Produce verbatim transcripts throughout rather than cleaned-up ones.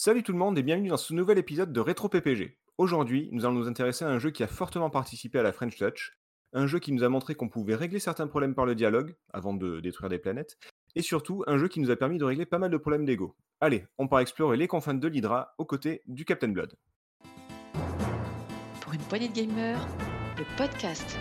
Salut tout le monde et bienvenue dans ce nouvel épisode de Retro P P G. Aujourd'hui, nous allons nous intéresser à un jeu qui a fortement participé à la French Touch, un jeu qui nous a montré qu'on pouvait régler certains problèmes par le dialogue, avant de détruire des planètes, et surtout, un jeu qui nous a permis de régler pas mal de problèmes d'ego. Allez, on part explorer les confins de l'Hydra, aux côtés du Captain Blood. Pour une poignée de gamers, le podcast.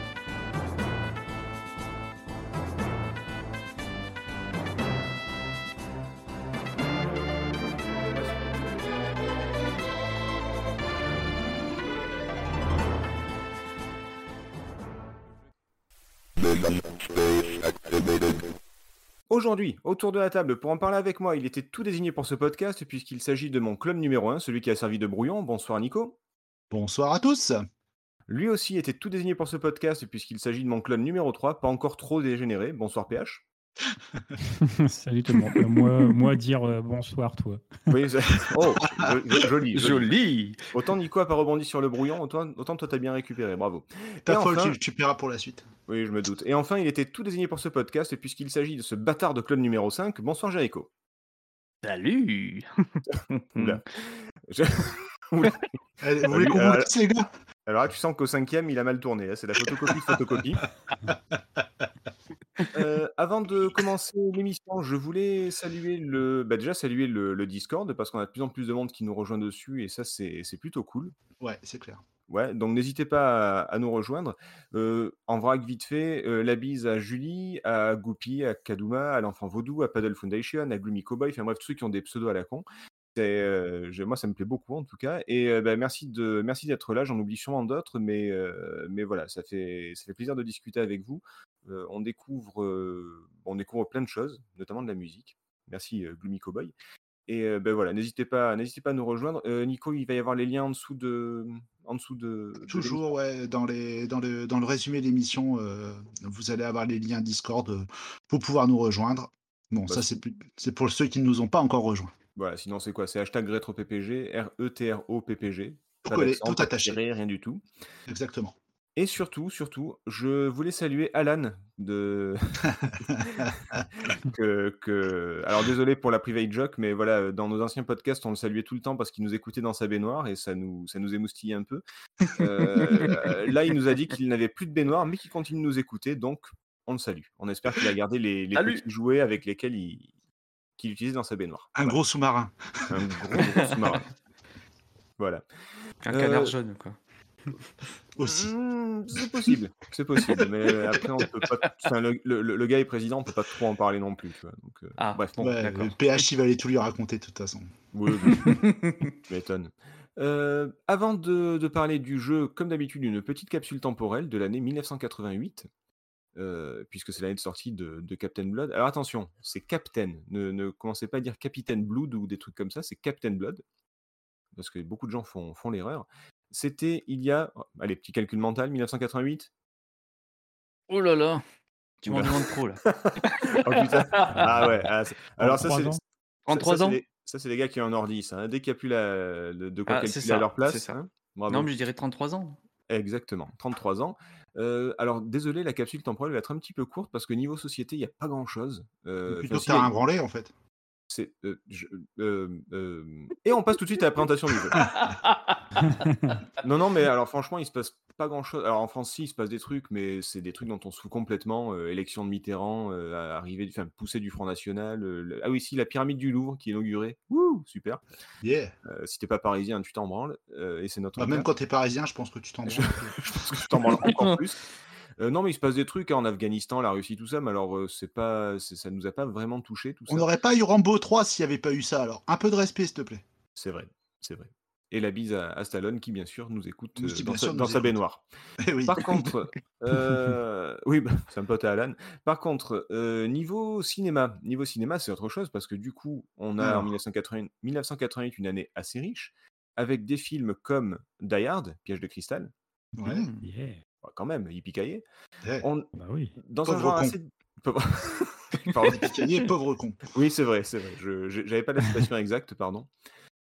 Aujourd'hui, autour de la table, pour en parler avec moi, il était tout désigné pour ce podcast puisqu'il s'agit de mon club numéro un, celui qui a servi de brouillon. Bonsoir Nico. Bonsoir à tous. Lui aussi était tout désigné pour ce podcast puisqu'il s'agit de mon club numéro trois, pas encore trop dégénéré. Bonsoir P H. Salut tout le monde. Moi, moi dire euh, bonsoir toi. Oui, ça... oh, joli, joli. Joli. Autant Nico a pas rebondi sur le brouillon, autant, autant toi t'as bien récupéré, bravo. T'as faute, enfin... tu, tu paieras pour la suite. Oui, je me doute. Et enfin, il était tout désigné pour ce podcast puisqu'il s'agit de ce bâtard de club numéro cinq. Bonsoir Jericho. Salut. Oula. Je... Oula. Allez, vous voulez qu'on vous dise les gars ? Alors là, tu sens qu'au cinquième, il a mal tourné. Hein. C'est la photocopie de photocopie. Euh, avant de commencer l'émission, je voulais saluer le, bah déjà saluer le, le Discord parce qu'on a de plus en plus de monde qui nous rejoint dessus et ça c'est, c'est plutôt cool. Ouais, c'est clair. Ouais, donc n'hésitez pas à, à nous rejoindre. Euh, en vrac vite fait, euh, la bise à Julie, à Goupi, à Kaduma, à l'enfant vaudou, à Paddle Foundation, à Gloomy Cowboy, enfin bref tous ceux qui ont des pseudos à la con. C'est, euh, moi ça me plaît beaucoup en tout cas et euh, bah, merci, de, merci d'être là, j'en oublie sûrement d'autres mais, euh, mais voilà ça fait, ça fait plaisir de discuter avec vous. euh, on, découvre, euh, on découvre plein de choses, notamment de la musique. Merci euh, Gloomy Cowboy et euh, bah, voilà, n'hésitez pas, n'hésitez pas à nous rejoindre. euh, Nico, il va y avoir les liens en dessous de, en dessous de toujours de ouais, dans, les, dans, le, dans le résumé de l'émission. euh, vous allez avoir les liens Discord euh, pour pouvoir nous rejoindre. Bon bah, ça c'est, plus, c'est pour ceux qui ne nous ont pas encore rejoints. Voilà, sinon c'est quoi ? C'est hashtag RetroPPG, R E T R O P P G. Tout collé, tout attaché. Rien du tout. Exactement. Et surtout, surtout, je voulais saluer Alan de... que, que... Alors désolé pour la private joke, mais voilà, dans nos anciens podcasts, on le saluait tout le temps parce qu'il nous écoutait dans sa baignoire et ça nous, ça nous émoustillait un peu. Euh, là, il nous a dit qu'il n'avait plus de baignoire, mais qu'il continue de nous écouter, donc on le salue. On espère qu'il a gardé les, les petits jouets avec lesquels il... qu'il utilise dans sa baignoire. Un voilà. Gros sous-marin. Un gros, gros sous-marin. Voilà. Un euh... canard jaune, quoi. Aussi. Mmh, c'est possible. C'est possible, mais après, on peut pas... Enfin, le, le, le gars est président, on peut pas trop en parler non plus. Tu vois. Donc, euh... ah, bref. Bon, ouais, le P H, il va aller tout lui raconter, de toute façon. Oui, oui. Je m'étonne. Euh, avant de, de parler du jeu, comme d'habitude, une petite capsule temporelle de l'année dix-neuf cent quatre-vingt-huit. Euh, puisque c'est l'année de sortie de, de Captain Blood. Alors attention, c'est Captain. Ne, ne commencez pas à dire Capitaine Blood ou des trucs comme ça, c'est Captain Blood. Parce que beaucoup de gens font, font l'erreur. C'était il y a... Allez, petit calcul mental, dix-neuf cent quatre-vingt-huit. Oh là là, tu m'en demandes trop là. Oh putain. Ah ouais. Ah, alors ça c'est... trente-trois ça, ans. Ça c'est, les, ça, c'est les gars qui ont un ordi, ça. Hein. Dès qu'il n'y a plus la, le, de quoi ah, calculer à leur place. C'est ça. Hein. Bravo. Non, mais je dirais trente-trois ans. Exactement, trente-trois ans. Euh, alors, désolé, la capsule temporelle va être un petit peu courte parce que niveau société, il n'y a pas grand-chose. Euh, plutôt que t'as un branlé, en fait. C'est, euh, je, euh, euh... Et on passe tout de suite à la présentation du jeu. Non, non, mais alors franchement, il se passe pas grand-chose. Alors, en France, si, il se passe des trucs, mais c'est des trucs dont on se fout complètement. Euh, élection de Mitterrand, euh, arrivée, enfin, poussée du Front National. Euh, le... Ah oui, si, la pyramide du Louvre qui est inaugurée. Wouh, super. Yeah. Euh, si t'es pas parisien, tu t'en branles. Euh, et c'est notre bah, même quand t'es parisien, je pense que tu t'en branles. Je pense que tu t'en branles encore plus. Euh, non, mais il se passe des trucs hein, en Afghanistan, la Russie, tout ça, mais alors euh, c'est pas, c'est, ça nous a pas vraiment touché tout ça. On n'aurait pas eu Rambo trois s'il n'y avait pas eu ça, alors un peu de respect, s'il te plaît. C'est vrai, c'est vrai. Et la bise à, à Stallone qui, bien sûr, nous écoute euh, dans, sa, dans sa baignoire. Oui. Par contre, euh, oui, bah, c'est un pote à Alan. Par contre, euh, niveau cinéma, niveau cinéma, c'est autre chose parce que du coup, on a en dix-neuf cent quatre-vingt-huit une année assez riche avec des films comme Die Hard, Piège de cristal. Ouais. Mmh, yeah. Quand même, Yippie-Kaye. Ouais. On... Bah oui. Dans pauvre un genre con. Assez. Yippie-Kaye, pauvre con. Oui, c'est vrai, c'est vrai. Je, je, j'avais pas la citation exacte, pardon.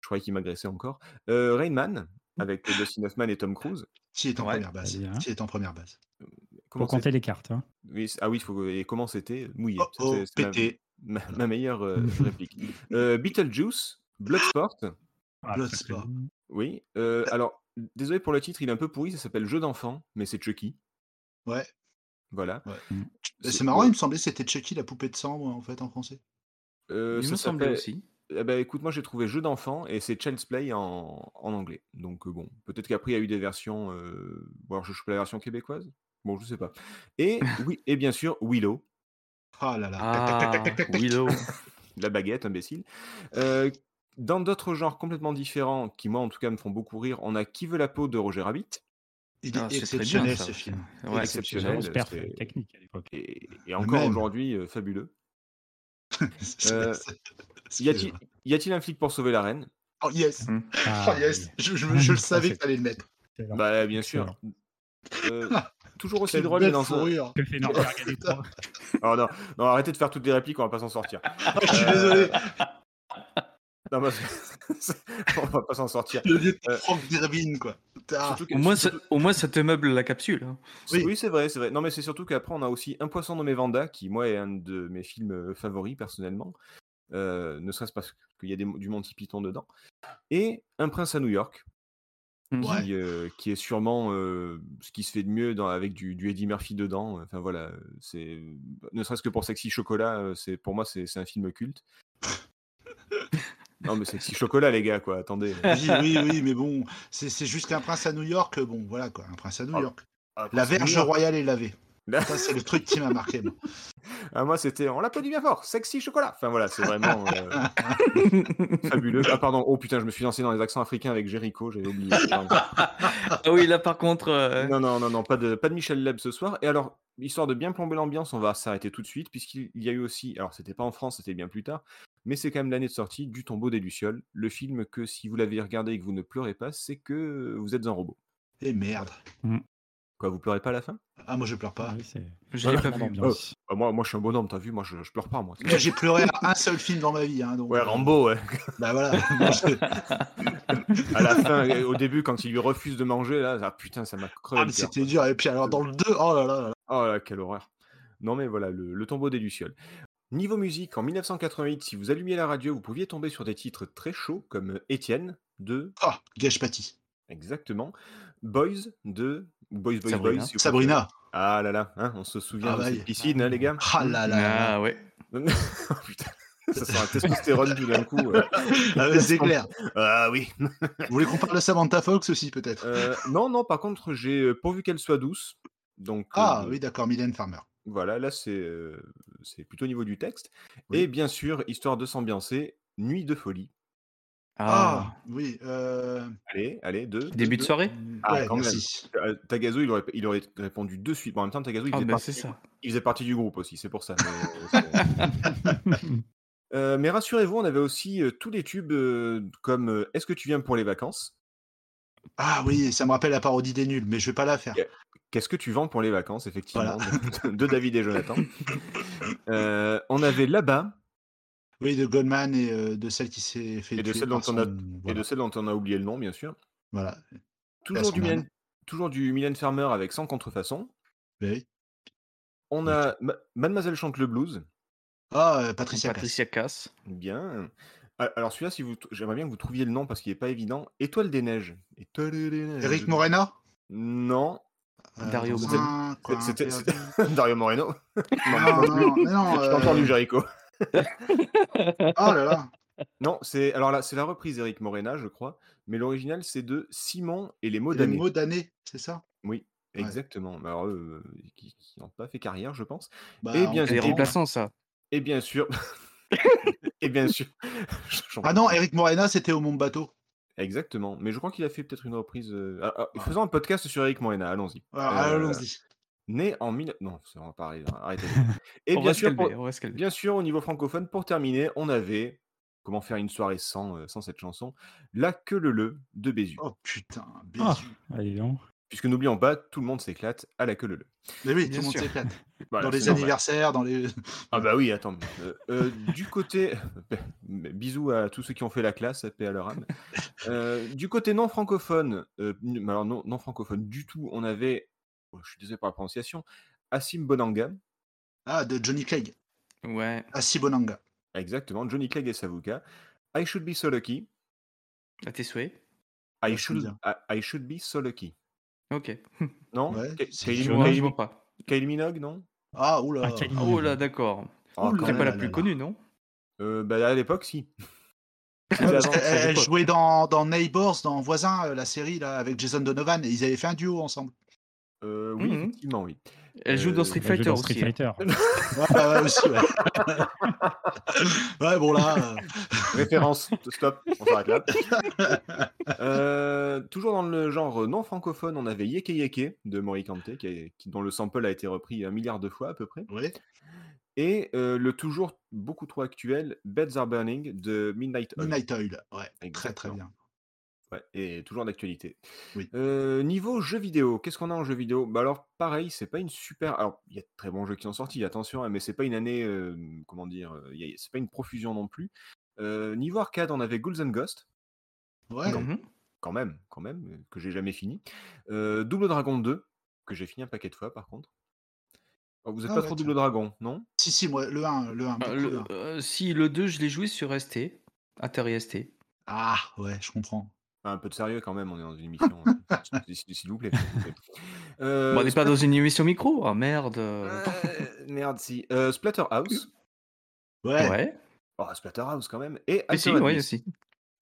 Je croyais qu'il m'agressait encore. Euh, Rain Man, avec Dustin Hoffman et Tom Cruise. Qui est en ouais, première base. Hein. Qui est en première base. Comment faut compter les cartes. Hein. Oui, ah oui, faut... et comment c'était mouillé. Oh, oh, c'est, c'est pété. Ma, ma meilleure euh, réplique. euh, Beetlejuice, Bloodsport, Ah, Bloodsport. Oui, euh, alors, désolé pour le titre, il est un peu pourri, ça s'appelle Jeu d'enfant, mais c'est Chucky. Ouais. Voilà. Ouais. C'est, c'est marrant, ouais. Il me semblait que c'était Chucky, la poupée de sang, en fait, en français. Euh, il me semblait s'appelle... aussi. Eh ben, écoute, moi j'ai trouvé Jeu d'enfant et c'est Child's Play en, en anglais. Donc bon, peut-être qu'après il y a eu des versions. Euh... Bon, alors je chope la version québécoise. Bon, je sais pas. Et oui, et bien sûr Willow. Oh là là. Ah, Willow. La baguette, imbécile. Euh, dans d'autres genres complètement différents, qui moi en tout cas me font beaucoup rire, on a Qui veut la peau de Roger Rabbit. Il est ah, exceptionnel bien, ce film. Ouais, exceptionnel. C'est... Technique à l'époque. Et, et encore Même. aujourd'hui, euh, fabuleux. euh, y, a-t-il, y a-t-il un flic pour sauver la reine? Oh yes, mmh. ah, oh, yes. Je, je, je le savais que t'allais le mettre. Bah bien sûr. Euh, toujours aussi drôle mais dans son rire. Alors non, non, arrêtez de faire toutes les répliques, on va pas s'en sortir. Je suis désolé. Non, bah, on va pas s'en sortir. Le euh... Franck Durbin, quoi. Ah. Au, moins, ça, au moins, ça te meuble la capsule. Hein. Oui. oui, c'est vrai, c'est vrai. Non, mais c'est surtout qu'après, on a aussi Un poisson nommé Vanda, qui, moi, est un de mes films favoris, personnellement. Euh, ne serait-ce parce qu'il y a des, du Monty Python dedans. Et Un Prince à New York, mmh. qui, euh, qui est sûrement euh, ce qui se fait de mieux dans, avec du, du Eddie Murphy dedans. Enfin, voilà. C'est... Ne serait-ce que pour Sexy Chocolat, c'est, pour moi, c'est, c'est un film culte. Non mais c'est Sexy Chocolat les gars quoi, attendez. Oui oui oui mais bon, c'est, c'est juste Un Prince à New York, bon voilà quoi, Un Prince à New York. Ah, la verge royale est lavée. Là... Ça c'est le truc qui m'a marqué. Moi, ah, moi c'était, on l'applaudit bien fort, Sexy Chocolat. Enfin voilà, c'est vraiment euh... fabuleux. Ah pardon, oh putain je me suis lancé dans les accents africains avec Jericho, j'avais oublié. Ah oui là par contre... Euh... Non non non, non pas, de, pas de Michel Leb ce soir. Et alors, histoire de bien plomber l'ambiance, on va s'arrêter tout de suite puisqu'il y a eu aussi, alors c'était pas en France, c'était bien plus tard, mais c'est quand même l'année de sortie du Tombeau des Lucioles, le film que si vous l'avez regardé et que vous ne pleurez pas, c'est que vous êtes un robot. Et merde. Mmh. Quoi, vous pleurez pas à la fin? Ah, moi je pleure pas. Ah, oui, c'est... Je l'ai pas vu. Euh, bah, moi, moi je suis un bonhomme, t'as vu, moi je, je pleure pas. Moi, moi j'ai pleuré à un seul film dans ma vie. Hein, donc... Ouais, Rambo, ouais. Bah voilà. À la fin, au début, quand il lui refuse de manger, là, ah, putain, ça m'a crevé. Ah, mais c'était dur. Et puis alors dans le deux, oh là là là. Oh là, quelle horreur. Non mais voilà, le, le Tombeau des Lucioles. Niveau musique, en dix-neuf cent quatre-vingt-huit, si vous allumiez la radio, vous pouviez tomber sur des titres très chauds comme Étienne de... Ah, Gage Paty. Exactement. Boys de... Boys, Boys, Sabrina. Boys. Si Sabrina. Ah là là, hein, on se souvient ah de bah cette piscine, hein, les gars. Ah là là. Ah ouais. Oh, putain, ça sent la testostérone tout d'un coup. Euh... Ah ouais, c'est clair. Ah oui. Vous voulez qu'on parle de Samantha Fox aussi, peut-être euh, Non, non, par contre, j'ai pourvu qu'elle soit douce. Donc, ah euh... oui, d'accord, Mylène Farmer. Voilà, là c'est, euh, c'est plutôt au niveau du texte. Oui. Et bien sûr, histoire de s'ambiancer, Nuit de folie. Ah, ah oui. Euh... Allez, allez, deux. Début deux, de soirée deux. Ah, ouais, quand merci. Même. Tagazo, il aurait, il aurait répondu de suite. Bon, en même temps, Tagazo, il, ah, ben il faisait partie du groupe aussi, c'est pour ça. Mais, euh, c'est... euh, mais rassurez-vous, on avait aussi euh, tous les tubes euh, comme euh, Est-ce que tu viens pour les vacances ? Ah oui, ça me rappelle la parodie des nuls, mais je vais pas la faire. Yeah. Qu'est-ce que tu vends pour les vacances, effectivement, voilà. De David et Jonathan. Euh, on avait Là-bas. Oui, de Goldman et euh, de celle qui s'est fait... Et de celle, dont on a... voilà. et de celle dont on a oublié le nom, bien sûr. Voilà. Toujours du, Mylène... Toujours du Mylène Farmer avec Sans contrefaçon. Oui. On oui. a Ma... Mademoiselle chante le blues. Ah, euh, Patricia, Patricia Cass. Cass. Bien. Alors celui-là, si vous... j'aimerais bien que vous trouviez le nom parce qu'il n'est pas évident. Étoile des neiges. Étoile des neiges. Eric Morena ? Non. Dario Moreno. C'était, c'était, c'était... Dario Moreno. Non, non, non, non. J'ai entendu euh... Jericho. Ah là là. Non, c'est alors là, c'est la reprise d'Eric Morena, je crois, mais l'original c'est de Simon et les mots d'année. Les mots d'année, c'est ça ? Oui, exactement. Ouais. Alors eux, qui n'ont pas fait carrière, je pense. Bah, et bien sûr. Remplaçant ça. Et bien sûr. Et bien sûr. Ah non, Eric Morena, c'était au Mont Bateau. Exactement, mais je crois qu'il a fait peut-être une reprise. Euh... Ah, ah, faisons un podcast sur Eric Morena, allons-y. Ah, euh, allons-y. Né en mille. Non, c'est vraiment pas arrivé. Arrêtez. Et bien sûr, pour... bien sûr, au niveau francophone, pour terminer, on avait comment faire une soirée sans, sans cette chanson, La Queue leu leu de Bézu. Oh putain, Bézu. Ah, allez donc. Puisque n'oublions pas, tout le monde s'éclate à La Queue leu leu. Mais oui, bien tout le monde s'éclate. Voilà, dans les anniversaires, normal. Dans les... Ah bah oui, attends. Euh, euh, du côté... Bisous à tous ceux qui ont fait la classe, paix à leur âme. Euh, du côté non francophone, euh, alors non, non francophone du tout, on avait, oh, je suis désolé pour la prononciation, Asimbonanga. Ah, de Johnny Clegg. Ouais. Asimbonanga. Exactement, Johnny Clegg et Savuka. I should be so lucky. À tes souhaits. I should, I should be so lucky. Ok. Non ouais, Kylie Minogue pas. Kylie Minogue, non? Ah, oula. Ah, oula, d'accord. Ah, c'est pas la plus connue, non? Euh, bah, à l'époque, si. Elle jouait dans, dans Neighbours, dans Voisins, la série là, avec Jason Donovan, et ils avaient fait un duo ensemble. Euh, oui, mm-hmm. effectivement, oui. Elle joue dans Street euh, Fighter aussi. Street Fighter. ouais, ouais, aussi, ouais. ouais, bon là. Euh... Référence, stop, on s'arrête là. euh, toujours dans le genre non francophone, on avait Yeke Yeke de Mori Kanté, qui qui, dont le sample a été repris un milliard de fois à peu près. Oui. Et euh, le toujours beaucoup trop actuel Beds Are Burning de Midnight Oil. Midnight Oil, ouais. Exactement. Très très bien. Ouais, et toujours d'actualité. Oui. Euh, niveau jeux vidéo, qu'est-ce qu'on a en jeux vidéo? Bah alors, pareil, c'est pas une super. Alors, il y a de très bons jeux qui sont sortis, attention, mais c'est pas une année, euh, comment dire, y a... c'est pas une profusion non plus. Euh, niveau arcade, on avait Ghouls and Ghosts. Ouais. Quand... Mm-hmm. quand même, quand même, que j'ai jamais fini. Euh, Double Dragon deux, que j'ai fini un paquet de fois par contre. Oh, vous êtes ah, pas ouais, trop Double Dragon, non? Si, si, moi, le un. Le un ah, le, euh, si, le deux, je l'ai joué sur S T, Atari S T. Ah, ouais, je comprends. Un peu de sérieux quand même, on est dans une émission. Hein. S'il vous plaît. S'il vous plaît. Euh, bon, on n'est Splatter... pas dans une émission micro. Ah oh, merde. Euh, merde, si. Euh, Splatterhouse. Ouais. ouais. Oh, Splatterhouse quand même. Et Altered si, ouais, Beast. Aussi.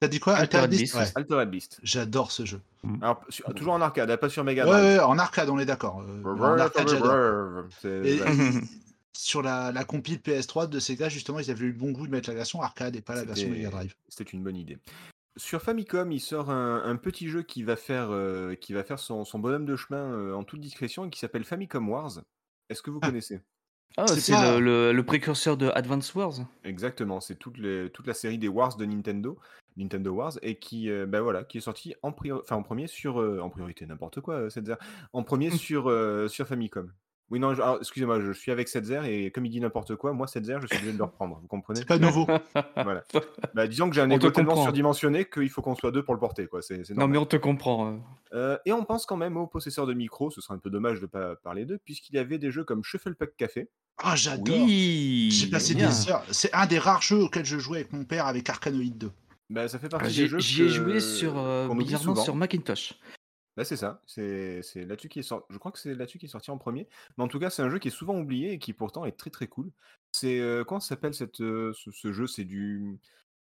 T'as dit quoi? Altered Beast. Ouais. Altered Beast. J'adore ce jeu. Alors, su... bon. Toujours en arcade, pas sur Mega Drive. Ouais, ouais, en arcade, on est d'accord. Euh, en arcade, j'adore. Et, sur la, la compile P S trois de Sega, justement, ils avaient eu le bon goût de mettre la version arcade et pas la C'était... version Mega Drive. C'était une bonne idée. Sur Famicom, il sort un, un petit jeu qui va faire, euh, qui va faire son, son bonhomme de chemin euh, en toute discrétion et qui s'appelle Famicom Wars. Est-ce que vous ah. connaissez? Ah, c'est, c'est pas... le, le, le précurseur de Advance Wars. Exactement, c'est toute, les, toute la série des Wars de Nintendo, Nintendo Wars, et qui, euh, bah voilà, qui est sorti en, priori, en premier sur, euh, en priorité n'importe quoi, euh, Setzer, en premier sur, euh, sur Famicom. Oui, non, je, alors, excusez-moi, je suis avec Setzer et comme il dit n'importe quoi, moi, Setzer, je suis obligé de le reprendre, vous comprenez? C'est pas nouveau. Voilà. Bah, disons que j'ai un égo tellement surdimensionné qu'il faut qu'on soit deux pour le porter, quoi. C'est, c'est non, mais on te comprend. Euh, et on pense quand même aux possesseurs de micros, ce serait un peu dommage de pas parler d'eux, puisqu'il y avait des jeux comme Shufflepuck Café. Ah, j'adore oui, j'ai passé bien. Des heures. C'est un des rares jeux auxquels je jouais avec mon père avec Arkanoid deux. Bah, ça fait partie ah, des jeux J'y ai joué sur, euh, bizarrement sur Macintosh. Là, c'est ça. C'est, c'est là-dessus qui est sorti. Je crois que c'est là-dessus qui est sorti en premier. Mais en tout cas, c'est un jeu qui est souvent oublié et qui pourtant est très très cool. C'est euh, comment ça s'appelle cette, euh, ce, ce jeu? C'est du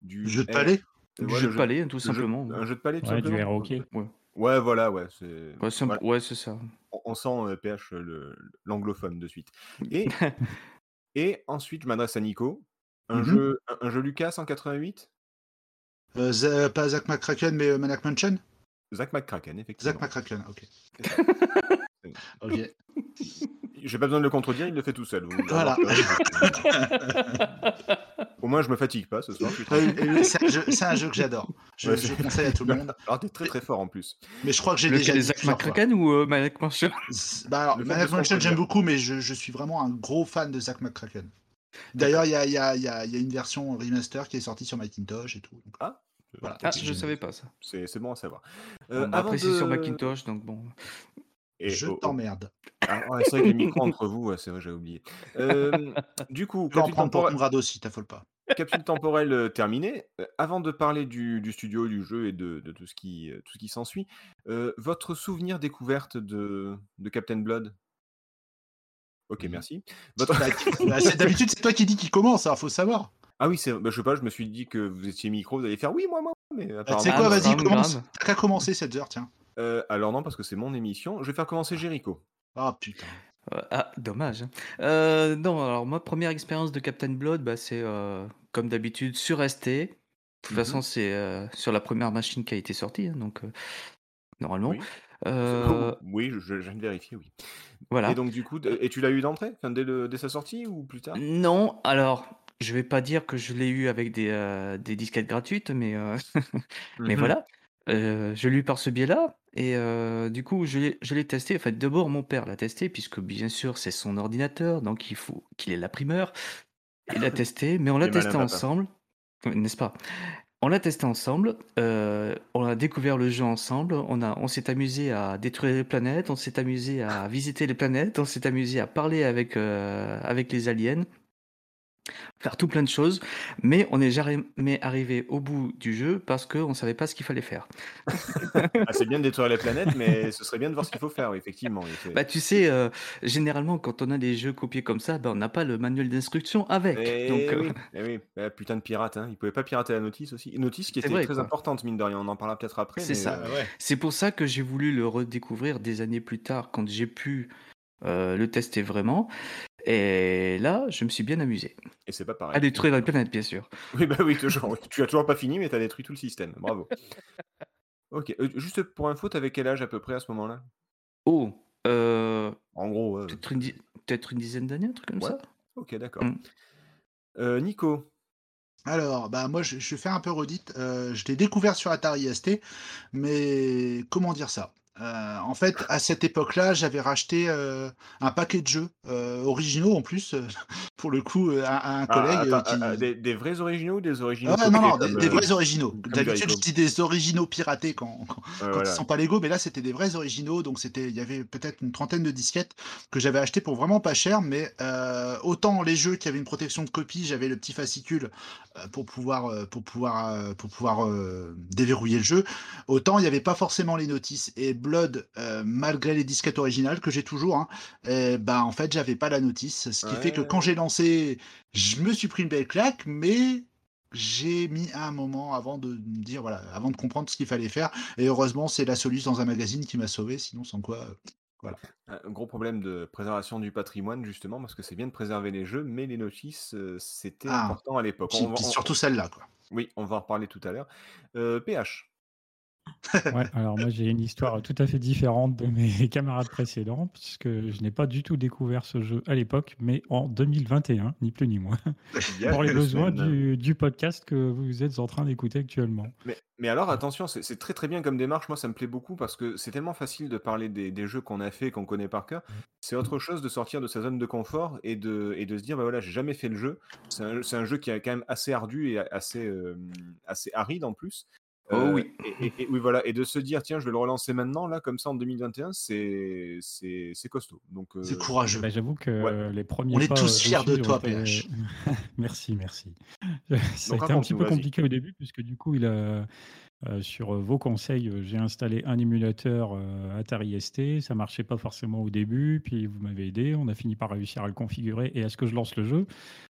du jeu de palais. Du ouais, jeu de palais, tout simplement. Jeu, ouais. Un jeu de palais, tout ouais, simplement. Du air hockey. Ouais. ouais, voilà, ouais, c'est. Ouais, c'est, voilà. Ouais, c'est ça. On, on sent euh, P H le, l'anglophone de suite. Et et ensuite, je m'adresse à Nico. Un mm-hmm. jeu, un, un jeu Lucas en quatre-vingt-huit. Euh, z- pas Zach McCracken, mais euh, Maniac Mansion. Zach McCracken, effectivement. Zach McCracken, ok. Ok. J'ai pas besoin de le contredire, il le fait tout seul. Vous... Voilà. Au moins, je me fatigue pas ce soir. C'est un jeu, c'est un jeu que j'adore. Je, ouais, je conseille à tout le monde. Alors, t'es très très fort en plus. Mais je crois que j'ai le déjà dit Zach McCracken ou euh, Maniac Mansion. Bah alors, Maniac Mansion, j'aime beaucoup, mais je, je suis vraiment un gros fan de Zach McCracken. D'ailleurs, il y a, y, a, y, a, y a une version remaster qui est sortie sur Macintosh et tout. Donc... Ah Voilà. Ah, je ne savais pas ça. C'est, c'est bon à savoir. Euh, on a apprécié de... sur Macintosh, donc bon. Et je oh, t'emmerde. Ah, ouais, c'est vrai que les micros entre vous, c'est vrai, j'avais oublié. Euh, du coup, Capsule Temporelle. Pour aussi, t'affole pas. Capsule Temporelle terminée. Avant de parler du, du studio, du jeu et de, de tout ce qui, tout ce qui s'ensuit, euh, votre souvenir découverte de, de Captain Blood? Ok, merci. Votre... Bah, c'est, d'habitude, c'est toi qui dis qu'il commence, alors faut savoir. Ah oui, c'est... Bah, je sais pas, je me suis dit que vous étiez micro, vous allez faire oui, moi, moi, mais apparemment... C'est quoi, vas-y, commence. T'as qu'à commencer cette heure, tiens. Euh, alors non, parce que c'est mon émission, je vais faire commencer Jericho. Ah, oh, putain. Euh, ah, dommage. Euh, non, alors, ma première expérience de Captain Blood, bah, c'est, euh, comme d'habitude, sur S T. De toute mm-hmm. façon, c'est euh, sur la première machine qui a été sortie, hein, donc... Euh... Normalement. Oui, euh... oui je, je viens de vérifier, oui. Voilà. Et donc, du coup, et tu l'as eu d'entrée enfin, dès, le, dès sa sortie ou plus tard? Non, alors, je vais pas dire que je l'ai eu avec des, euh, des disquettes gratuites, mais, euh... mais mm-hmm. voilà. Euh, je l'ai eu par ce biais-là. Et euh, du coup, je l'ai, je l'ai testé. Enfin, d'abord, mon père l'a testé, puisque bien sûr, c'est son ordinateur, donc il faut qu'il ait la primeur. Il l'a testé, mais on l'a testé ensemble, n'est-ce pas? On l'a testé ensemble, euh, on a découvert le jeu ensemble, on, a, on s'est amusé à détruire les planètes, on s'est amusé à visiter les planètes, on s'est amusé à parler avec, euh, avec les aliens. faire tout plein de choses, mais on n'est jamais arrivé au bout du jeu parce qu'on ne savait pas ce qu'il fallait faire. Ah, c'est bien de détruire la planète, mais ce serait bien de voir ce qu'il faut faire, oui, effectivement. Bah, tu sais, euh, généralement, quand on a des jeux copiés comme ça, bah, on n'a pas le manuel d'instruction avec. Et donc, euh... oui, et oui. Bah, putain de pirate, hein. Ils ne pouvaient pas pirater la notice aussi. Une notice qui était vrai, très quoi. importante, mine de rien, on en parlera peut-être après. C'est mais... ça. Euh, ouais. C'est pour ça que j'ai voulu le redécouvrir des années plus tard, quand j'ai pu euh, le tester vraiment. Et là, je me suis bien amusé. Et c'est pas pareil. À détruire la planète, bien sûr. Oui, bah oui, toujours. Tu as toujours pas fini, mais tu as détruit tout le système. Bravo. Ok. Euh, juste pour info, t'avais quel âge à peu près à ce moment-là? Oh. Euh... En gros. Euh... Peut-être, une di... Peut-être une dizaine d'années, un truc comme ouais. ça. Ok, d'accord. Mm. Euh, Nico. Alors, bah moi, je, je fais un peu redite. Euh, je l'ai découvert sur Atari S T, mais comment dire ça? Euh, en fait, à cette époque-là, j'avais racheté euh, un paquet de jeux euh, originaux en plus, euh, pour le coup, euh, à, à un collègue. Ah, attends, qui... ah, des, des vrais originaux ou des originaux ah, Non, non, des, des vrais originaux. D'habitude, je dis des originaux piratés quand, quand, euh, quand voilà. ils sont pas légaux, mais là, c'était des vrais originaux. Donc, c'était, il y avait peut-être une trentaine de disquettes que j'avais achetées pour vraiment pas cher, mais euh, autant les jeux qui avaient une protection de copie, j'avais le petit fascicule pour pouvoir, pour pouvoir, pour pouvoir euh, déverrouiller le jeu. Autant il n'y avait pas forcément les notices et Blood, euh, malgré les disquettes originales que j'ai toujours, hein, et bah en fait j'avais pas la notice, ce qui ouais. fait que quand j'ai lancé, je me suis pris une belle claque, mais j'ai mis un moment avant de me dire voilà, avant de comprendre ce qu'il fallait faire. Et heureusement, c'est la solution dans un magazine qui m'a sauvé, sinon sans quoi. Euh... Voilà. Un gros problème de préservation du patrimoine, justement, parce que c'est bien de préserver les jeux, mais les notices, euh, c'était ah, important à l'époque. Qui, on va, on... Surtout celle-là, quoi. Oui, on va en reparler tout à l'heure. Euh, P H. Ouais, alors moi j'ai une histoire tout à fait différente de mes camarades précédents puisque je n'ai pas du tout découvert ce jeu à l'époque, mais en deux mille vingt et un, ni plus ni moins, pour les besoins du, du podcast que vous êtes en train d'écouter actuellement. Mais, mais alors attention, c'est, c'est très très bien comme démarche, moi ça me plaît beaucoup parce que c'est tellement facile de parler des, des jeux qu'on a fait, qu'on connaît par cœur, c'est autre chose de sortir de sa zone de confort et de, et de se dire bah voilà j'ai jamais fait le jeu, c'est un, c'est un jeu qui est quand même assez ardu et assez, euh, assez aride en plus. Euh, oh oui. Et, et, et, oui, voilà. Et de se dire, tiens, je vais le relancer maintenant, là, comme ça, en deux mille vingt et un, c'est, c'est, c'est costaud. Donc, euh... c'est courageux. Bah, j'avoue que ouais. les premiers. On est tous fiers de toi, P H. Été... merci, merci. Ça Donc, a été un petit peu compliqué vas-y. au début, puisque du coup, il a. Euh, sur euh, vos conseils, euh, j'ai installé un émulateur euh, Atari S T, ça marchait pas forcément au début, puis vous m'avez aidé, on a fini par réussir à le configurer et à ce que je lance le jeu.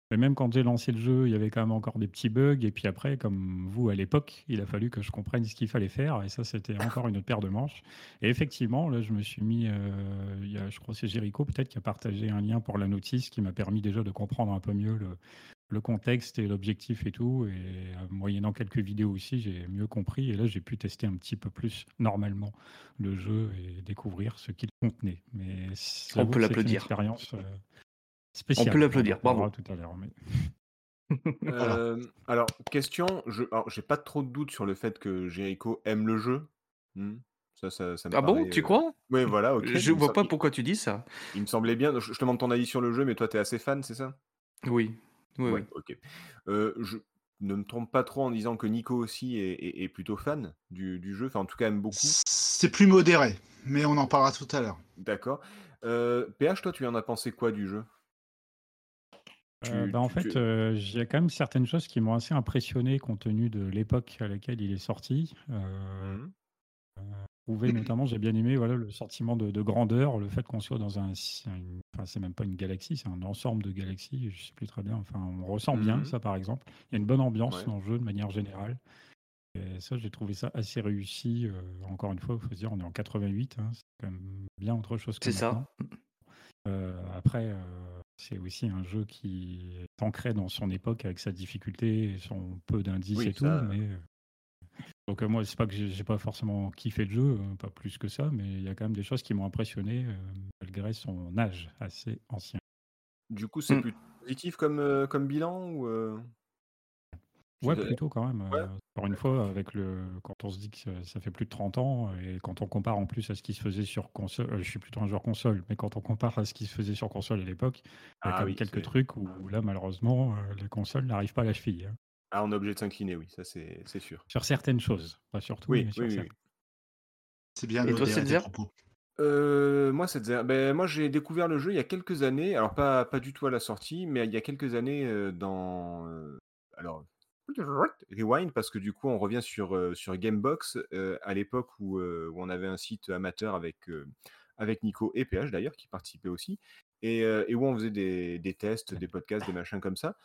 Mais même quand j'ai lancé le jeu, il y avait quand même encore des petits bugs, et puis après, comme vous à l'époque, il a fallu que je comprenne ce qu'il fallait faire, et ça c'était encore une autre paire de manches. Et effectivement, là je me suis mis, euh, il y a, je crois que c'est Jericho peut-être qui a partagé un lien pour la notice qui m'a permis déjà de comprendre un peu mieux le... le contexte et l'objectif et tout, et moyennant quelques vidéos aussi, j'ai mieux compris, et là j'ai pu tester un petit peu plus normalement le jeu et découvrir ce qu'il contenait. Mais on peut l'applaudir. C'est une expérience spéciale. On peut l'applaudir, bravo. Tout à l'heure, mais... euh, alors, question, je alors, j'ai pas trop de doute sur le fait que Jericho aime le jeu. Hmm Ça, ça, ça me ah paraît... bon, tu crois ? Oui, voilà, ok. Je vois semble... pas pourquoi tu dis ça. Il me semblait bien, je te demande ton avis sur le jeu, mais toi t'es assez fan, c'est ça ? Oui. Oui, ouais, oui. Ok. Euh, je ne me trompe pas trop en disant que Nico aussi est, est, est plutôt fan du, du jeu, enfin en tout cas aime beaucoup. C'est plus modéré, mais on en parlera tout à l'heure. D'accord. Euh, P H, toi, tu en as pensé quoi du jeu ? Tu, euh, bah en tu, fait, tu... Euh, il y a quand même certaines choses qui m'ont assez impressionné compte tenu de l'époque à laquelle il est sorti. Euh, mmh. euh, Trouvé notamment, j'ai bien aimé voilà, le sentiment de, de grandeur, le fait qu'on soit dans un... Une, enfin, c'est même pas une galaxie, c'est un ensemble de galaxies, je sais plus très bien. Enfin, on ressent mm-hmm. bien ça, par exemple. Il y a une bonne ambiance ouais. dans le jeu, de manière générale. Et ça, j'ai trouvé ça assez réussi. Euh, encore une fois, il faut se dire, on est en quatre-vingt-huit. Hein, c'est quand même bien autre chose que c'est maintenant. Ça. Euh, après, euh, c'est aussi un jeu qui est ancré dans son époque, avec sa difficulté, son peu d'indices oui, et ça... tout, mais... Euh, Donc euh, moi, c'est pas que j'ai, j'ai pas forcément kiffé le jeu, hein, pas plus que ça, mais il y a quand même des choses qui m'ont impressionné, euh, malgré son âge assez ancien. Du coup, c'est mm. plus positif comme, euh, comme bilan ou euh... Ouais, c'est... plutôt quand même. Ouais. Euh, encore une fois, avec le... quand on se dit que ça, ça fait plus de trente ans, et quand on compare en plus à ce qui se faisait sur console, euh, je suis plutôt un joueur console, mais quand on compare à ce qui se faisait sur console à l'époque, il y a quand ah, même oui, quelques c'est... trucs où, où là, malheureusement, euh, les consoles n'arrivent pas à la cheville. Hein. Ah, on est obligé de s'incliner, oui, ça c'est, c'est sûr. Sur certaines choses, pas sur tout, oui, mais oui, sur oui, certaines. Oui. C'est bien. Et toi, c'est le zéro ? Euh, moi, cette... ben, moi, j'ai découvert le jeu il y a quelques années, alors pas, pas du tout à la sortie, mais il y a quelques années euh, dans... euh, alors, rewind, parce que du coup, on revient sur, euh, sur Gamebox, euh, à l'époque où, euh, où on avait un site amateur avec, euh, avec Nico et P H d'ailleurs, qui participaient aussi, et, euh, et où on faisait des, des tests, des podcasts, des machins comme ça.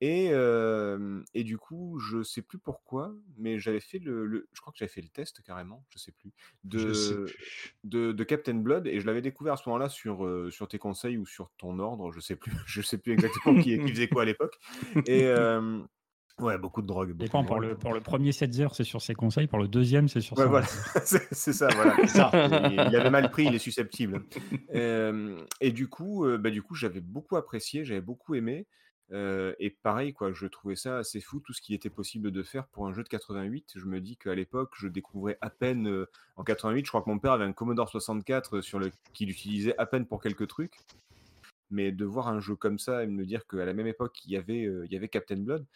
Et, euh, et du coup, je sais plus pourquoi, mais j'avais fait le, le, je crois que j'avais fait le test carrément, je sais plus, de, je sais plus. de, de Captain Blood, et je l'avais découvert à ce moment-là sur, euh, sur tes conseils ou sur ton ordre, je sais plus, je sais plus exactement qui, qui faisait quoi à l'époque. Et euh, ouais, beaucoup de drogue. Beaucoup de pour, drogue. Le, pour le premier sept heures, c'est sur ses conseils, pour le deuxième, c'est sur ouais, ça. Voilà. c'est, c'est ça, voilà. C'est ça. Il, il avait mal pris, il est susceptible. Euh, et du coup, euh, bah, du coup, j'avais beaucoup apprécié, j'avais beaucoup aimé. Euh, et pareil quoi, je trouvais ça assez fou tout ce qui était possible de faire pour un jeu de quatre-vingt-huit. Je me dis qu'à l'époque je découvrais à peine euh, en quatre-vingt-huit, je crois que mon père avait un Commodore soixante-quatre sur le... qu'il utilisait à peine pour quelques trucs, mais de voir un jeu comme ça et de me dire qu'à la même époque il y avait, euh, il y avait Captain Blood,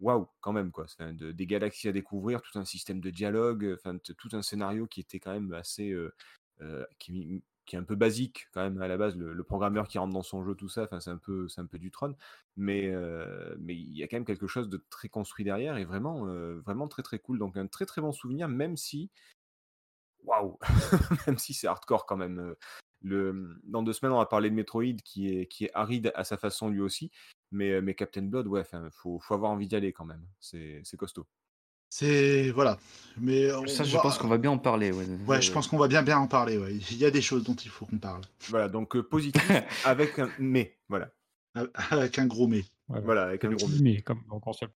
waouh quand même quoi. C'est un de... des galaxies à découvrir, tout un système de dialogue, enfin, t- tout un scénario qui était quand même assez euh, euh, qui... qui est un peu basique quand même à la base, le, le programmeur qui rentre dans son jeu, tout ça, c'est un, peu, c'est un peu du trône, mais euh, mais il y a quand même quelque chose de très construit derrière et vraiment, euh, vraiment très très cool, donc un très très bon souvenir, même si, waouh, même si c'est hardcore quand même. Le, dans deux semaines, on va parler de Metroid qui est, qui est aride à sa façon lui aussi, mais, mais Captain Blood, ouais, il faut, faut avoir envie d'y aller quand même, c'est, c'est costaud. C'est voilà, mais on ça, je va... pense qu'on va bien en parler. Ouais, ouais euh... je pense qu'on va bien bien en parler. Ouais. Il y a des choses dont il faut qu'on parle. Voilà, donc euh, positif avec un mais, voilà, avec un gros mais. Ouais, voilà, avec un, un gros mais. mais comme en console.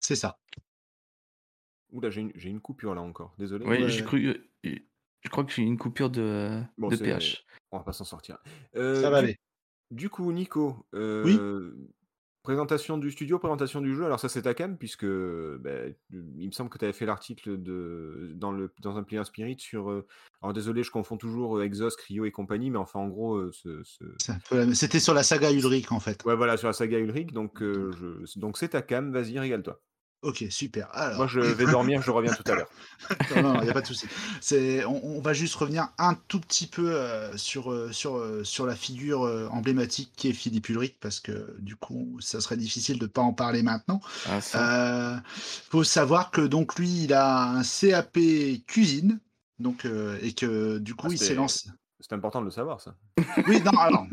C'est ça. Oula, j'ai une, j'ai une coupure là encore. Désolé. Oui, ouais. j'ai cru. Je crois que j'ai une coupure de bon, de P H. On va pas s'en sortir. Euh, ça va du... aller. Du coup, Nico. Euh... Oui. Présentation du studio, présentation du jeu. Alors ça, c'est ta cam, puisque bah, il me semble que tu avais fait l'article de dans le dans un Player Spirit sur. Euh, alors désolé, je confonds toujours Exos, Cryo et compagnie, mais enfin en gros, euh, ce, ce... C'est un peu, c'était sur la saga Ulrich en fait. Ouais, voilà, sur la saga Ulrich. Donc euh, je, donc c'est ta cam. Vas-y, régale-toi. Ok, super. Alors... Moi, je vais dormir, je reviens tout à l'heure. Non, il n'y a pas de souci. C'est, on, on va juste revenir un tout petit peu euh, sur, euh, sur, euh, sur la figure euh, emblématique qui est Philippe Ulrich, parce que du coup, ça serait difficile de ne pas en parler maintenant. Il ah, euh, faut savoir que donc lui, il a un C A P cuisine, donc, euh, et que du coup, ah, il s'est lancé. C'est important de le savoir, ça. Oui, non, alors...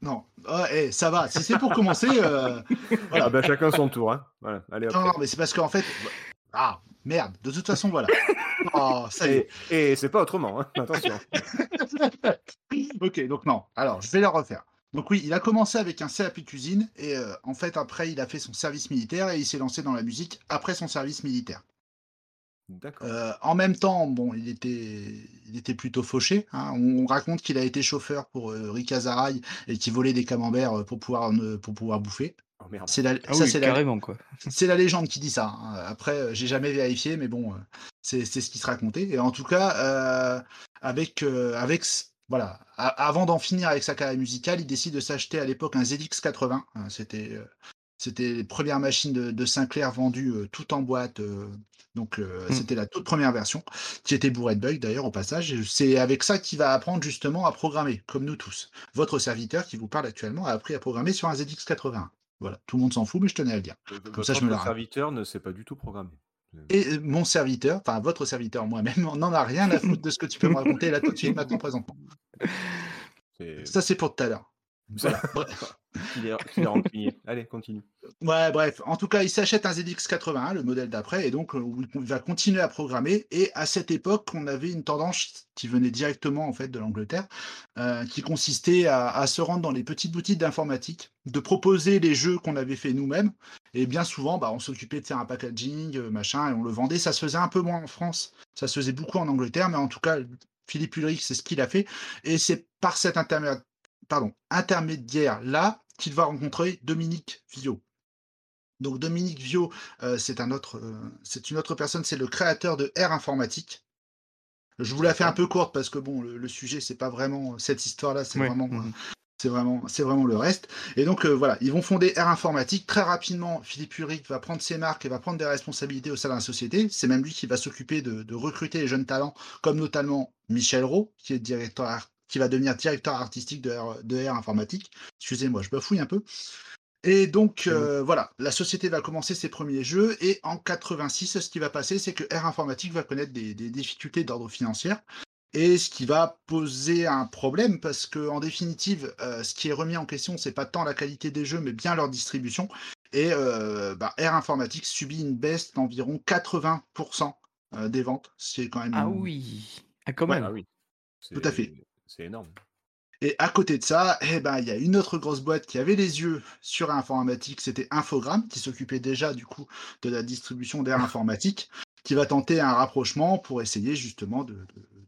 Non, oh, hey, ça va. Si c'est pour commencer, euh, voilà. Ah bah chacun son tour, hein. Voilà. Allez, non, non, mais c'est parce qu'en fait, ah merde. De toute façon, voilà. Oh, ça et, y est. Et c'est pas autrement, hein. Attention. Ok, donc non. Alors, je vais le refaire. Donc oui, il a commencé avec un C A P cuisine et euh, en fait après, il a fait son service militaire et il s'est lancé dans la musique après son service militaire. D'accord. Euh, en même temps, bon, il était, il était plutôt fauché. Hein. On, on raconte qu'il a été chauffeur pour euh, Rick Azaray et qu'il volait des camemberts pour pouvoir, euh, pour pouvoir bouffer. Oh merde. C'est la, ah ça, oui, c'est carrément la, quoi. C'est la légende qui dit ça. Hein. Après, euh, j'ai jamais vérifié, mais bon, euh, c'est, c'est ce qui se racontait. Et en tout cas, euh, avec, euh, avec, voilà, a, avant d'en finir avec sa carrière musicale, il décide de s'acheter à l'époque un Z X quatre-vingts. Hein, c'était. Euh, C'était les premières machines de, de Sinclair vendues euh, toutes en boîte. Euh, donc, euh, mmh. C'était la toute première version, qui était bourrée de bugs d'ailleurs au passage. Et c'est avec ça qu'il va apprendre justement à programmer, comme nous tous. Votre serviteur qui vous parle actuellement a appris à programmer sur un Z X quatre-vingt-un. Voilà, tout le monde s'en fout, mais je tenais à le dire. Le, comme ça, je me le rappelle. Votre serviteur ne sait pas du tout programmer. Et euh, mon serviteur, enfin votre serviteur, moi-même, n'en a rien à foutre de ce que tu peux me raconter là tout de suite, maintenant, présentement. C'est... Ça, c'est pour tout à l'heure. Voilà. Il est, il est rancunier. Allez, continue. Ouais, bref. En tout cas, il s'achète un Z X quatre-vingt-un, le modèle d'après, et donc où il va continuer à programmer. Et à cette époque, on avait une tendance qui venait directement en fait de l'Angleterre, euh, qui consistait à, à se rendre dans les petites boutiques d'informatique, de proposer les jeux qu'on avait fait nous-mêmes. Et bien souvent, bah, on s'occupait de faire un packaging, machin, et on le vendait. Ça se faisait un peu moins en France. Ça se faisait beaucoup en Angleterre, mais en tout cas, Philippe Ulrich, c'est ce qu'il a fait. Et c'est par cet intermédiaire. Pardon, intermédiaire là, qu'il va rencontrer Dominique Viau. Donc Dominique Viau, euh, c'est un autre, euh, c'est une autre personne, c'est le créateur de R Informatique. Je vous la fais un peu courte parce que bon, le, le sujet, c'est pas vraiment cette histoire-là, c'est ouais. vraiment. Euh, C'est vraiment, c'est vraiment le reste. Et donc, euh, voilà, ils vont fonder Air Informatique. Très rapidement, Philippe Uric va prendre ses marques et va prendre des responsabilités au sein de la société. C'est même lui qui va s'occuper de, de recruter les jeunes talents, comme notamment Michel Rau, qui est directeur, qui va devenir directeur artistique de Air, de Air Informatique. Excusez-moi, je bafouille un peu. Et donc, euh, mmh. voilà, la société va commencer ses premiers jeux. Et en quatre-vingt-six, ce qui va passer, c'est que Air Informatique va connaître des, des difficultés d'ordre financier. Et ce qui va poser un problème, parce que en définitive, euh, ce qui est remis en question, c'est pas tant la qualité des jeux, mais bien leur distribution. Et euh, bah, Air Informatique subit une baisse d'environ quatre-vingts pour cent des ventes. C'est quand même. Ah oui, ah, quand même. Ouais, ah oui. Tout à fait. C'est énorme. Et à côté de ça, eh ben, y a une autre grosse boîte qui avait les yeux sur Air Informatique, c'était Infogrames, qui s'occupait déjà du coup de la distribution d'Air Informatique, qui va tenter un rapprochement pour essayer justement de,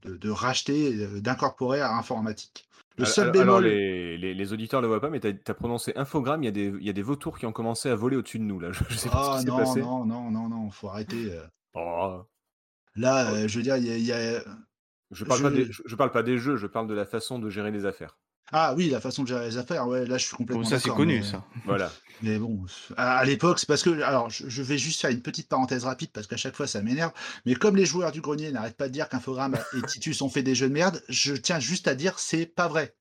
de, de, de racheter, d'incorporer à Informatique. Le alors, seul bémol... alors les, les, les auditeurs ne le voient pas, mais tu as prononcé Infogrames, il y, y a des vautours qui ont commencé à voler au-dessus de nous. Là. Je, je sais pas ah, ce qui non, s'est passé. non, non, non, non, il faut arrêter. Oh. Là, oh. je veux dire, il y, y a... Je ne parle, je... parle pas des jeux, je parle de la façon de gérer les affaires. Ah oui, la façon de gérer les affaires, ouais, là je suis complètement d'accord. Ça c'est connu, mais... ça. Voilà. Mais bon, à l'époque, c'est parce que, alors je vais juste faire une petite parenthèse rapide parce qu'à chaque fois ça m'énerve, mais comme les joueurs du grenier n'arrêtent pas de dire qu'Infogrames et Titus ont fait des jeux de merde, je tiens juste à dire c'est pas vrai.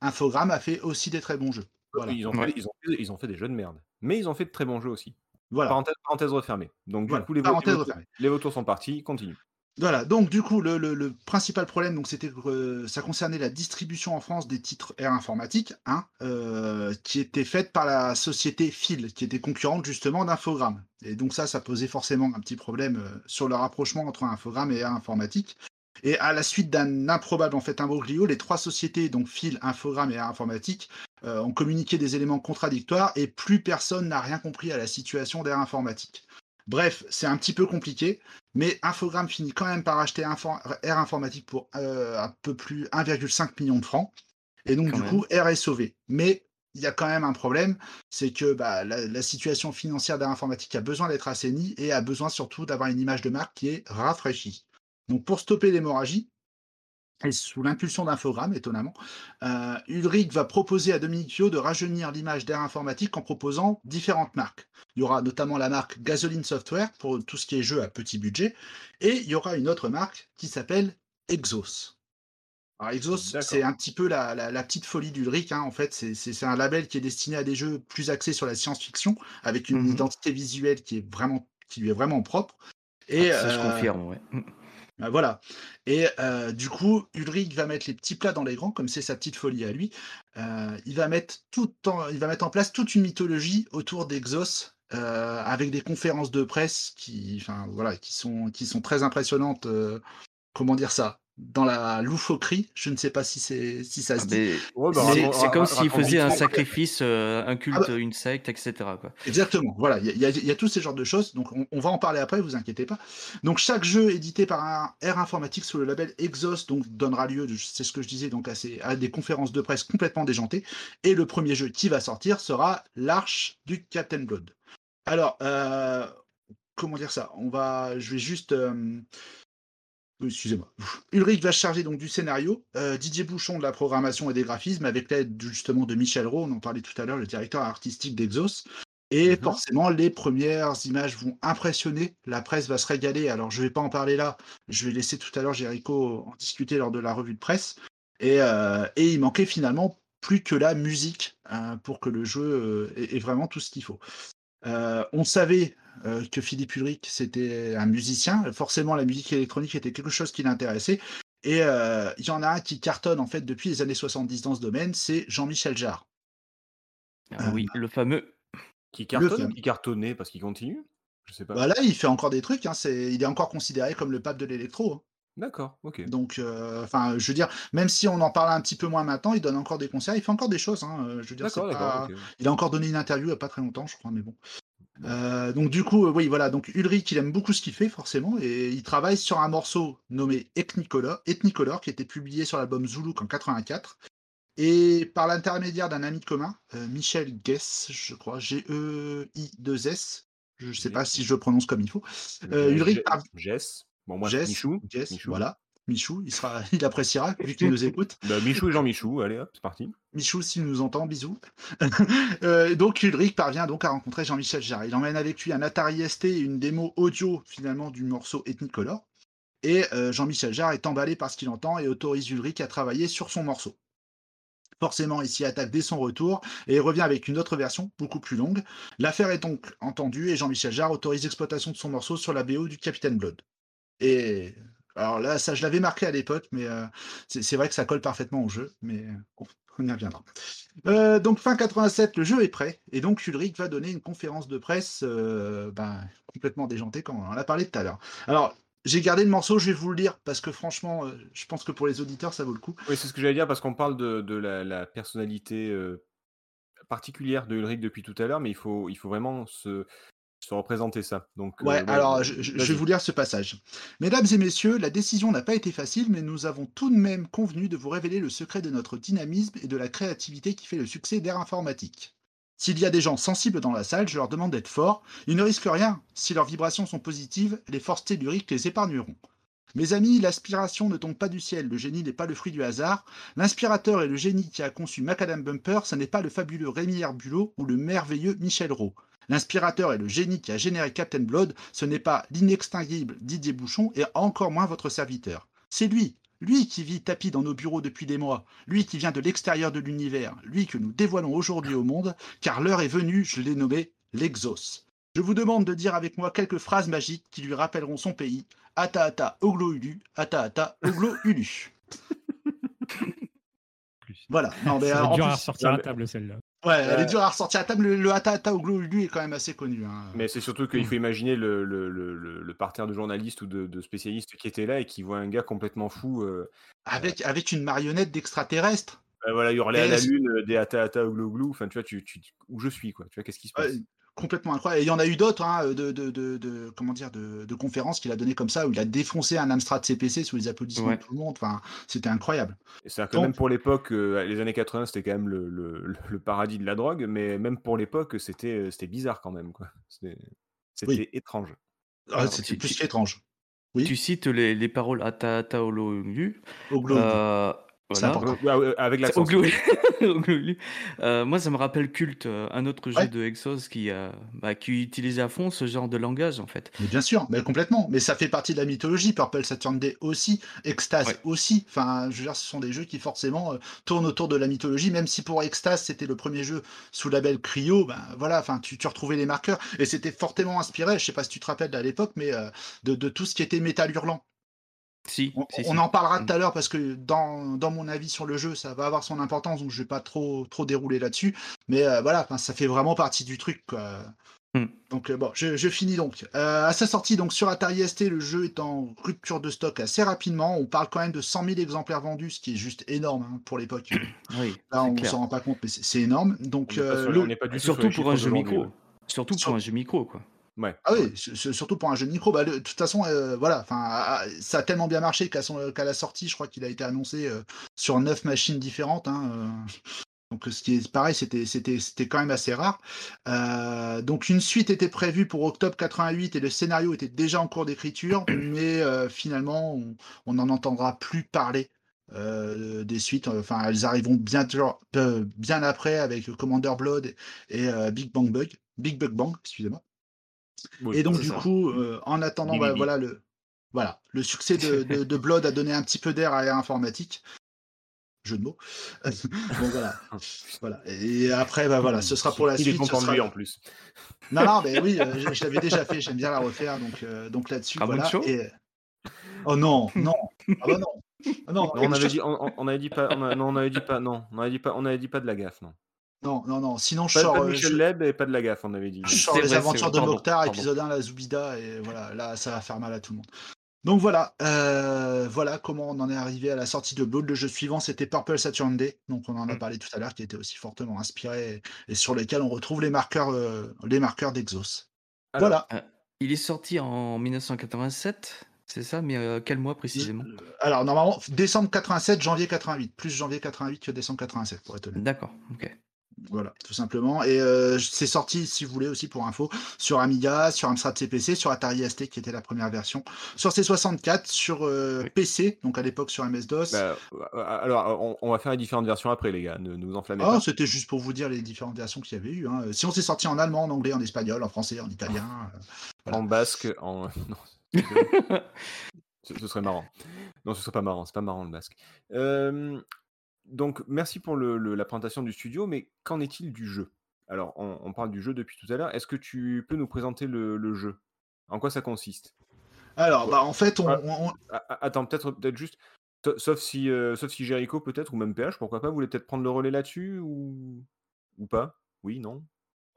Infogrames a fait aussi des très bons jeux. Voilà. Ils, ont ouais. fait, ils, ont fait, ils ont fait des jeux de merde, mais ils ont fait de très bons jeux aussi. Voilà. Parenthèse, parenthèse refermée. Donc du voilà. coup, les, les, vautours, les vautours sont partis, continue. Voilà, donc du coup, le, le, le principal problème, donc, c'était que euh, ça concernait la distribution en France des titres Air Informatique, hein, euh, qui était faite par la société Phil, qui était concurrente justement d'Infogrames. Et donc ça, ça posait forcément un petit problème euh, sur le rapprochement entre Infogrames et Air Informatique. Et à la suite d'un improbable en fait imbroglio, les trois sociétés, donc Phil, Infogrames et Air Informatique, euh, ont communiqué des éléments contradictoires et plus personne n'a rien compris à la situation d'Air Informatique. Bref, c'est un petit peu compliqué, mais Infogrames finit quand même par acheter Air Informatique pour euh, un peu plus un virgule cinq million de francs. Et donc, quand du même. coup, Air est sauvé. Mais il y a quand même un problème, c'est que bah, la, la situation financière d'Air Informatique a besoin d'être assainie et a besoin surtout d'avoir une image de marque qui est rafraîchie. Donc, pour stopper l'hémorragie, et sous l'impulsion d'Infogrames, étonnamment, euh, Ulrich va proposer à Dominique Pio de rajeunir l'image d'Air Informatique en proposant différentes marques. Il y aura notamment la marque Gasoline Software pour tout ce qui est jeu à petit budget, et il y aura une autre marque qui s'appelle Exos. Alors Exos, D'accord. c'est un petit peu la, la, la petite folie d'Ulrich, hein, en fait, c'est, c'est, c'est un label qui est destiné à des jeux plus axés sur la science-fiction, avec une mm-hmm. identité visuelle qui, est vraiment, qui lui est vraiment propre. Et, ah, ça, euh, je confirme, ouais. Voilà. Et euh, du coup, Ulrich va mettre les petits plats dans les grands, comme c'est sa petite folie à lui. Euh, il, va mettre tout en, il va mettre en place toute une mythologie autour d'Exos, euh, avec des conférences de presse qui, enfin, voilà, qui, sont, qui sont très impressionnantes. Euh, comment dire ça ? Dans la loufoquerie, je ne sais pas si, c'est, si ça se dit. Ouais, bah, c'est, c'est comme s'il faisait un sacrifice, euh, un culte, ah bah, une secte, et cetera quoi. Exactement, voilà, il y, y, y a tous ces genres de choses, donc on, on va en parler après, ne vous inquiétez pas. Donc chaque jeu édité par un Air Informatique sous le label Exos donc, donnera lieu, c'est ce que je disais, donc, à, ces, à des conférences de presse complètement déjantées, et le premier jeu qui va sortir sera l'Arche du Captain Blood. Alors, euh, comment dire ça ? On va, je vais juste... Euh, Excusez-moi. Ulrich va se charger donc du scénario, euh, Didier Bouchon de la programmation et des graphismes, avec l'aide justement de Michel Rau, on en parlait tout à l'heure, le directeur artistique d'Exos. Et mm-hmm. forcément, les premières images vont impressionner, la presse va se régaler. Alors, je ne vais pas en parler là, je vais laisser tout à l'heure Jericho en discuter lors de la revue de presse. Et, euh, et il manquait finalement plus que la musique hein, pour que le jeu euh, ait vraiment tout ce qu'il faut. Euh, on savait euh, que Philippe Ulrich c'était un musicien, forcément la musique électronique était quelque chose qui l'intéressait et il euh, y en a un qui cartonne en fait depuis les années soixante-dix dans ce domaine, c'est Jean-Michel Jarre. Ah, euh, oui, le fameux qui cartonne, fameux. Qui cartonnait parce qu'il continue, je sais pas. Bah là, il fait encore des trucs, hein, c'est... il est encore considéré comme le pape de l'électro. Hein. D'accord, ok. Donc, enfin, euh, je veux dire, même si on en parle un petit peu moins maintenant, il donne encore des concerts, il fait encore des choses. Hein, je veux dire, d'accord, c'est d'accord, pas... okay. Il a encore donné une interview il n'y a pas très longtemps, je crois, mais bon. Euh, donc du coup, euh, oui, voilà. Donc Ulrich, il aime beaucoup ce qu'il fait, forcément, et il travaille sur un morceau nommé Ethnicolor, Ethnicolor, qui était publié sur l'album Zoulouk en quatre-vingt-quatre, et par l'intermédiaire d'un ami commun, euh, Michel Guess, je crois, G E I deux S. Je ne sais pas si je prononce comme il faut. Euh, Ulrich. Guess. Bon, moi, Jess, Michou, Jess, Michou. Voilà. Michou, il, sera, il appréciera vu qu'il nous écoute. Bah, Michou et Jean-Michou, allez hop, c'est parti. Michou, s'il nous entend, bisous. euh, donc Ulrich parvient donc à rencontrer Jean-Michel Jarre. Il emmène avec lui un Atari S T et une démo audio finalement du morceau Ethnicolor. Et euh, Jean-Michel Jarre est emballé par ce qu'il entend et autorise Ulrich à travailler sur son morceau. Forcément, il s'y attaque dès son retour et il revient avec une autre version, beaucoup plus longue. L'affaire est donc entendue et Jean-Michel Jarre autorise l'exploitation de son morceau sur la B O du Capitaine Blood. Et alors là, ça je l'avais marqué à l'époque, mais euh, c'est, c'est vrai que ça colle parfaitement au jeu, mais on, on y reviendra. Euh, donc fin quatre-vingt-sept, le jeu est prêt et donc Ulrich va donner une conférence de presse euh, ben, complètement déjantée comme on en a parlé tout à l'heure. Alors, j'ai gardé le morceau, je vais vous le lire, parce que franchement, euh, je pense que pour les auditeurs, ça vaut le coup. Oui, c'est ce que j'allais dire, parce qu'on parle de, de la, la personnalité euh, particulière de Ulrich depuis tout à l'heure, mais il faut, il faut vraiment se, se représenter ça. Donc, ouais, euh, ouais, alors je, je vais vous lire ce passage. « Mesdames et messieurs, la décision n'a pas été facile, mais nous avons tout de même convenu de vous révéler le secret de notre dynamisme et de la créativité qui fait le succès d'Air Informatique. » S'il y a des gens sensibles dans la salle, je leur demande d'être forts. Ils ne risquent rien. Si leurs vibrations sont positives, les forces telluriques les épargneront. Mes amis, l'aspiration ne tombe pas du ciel. Le génie n'est pas le fruit du hasard. L'inspirateur et le génie qui a conçu Macadam Bumper, ce n'est pas le fabuleux Rémi Herbulot ou le merveilleux Michel Rau. L'inspirateur et le génie qui a généré Captain Blood, ce n'est pas l'inextinguible Didier Bouchon et encore moins votre serviteur. C'est lui. Lui qui vit tapis dans nos bureaux depuis des mois, lui qui vient de l'extérieur de l'univers, lui que nous dévoilons aujourd'hui au monde, car l'heure est venue, je l'ai nommé l'Exos. Je vous demande de dire avec moi quelques phrases magiques qui lui rappelleront son pays. Ata ata oglo ulu, ata ata oglo ulu. Voilà. Non, mais, alors, dur en plus, à ressortir à la table celle-là. Ouais, euh... elle est dure à ressortir à table. Le, le Hata Hata Oglo Ulu est quand même assez connu. Hein. Mais c'est surtout qu'il faut imaginer le, le, le, le parterre de journalistes ou de, de spécialistes qui étaient là et qui voient un gars complètement fou. Euh, avec, euh... avec une marionnette d'extraterrestre. Euh, voilà, il hurlait à la lune des Hata Hata Oglo Oglo. Enfin, tu vois, tu, tu, où je suis, quoi. Tu vois, qu'est-ce qui se passe ? Ouais, complètement incroyable. Et il y en a eu d'autres hein, de, de, de, de, comment dire, de, de conférences qu'il a donné comme ça, où il a défoncé un Amstrad C P C sous les applaudissements ouais. de tout le monde. Enfin, c'était incroyable. Et c'est-à-dire que donc, même pour l'époque, euh, les années quatre-vingts, c'était quand même le, le, le paradis de la drogue, mais même pour l'époque, c'était, c'était bizarre quand même. Quoi. C'était, c'était oui. étrange. Ah, alors, c'était tu, plus tu, étrange. Oui. Tu cites les, les paroles à ta, ta olo, Oglo. Euh, Voilà. Avec l'accent. euh, moi, ça me rappelle Cult, un autre jeu ouais. de Exos qui, euh, bah, qui utilise à fond ce genre de langage, en fait. Mais bien sûr, mais complètement. Mais ça fait partie de la mythologie. Purple Saturn Day aussi, Extase ouais. aussi. Enfin, je veux dire, ce sont des jeux qui forcément euh, tournent autour de la mythologie. Même si pour Extase, c'était le premier jeu sous label Cryo, ben voilà, enfin, tu, tu retrouvais les marqueurs et c'était fortement inspiré. Je sais pas si tu te rappelles à l'époque, mais euh, de, de tout ce qui était métal hurlant. Si, on, si, on si. en parlera tout à l'heure parce que dans, dans mon avis sur le jeu, ça va avoir son importance, donc je ne vais pas trop, trop dérouler là-dessus. Mais euh, voilà, ça fait vraiment partie du truc, quoi. Mm. Donc euh, bon, je, je finis donc. Euh, à sa sortie donc sur Atari S T, le jeu est en rupture de stock assez rapidement. On parle quand même de cent mille exemplaires vendus, ce qui est juste énorme hein, pour l'époque. Oui, là, on ne s'en rend pas compte, mais c'est, c'est énorme. Donc, euh, façon, le... pas surtout pour un jeu micro. Ouais. Surtout pour sur... un jeu micro, quoi. Ouais. Ah oui, surtout pour un jeu de micro. Bah, de toute façon, euh, voilà, ça a tellement bien marché qu'à, son, qu'à la sortie, je crois qu'il a été annoncé euh, sur neuf machines différentes. Hein, euh, donc, ce qui est pareil, c'était, c'était, c'était quand même assez rare. Euh, donc, une suite était prévue pour octobre quatre-vingt-huit et le scénario était déjà en cours d'écriture, mais euh, finalement, on n'en entendra plus parler. Euh, des suites, enfin, elles arriveront bien, euh, bien après avec Commander Blood et euh, Big Bang Bug, Big Bug Bang, excusez-moi. Oui, et donc du ça. coup, euh, en attendant, bah, voilà le voilà le succès de, de, de Blood a donné un petit peu d'air à l'ère informatique. Jeu de mots. Bon voilà, voilà. Et après, bah voilà, ce sera pour la Il suite. Il est content de lui en plus. Non non, mais oui, euh, je, je l'avais déjà fait. J'aime bien la refaire, donc euh, donc là-dessus, ah, voilà. Et... Oh non non. Ah bah non. Ah, non. On avait dit, on, on avait dit pas, on a, non, on avait dit pas, non, on avait dit pas, on avait dit pas de la gaffe, non. Non, non, non, sinon je pas, sors... Pas de Michel je... Leb et pas de la gaffe, on avait dit. Je sors c'est les vrai, aventures de Mokhtar, épisode un, la Zoubida, et voilà, là, ça va faire mal à tout le monde. Donc voilà, euh, voilà comment on en est arrivé à la sortie de Blood. Le jeu suivant, c'était Purple Saturn Day, donc on en a parlé tout à l'heure, qui était aussi fortement inspiré, et sur lequel on retrouve les marqueurs, euh, les marqueurs d'Exos. Alors, voilà. Euh, il est sorti en mille neuf cent quatre-vingt-sept, c'est ça, mais euh, quel mois précisément ? Alors normalement, décembre quatre-vingt-sept, janvier quatre-vingt-huit, plus janvier quatre-vingt-huit que décembre quatre-vingt-sept, pour être honnête. D'accord, ok. Voilà, tout simplement. Et euh, c'est sorti, si vous voulez, aussi pour info, sur Amiga, sur Amstrad C P C, sur Atari S T, qui était la première version, sur C soixante-quatre, sur euh, oui. P C, donc à l'époque sur M S-DOS. Bah, alors, on, on va faire les différentes versions après, les gars, ne, ne vous enflammez oh, pas. C'était juste pour vous dire les différentes versions qu'il y avait eu. Hein. Si on s'est sorti en allemand, en anglais, en espagnol, en français, en italien... Oh. Euh, voilà. En basque, en... Non. ce, ce serait marrant. Non, ce serait pas marrant, c'est pas marrant le basque. Euh... Donc, merci pour le, le, la présentation du studio, mais qu'en est-il du jeu? Alors, on, on parle du jeu depuis tout à l'heure. Est-ce que tu peux nous présenter le, le jeu? En quoi ça consiste? Alors, bah, en fait, on... Ah, on... Attends, peut-être, peut-être juste... Sauf si, euh, sauf si Jericho, peut-être, ou même P H, pourquoi pas, vous voulez peut-être prendre le relais là-dessus, ou, ou pas? Oui, non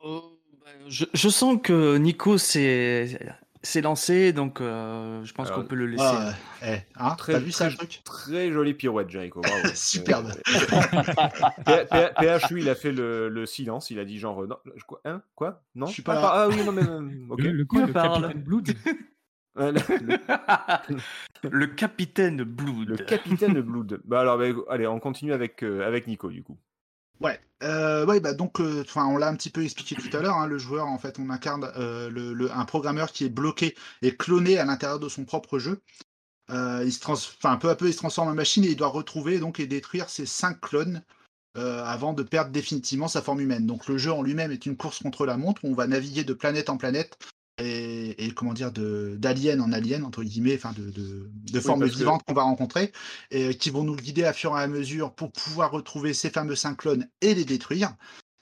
euh, bah, je, je sens que Nico, c'est... C'est lancé, donc euh, je pense Alors, qu'on peut le laisser. Euh, euh, hein, très, t'as vu ça, truc très jolie pirouette, Jericho. Superbe. P H, lui, il a fait le, le silence. Il a dit genre, non, quoi, hein, quoi, non, je suis pas. Ah, ah oui, non mais okay. le, le, coup, le Capitaine Blood. le Capitaine Blood. Le Capitaine Blood. Bah alors, bah, allez, on continue avec euh, avec Nico du coup. Ouais, euh, ouais, bah donc, euh, on l'a un petit peu expliqué tout à l'heure. Hein, le joueur, en fait, on incarne euh, le, le, un programmeur qui est bloqué et cloné à l'intérieur de son propre jeu. Euh, il se trans- enfin, peu à peu, il se transforme en machine et il doit retrouver donc et détruire ses cinq clones euh, avant de perdre définitivement sa forme humaine. Donc, le jeu en lui-même est une course contre la montre où on va naviguer de planète en planète et, et comment dire, de, d'alien en alien entre guillemets, enfin, de, de, de oui, formes vivantes que... qu'on va rencontrer et qui vont nous guider à fur et à mesure pour pouvoir retrouver ces fameux cinq clones et les détruire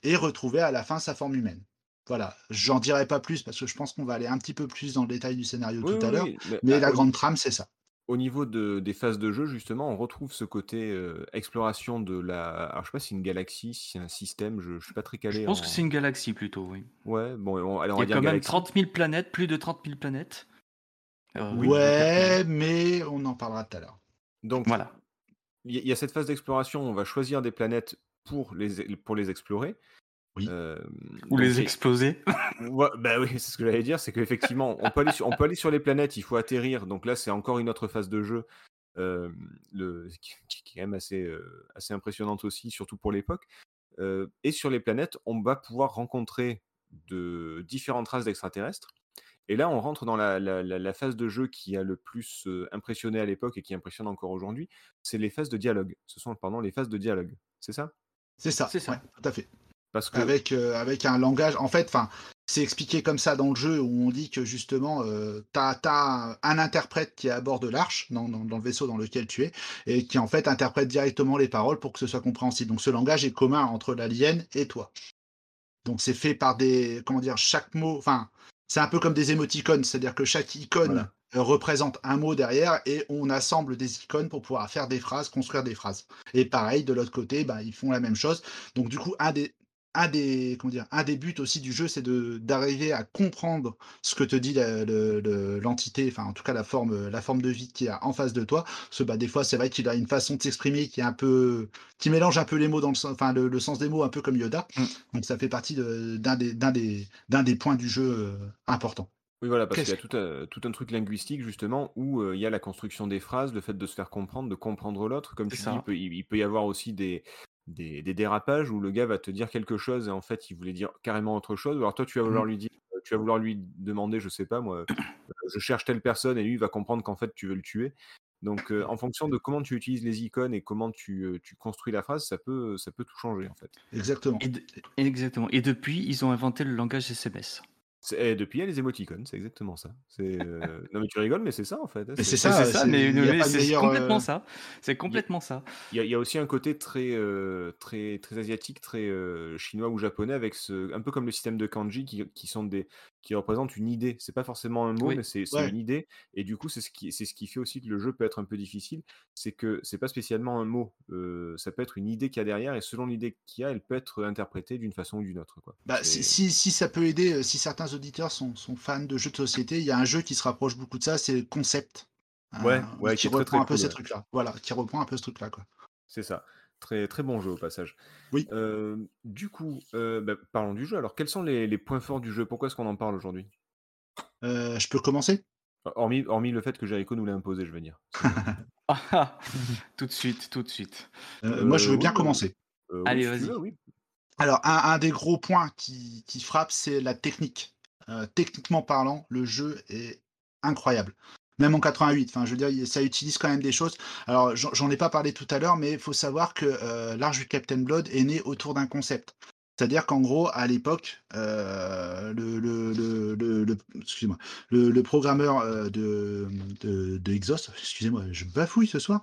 et retrouver à la fin sa forme humaine. Voilà, j'en dirai pas plus parce que je pense qu'on va aller un petit peu plus dans le détail du scénario oui, tout oui, à l'heure, oui. mais, mais à, la grande niveau, trame c'est ça. Au niveau de, des phases de jeu justement, on retrouve ce côté euh, exploration de la, alors je sais pas si c'est une galaxie, si c'est un système, je, je suis pas très calé. Je pense en... que c'est une galaxie plutôt, oui. Ouais, bon, on, allez, on va dire galaxie. Il y a quand même trente mille planètes, plus de trente mille planètes. Euh, oui, ouais, mais on en parlera tout à l'heure. Donc voilà, il y, y a cette phase d'exploration, on va choisir des planètes pour les pour les explorer. Oui. Euh, Ou les c'est... exploser. Ouais, bah oui, c'est ce que j'allais dire, c'est qu'effectivement, on peut aller sur, on peut aller sur les planètes, il faut atterrir. Donc là, c'est encore une autre phase de jeu, euh, le, qui, qui est quand même assez, euh, assez impressionnante aussi, surtout pour l'époque. Euh, et sur les planètes, on va pouvoir rencontrer de différentes races d'extraterrestres. Et là, on rentre dans la, la, la, la phase de jeu qui a le plus euh, impressionné à l'époque et qui impressionne encore aujourd'hui. C'est les phases de dialogue. Ce sont, pardon, les phases de dialogue. C'est ça ? C'est ça. C'est ça. Ouais, tout à fait. Parce que... avec, euh, avec un langage, en fait, c'est expliqué comme ça dans le jeu où on dit que justement, euh, t'as, t'as un interprète qui est à bord de l'arche, dans, dans, dans le vaisseau dans lequel tu es, et qui en fait interprète directement les paroles pour que ce soit compréhensible. Donc ce langage est commun entre l'alien et toi. Donc c'est fait par des, comment dire, chaque mot, enfin, c'est un peu comme des émoticônes, c'est-à-dire que chaque icône voilà. représente un mot derrière et on assemble des icônes pour pouvoir faire des phrases, construire des phrases. Et pareil, de l'autre côté, bah, ils font la même chose. Donc du coup, un des Un des, comment dire, un des buts aussi du jeu, c'est de, d'arriver à comprendre ce que te dit la, le, le, l'entité, enfin en tout cas la forme, la forme de vie qu'il y a en face de toi. Parce que bah, des fois, c'est vrai qu'il a une façon de s'exprimer qui est un peu, qui mélange un peu les mots dans le, enfin le, le sens des mots, un peu comme Yoda. Donc ça fait partie de, d'un des, d'un des, d'un des points du jeu euh, important. Oui, voilà, parce Qu'est-ce qu'il y a tout, euh, tout un truc linguistique, justement, où euh, il y a la construction des phrases, le fait de se faire comprendre, de comprendre l'autre. Comme c'est tu ça. dis, il peut, il, il peut y avoir aussi des... Des, des dérapages où le gars va te dire quelque chose et en fait il voulait dire carrément autre chose. Alors toi tu vas vouloir lui dire, tu vas vouloir lui demander, je sais pas moi, je cherche telle personne et lui il va comprendre qu'en fait tu veux le tuer. Donc euh, en fonction de comment tu utilises les icônes et comment tu, tu construis la phrase, ça peut, ça peut tout changer en fait. Exactement. Et, de, exactement. Et depuis ils ont inventé le langage S M S. C'est, et depuis il y a les émoticônes, c'est exactement ça. C'est, euh... non mais tu rigoles, mais c'est ça en fait. C'est, c'est ça, c'est ça. C'est, mais, mais, mais c'est, meilleur, c'est complètement euh... ça. C'est complètement il a, ça. Il y, y a aussi un côté très, euh, très, très asiatique, très euh, chinois ou japonais, avec ce, un peu comme le système de kanji qui, qui sont des, qui représentent une idée. C'est pas forcément un mot, oui. mais c'est, c'est ouais. une idée. Et du coup, c'est ce qui, c'est ce qui fait aussi que le jeu peut être un peu difficile. C'est que c'est pas spécialement un mot. Euh, ça peut être une idée qu'il y a derrière, et selon l'idée qu'il y a, elle peut être interprétée d'une façon ou d'une autre, quoi. Bah, et... si, si, si ça peut aider, si certains auditeurs sont, sont fans de jeux de société, il y a un jeu qui se rapproche beaucoup de ça, c'est Concept. Ouais, hein, ouais, qui, qui reprend très, très un peu cool, ces ouais. trucs-là. Voilà, qui reprend un peu ce truc-là, quoi. C'est ça. Très, très bon jeu au passage. Oui. Euh, du coup, euh, bah, parlons du jeu. Alors, quels sont les, les points forts du jeu? Pourquoi est-ce qu'on en parle aujourd'hui? euh, Je peux commencer hormis, hormis le fait que Jericho nous l'a imposé, je veux dire. tout de suite, tout de suite. Euh, euh, moi, je veux bien ouais, commencer. Euh, Allez, oui, vas-y. Veux, oui. Alors, un, un des gros points qui, qui frappe, c'est la technique. Euh, techniquement parlant, le jeu est incroyable. Même en quatre-vingt-huit, enfin, je veux dire, ça utilise quand même des choses. Alors, j'en ai pas parlé tout à l'heure, mais il faut savoir que euh, l'arche du Captain Blood est né autour d'un concept. C'est-à-dire qu'en gros, à l'époque, euh, le, le, le, le, le, excusez-moi, le, le programmeur de, de, de Exos, excusez-moi, je bafouille ce soir,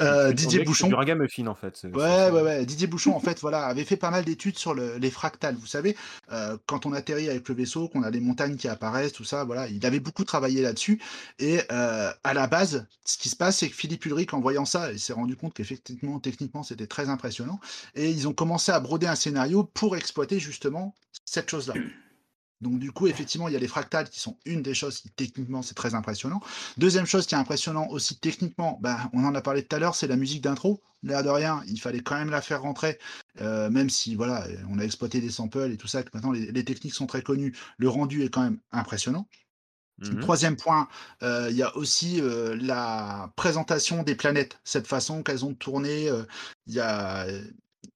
euh, Didier Bouchon. C'est du fine, en fait. C'est, ouais, c'est... ouais, ouais. Didier Bouchon, en fait, voilà, avait fait pas mal d'études sur le, les fractales. Vous savez, euh, quand on atterrit avec le vaisseau, qu'on a les montagnes qui apparaissent, tout ça, voilà, il avait beaucoup travaillé là-dessus. Et euh, à la base, ce qui se passe, c'est que Philippe Ulrich, en voyant ça, il s'est rendu compte qu'effectivement, techniquement, c'était très impressionnant. Et ils ont commencé à broder un scénario pour exploiter justement cette chose-là. Donc du coup, effectivement, il y a les fractales qui sont une des choses qui, techniquement, c'est très impressionnant. Deuxième chose qui est impressionnant aussi techniquement, ben, on en a parlé tout à l'heure, c'est la musique d'intro. L'air de rien, il fallait quand même la faire rentrer, euh, même si voilà, on a exploité des samples et tout ça, que maintenant les, les techniques sont très connues, le rendu est quand même impressionnant. Mmh. Troisième point, euh, il y a aussi euh, la présentation des planètes, cette façon qu'elles ont tourné, euh, il y a...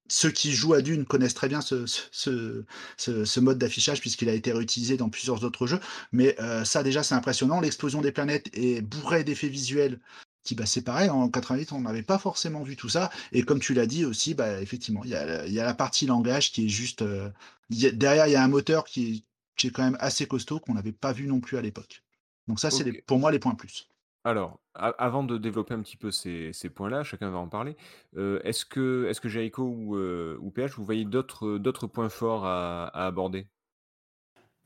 Ceux qui jouent à Dune connaissent très bien ce, ce, ce, ce mode d'affichage puisqu'il a été réutilisé dans plusieurs autres jeux. Mais euh, ça, déjà, c'est impressionnant. L'explosion des planètes est bourrée d'effets visuels qui, bah, c'est pareil, en quatre-vingt-huit, on n'avait pas forcément vu tout ça. Et comme tu l'as dit aussi, bah, effectivement, il y a, y a la partie langage qui est juste... Euh, y a, derrière, il y a un moteur qui est, qui est quand même assez costaud, qu'on n'avait pas vu non plus à l'époque. Donc ça, okay. C'est les, pour moi les points plus. Alors, avant de développer un petit peu ces, ces points-là, chacun va en parler, euh, est-ce que, est-ce que Jericho ou, euh, ou P H, vous voyez d'autres, d'autres points forts à, à aborder ?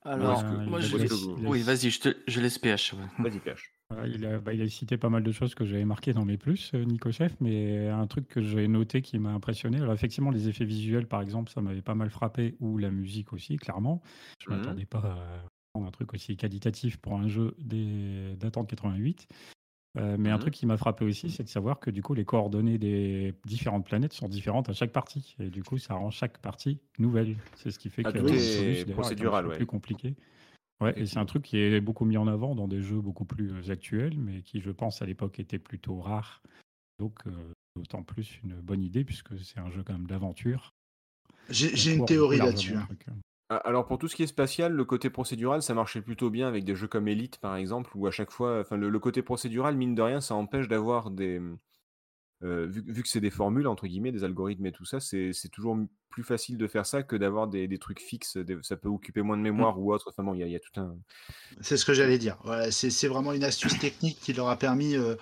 Alors, que, moi je laisse, vous... oui, vas-y, je, te, je laisse P H. Ouais. Vas-y, P H. Euh, il, a, bah, il a cité pas mal de choses que j'avais marquées dans mes plus, euh, Nico Chef, mais un truc que j'ai noté qui m'a impressionné, alors effectivement, les effets visuels, par exemple, ça m'avait pas mal frappé, ou la musique aussi, clairement. Je ne mmh. m'attendais pas à... un truc aussi qualitatif pour un jeu des... datant de quatre-vingt-huit. Euh, mais mmh. un truc qui m'a frappé aussi, c'est de savoir que du coup, les coordonnées des différentes planètes sont différentes à chaque partie. Et du coup, ça rend chaque partie nouvelle. C'est ce qui fait ah, que la solution est procédurale, ouais. Plus compliquée. Ouais, et c'est un truc qui est beaucoup mis en avant dans des jeux beaucoup plus actuels, mais qui, je pense, à l'époque, était plutôt rare. Donc, euh, d'autant plus une bonne idée, puisque c'est un jeu quand même d'aventure. J'ai, j'ai une théorie là-dessus. Hein. Alors pour tout ce qui est spatial, le côté procédural, ça marchait plutôt bien avec des jeux comme Elite par exemple, où à chaque fois, enfin le, le côté procédural, mine de rien, ça empêche d'avoir des, euh, vu, vu que c'est des formules entre guillemets, des algorithmes et tout ça, c'est, c'est toujours plus facile de faire ça que d'avoir des, des trucs fixes, des, ça peut occuper moins de mémoire mmh. ou autre. Enfin bon, il y, y a tout un. C'est ce que j'allais dire. Voilà, c'est, c'est vraiment une astuce technique qui leur a permis, euh,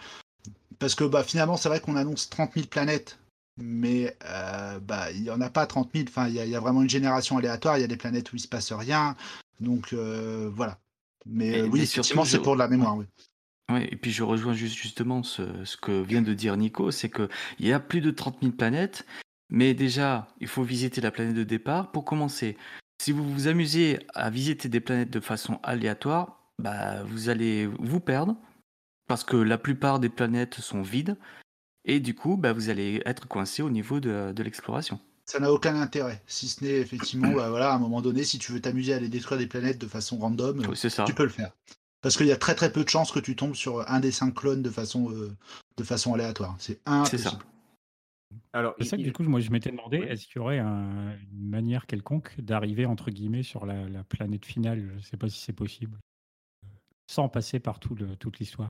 parce que bah finalement, c'est vrai qu'on annonce trente mille planètes. Mais euh, bah, il n'y en a pas trente mille. Enfin, il y, y a vraiment une génération aléatoire. Il y a des planètes où il ne se passe rien. Donc, euh, voilà. Mais et, oui, mais effectivement, c'est je... pour de la mémoire. Oui. Oui, et puis je rejoins juste, justement ce, ce que vient de dire Nico. C'est qu'il y a plus de trente mille planètes. Mais déjà, il faut visiter la planète de départ pour commencer. Si vous vous amusez à visiter des planètes de façon aléatoire, bah, vous allez vous perdre. Parce que la plupart des planètes sont vides. Et du coup, bah, vous allez être coincé au niveau de, de l'exploration. Ça n'a aucun intérêt, si ce n'est effectivement, bah, voilà, à un moment donné, si tu veux t'amuser à aller détruire des planètes de façon random, oui, c'est ça. Tu peux le faire. Parce qu'il y a très très peu de chances que tu tombes sur un des cinq clones de façon, euh, de façon aléatoire. C'est impossible. C'est ça. Alors, c'est ça que du coup, moi je m'étais demandé, est-ce qu'il y aurait un, une manière quelconque d'arriver, entre guillemets, sur la, la planète finale ? Je ne sais pas si c'est possible. Sans passer par tout le, toute l'histoire.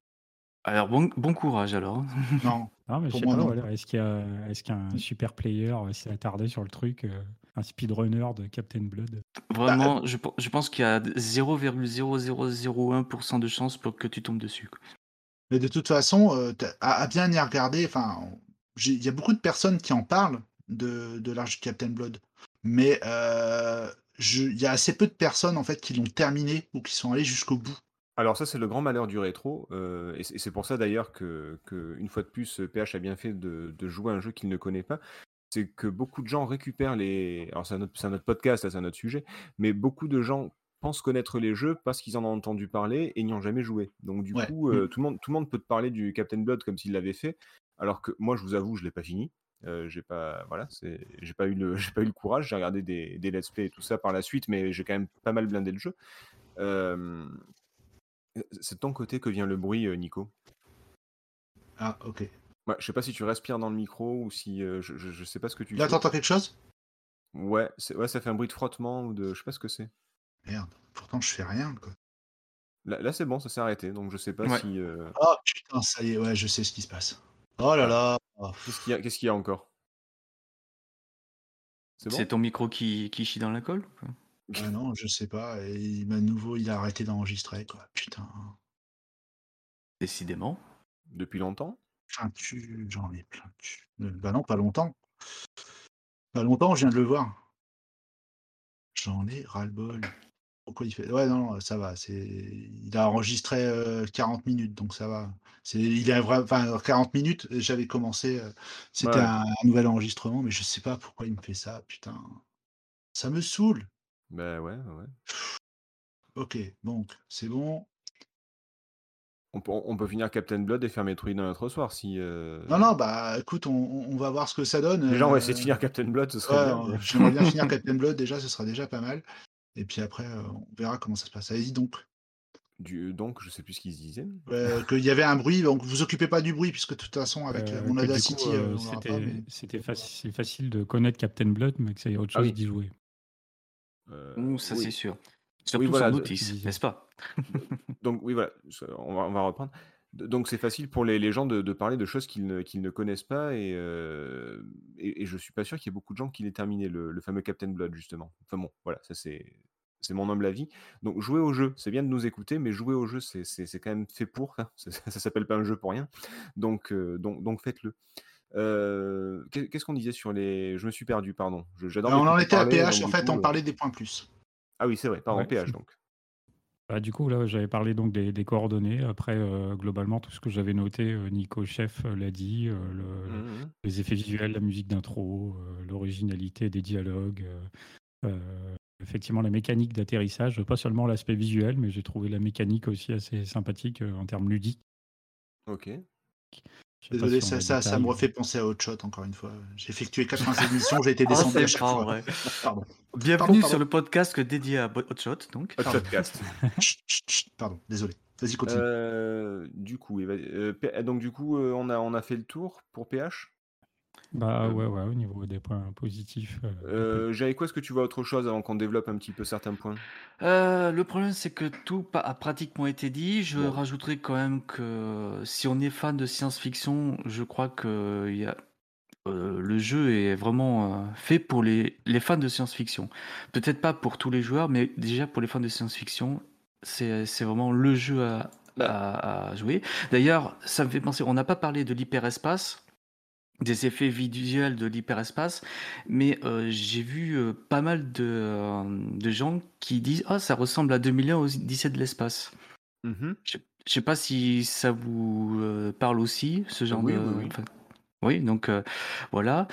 Alors, bon, bon courage, alors. Non, non mais je sais pas, voilà. Est-ce qu'il y a, est-ce qu'il y a un super player s'est attardé sur le truc, euh, un speedrunner de Captain Blood ? Vraiment, bah, je, je pense qu'il y a zéro virgule zéro zéro zéro un pour cent de chance pour que tu tombes dessus. Mais de toute façon, euh, à, à bien y regarder, enfin, il y a beaucoup de personnes qui en parlent de, de l'arche Captain Blood, mais euh, je, il y a assez peu de personnes en fait, qui l'ont terminé ou qui sont allées jusqu'au bout. Alors ça, c'est le grand malheur du rétro, euh, et c'est pour ça d'ailleurs que, que, une fois de plus, P H a bien fait de, de jouer à un jeu qu'il ne connaît pas. C'est que beaucoup de gens récupèrent les... Alors c'est un autre, c'est un autre podcast, là, c'est un autre sujet, mais beaucoup de gens pensent connaître les jeux parce qu'ils en ont entendu parler et n'y ont jamais joué. Donc du ouais. coup, euh, tout le monde, tout le monde peut te parler du Captain Blood comme s'il l'avait fait, alors que moi, je vous avoue, je l'ai pas fini. Euh, j'ai pas voilà, c'est, j'ai pas eu le, j'ai pas eu le courage. J'ai regardé des, des let's play et tout ça par la suite, mais j'ai quand même pas mal blindé le jeu. Euh... C'est de ton côté que vient le bruit, Nico. Ah, ok. Ouais, je sais pas si tu respires dans le micro ou si... Euh, je, je, je sais pas ce que tu... Là, t'entends quelque chose ? Ouais, c'est... ouais, ça fait un bruit de frottement ou de... Je sais pas ce que c'est. Merde, pourtant je fais rien, quoi. Là, là c'est bon, ça s'est arrêté, donc je sais pas ouais. si... Euh... Oh putain, ça y est, ouais, je sais ce qui se passe. Oh là là oh. Qu'est-ce qu'il y a, qu'est-ce qu'il y a encore? C'est, bon c'est ton micro qui, qui chie dans la colle ou quoi? Ah non, je sais pas. Et à nouveau, il a arrêté d'enregistrer, quoi. Putain. Décidément. Depuis longtemps? Enfin, tu... J'en ai plein. Tu... Bah non, pas longtemps. Pas longtemps, je viens de le voir. J'en ai ras-le-bol. Pourquoi il fait... Ouais, non, ça va. C'est... Il a enregistré euh, quarante minutes, donc ça va. C'est... Il a vra... Enfin, quarante minutes, j'avais commencé... Euh... C'était ouais. un, un nouvel enregistrement, mais je sais pas pourquoi il me fait ça, putain. Ça me saoule. Ben ouais, ouais. Ok, donc, c'est bon. On peut, on peut finir Captain Blood et faire Metroid dans notre soir si... Euh... Non, non, bah écoute, on, on va voir ce que ça donne. Déjà, on va essayer de finir Captain Blood, ce serait ouais, bien. J'aimerais bien finir Captain Blood, déjà, ce sera déjà pas mal. Et puis après, euh, on verra comment ça se passe. Allez-y donc. Du, donc, je sais plus ce qu'ils disaient. Euh, qu'il y avait un bruit, donc vous occupez pas du bruit, puisque de toute façon, avec euh, mon Audacity... Coup, euh, on c'était pas, mais... c'était faci- facile de connaître Captain Blood, mais que ça y a autre chose ah, oui. d'y jouer. Euh, Ouh, ça oui. c'est sûr. Surtout oui, voilà, sans doute, ils, n'est-ce pas? Donc oui, voilà, on va, on va reprendre. Donc c'est facile pour les, les gens de, de parler de choses qu'ils ne, qu'ils ne connaissent pas et, euh, et, et je suis pas sûr qu'il y ait beaucoup de gens qui l'aient terminé, le, le fameux Captain Blood, justement. Enfin bon, voilà, ça c'est, c'est mon humble avis. Donc jouer au jeu, c'est bien de nous écouter, mais jouer au jeu, c'est, c'est, c'est quand même fait pour, hein. Ça, ça, ça s'appelle pas un jeu pour rien. Donc, euh, donc, donc faites-le. Euh, qu'est-ce qu'on disait sur les... Je me suis perdu, pardon. Je, j'adore on en était à P H, en fait, coup, on euh... parlait des points plus. Ah oui, c'est vrai, pardon, ouais. P H, donc. Bah, du coup, là, j'avais parlé donc des, des coordonnées. Après, euh, globalement, tout ce que j'avais noté, euh, Nico Chef l'a dit, euh, le, mmh. les effets visuels, la musique d'intro, euh, l'originalité des dialogues, euh, euh, effectivement, la mécanique d'atterrissage, pas seulement l'aspect visuel, mais j'ai trouvé la mécanique aussi assez sympathique euh, en termes ludiques. Ok. Désolé, si ça, ça, ça me refait penser à Hot Shot encore une fois. J'ai effectué quatre-vingt-six émissions, j'ai été descendu oh, à chaque pas, fois. Ouais. Pardon. Bienvenue pardon, pardon. Sur le podcast dédié à Hot Shot, donc. Hot Shotcast. chut, chut, chut. Pardon, désolé. Vas-y, continue. Euh, du coup, euh, donc du coup, euh, on a on a fait le tour pour P H. Bah euh, ouais, ouais, au niveau des points positifs. Euh, euh, J'avais quoi, est-ce que tu vois autre chose avant qu'on développe un petit peu certains points? euh, Le problème, c'est que tout a pratiquement été dit. Je ouais. rajouterais quand même que si on est fan de science-fiction, je crois que y a, euh, le jeu est vraiment euh, fait pour les, les fans de science-fiction. Peut-être pas pour tous les joueurs, mais déjà pour les fans de science-fiction, c'est, c'est vraiment le jeu à, à, à jouer. D'ailleurs, ça me fait penser, on n'a pas parlé de l'hyperespace, des effets visuels de l'hyperespace, mais euh, j'ai vu euh, pas mal de, euh, de gens qui disent « Ah, oh, ça ressemble à deux mille un au Odyssée de l'espace mm-hmm. ». Je ne sais pas si ça vous euh, parle aussi, ce genre oui, de... Oui, oui. Enfin, oui donc euh, voilà.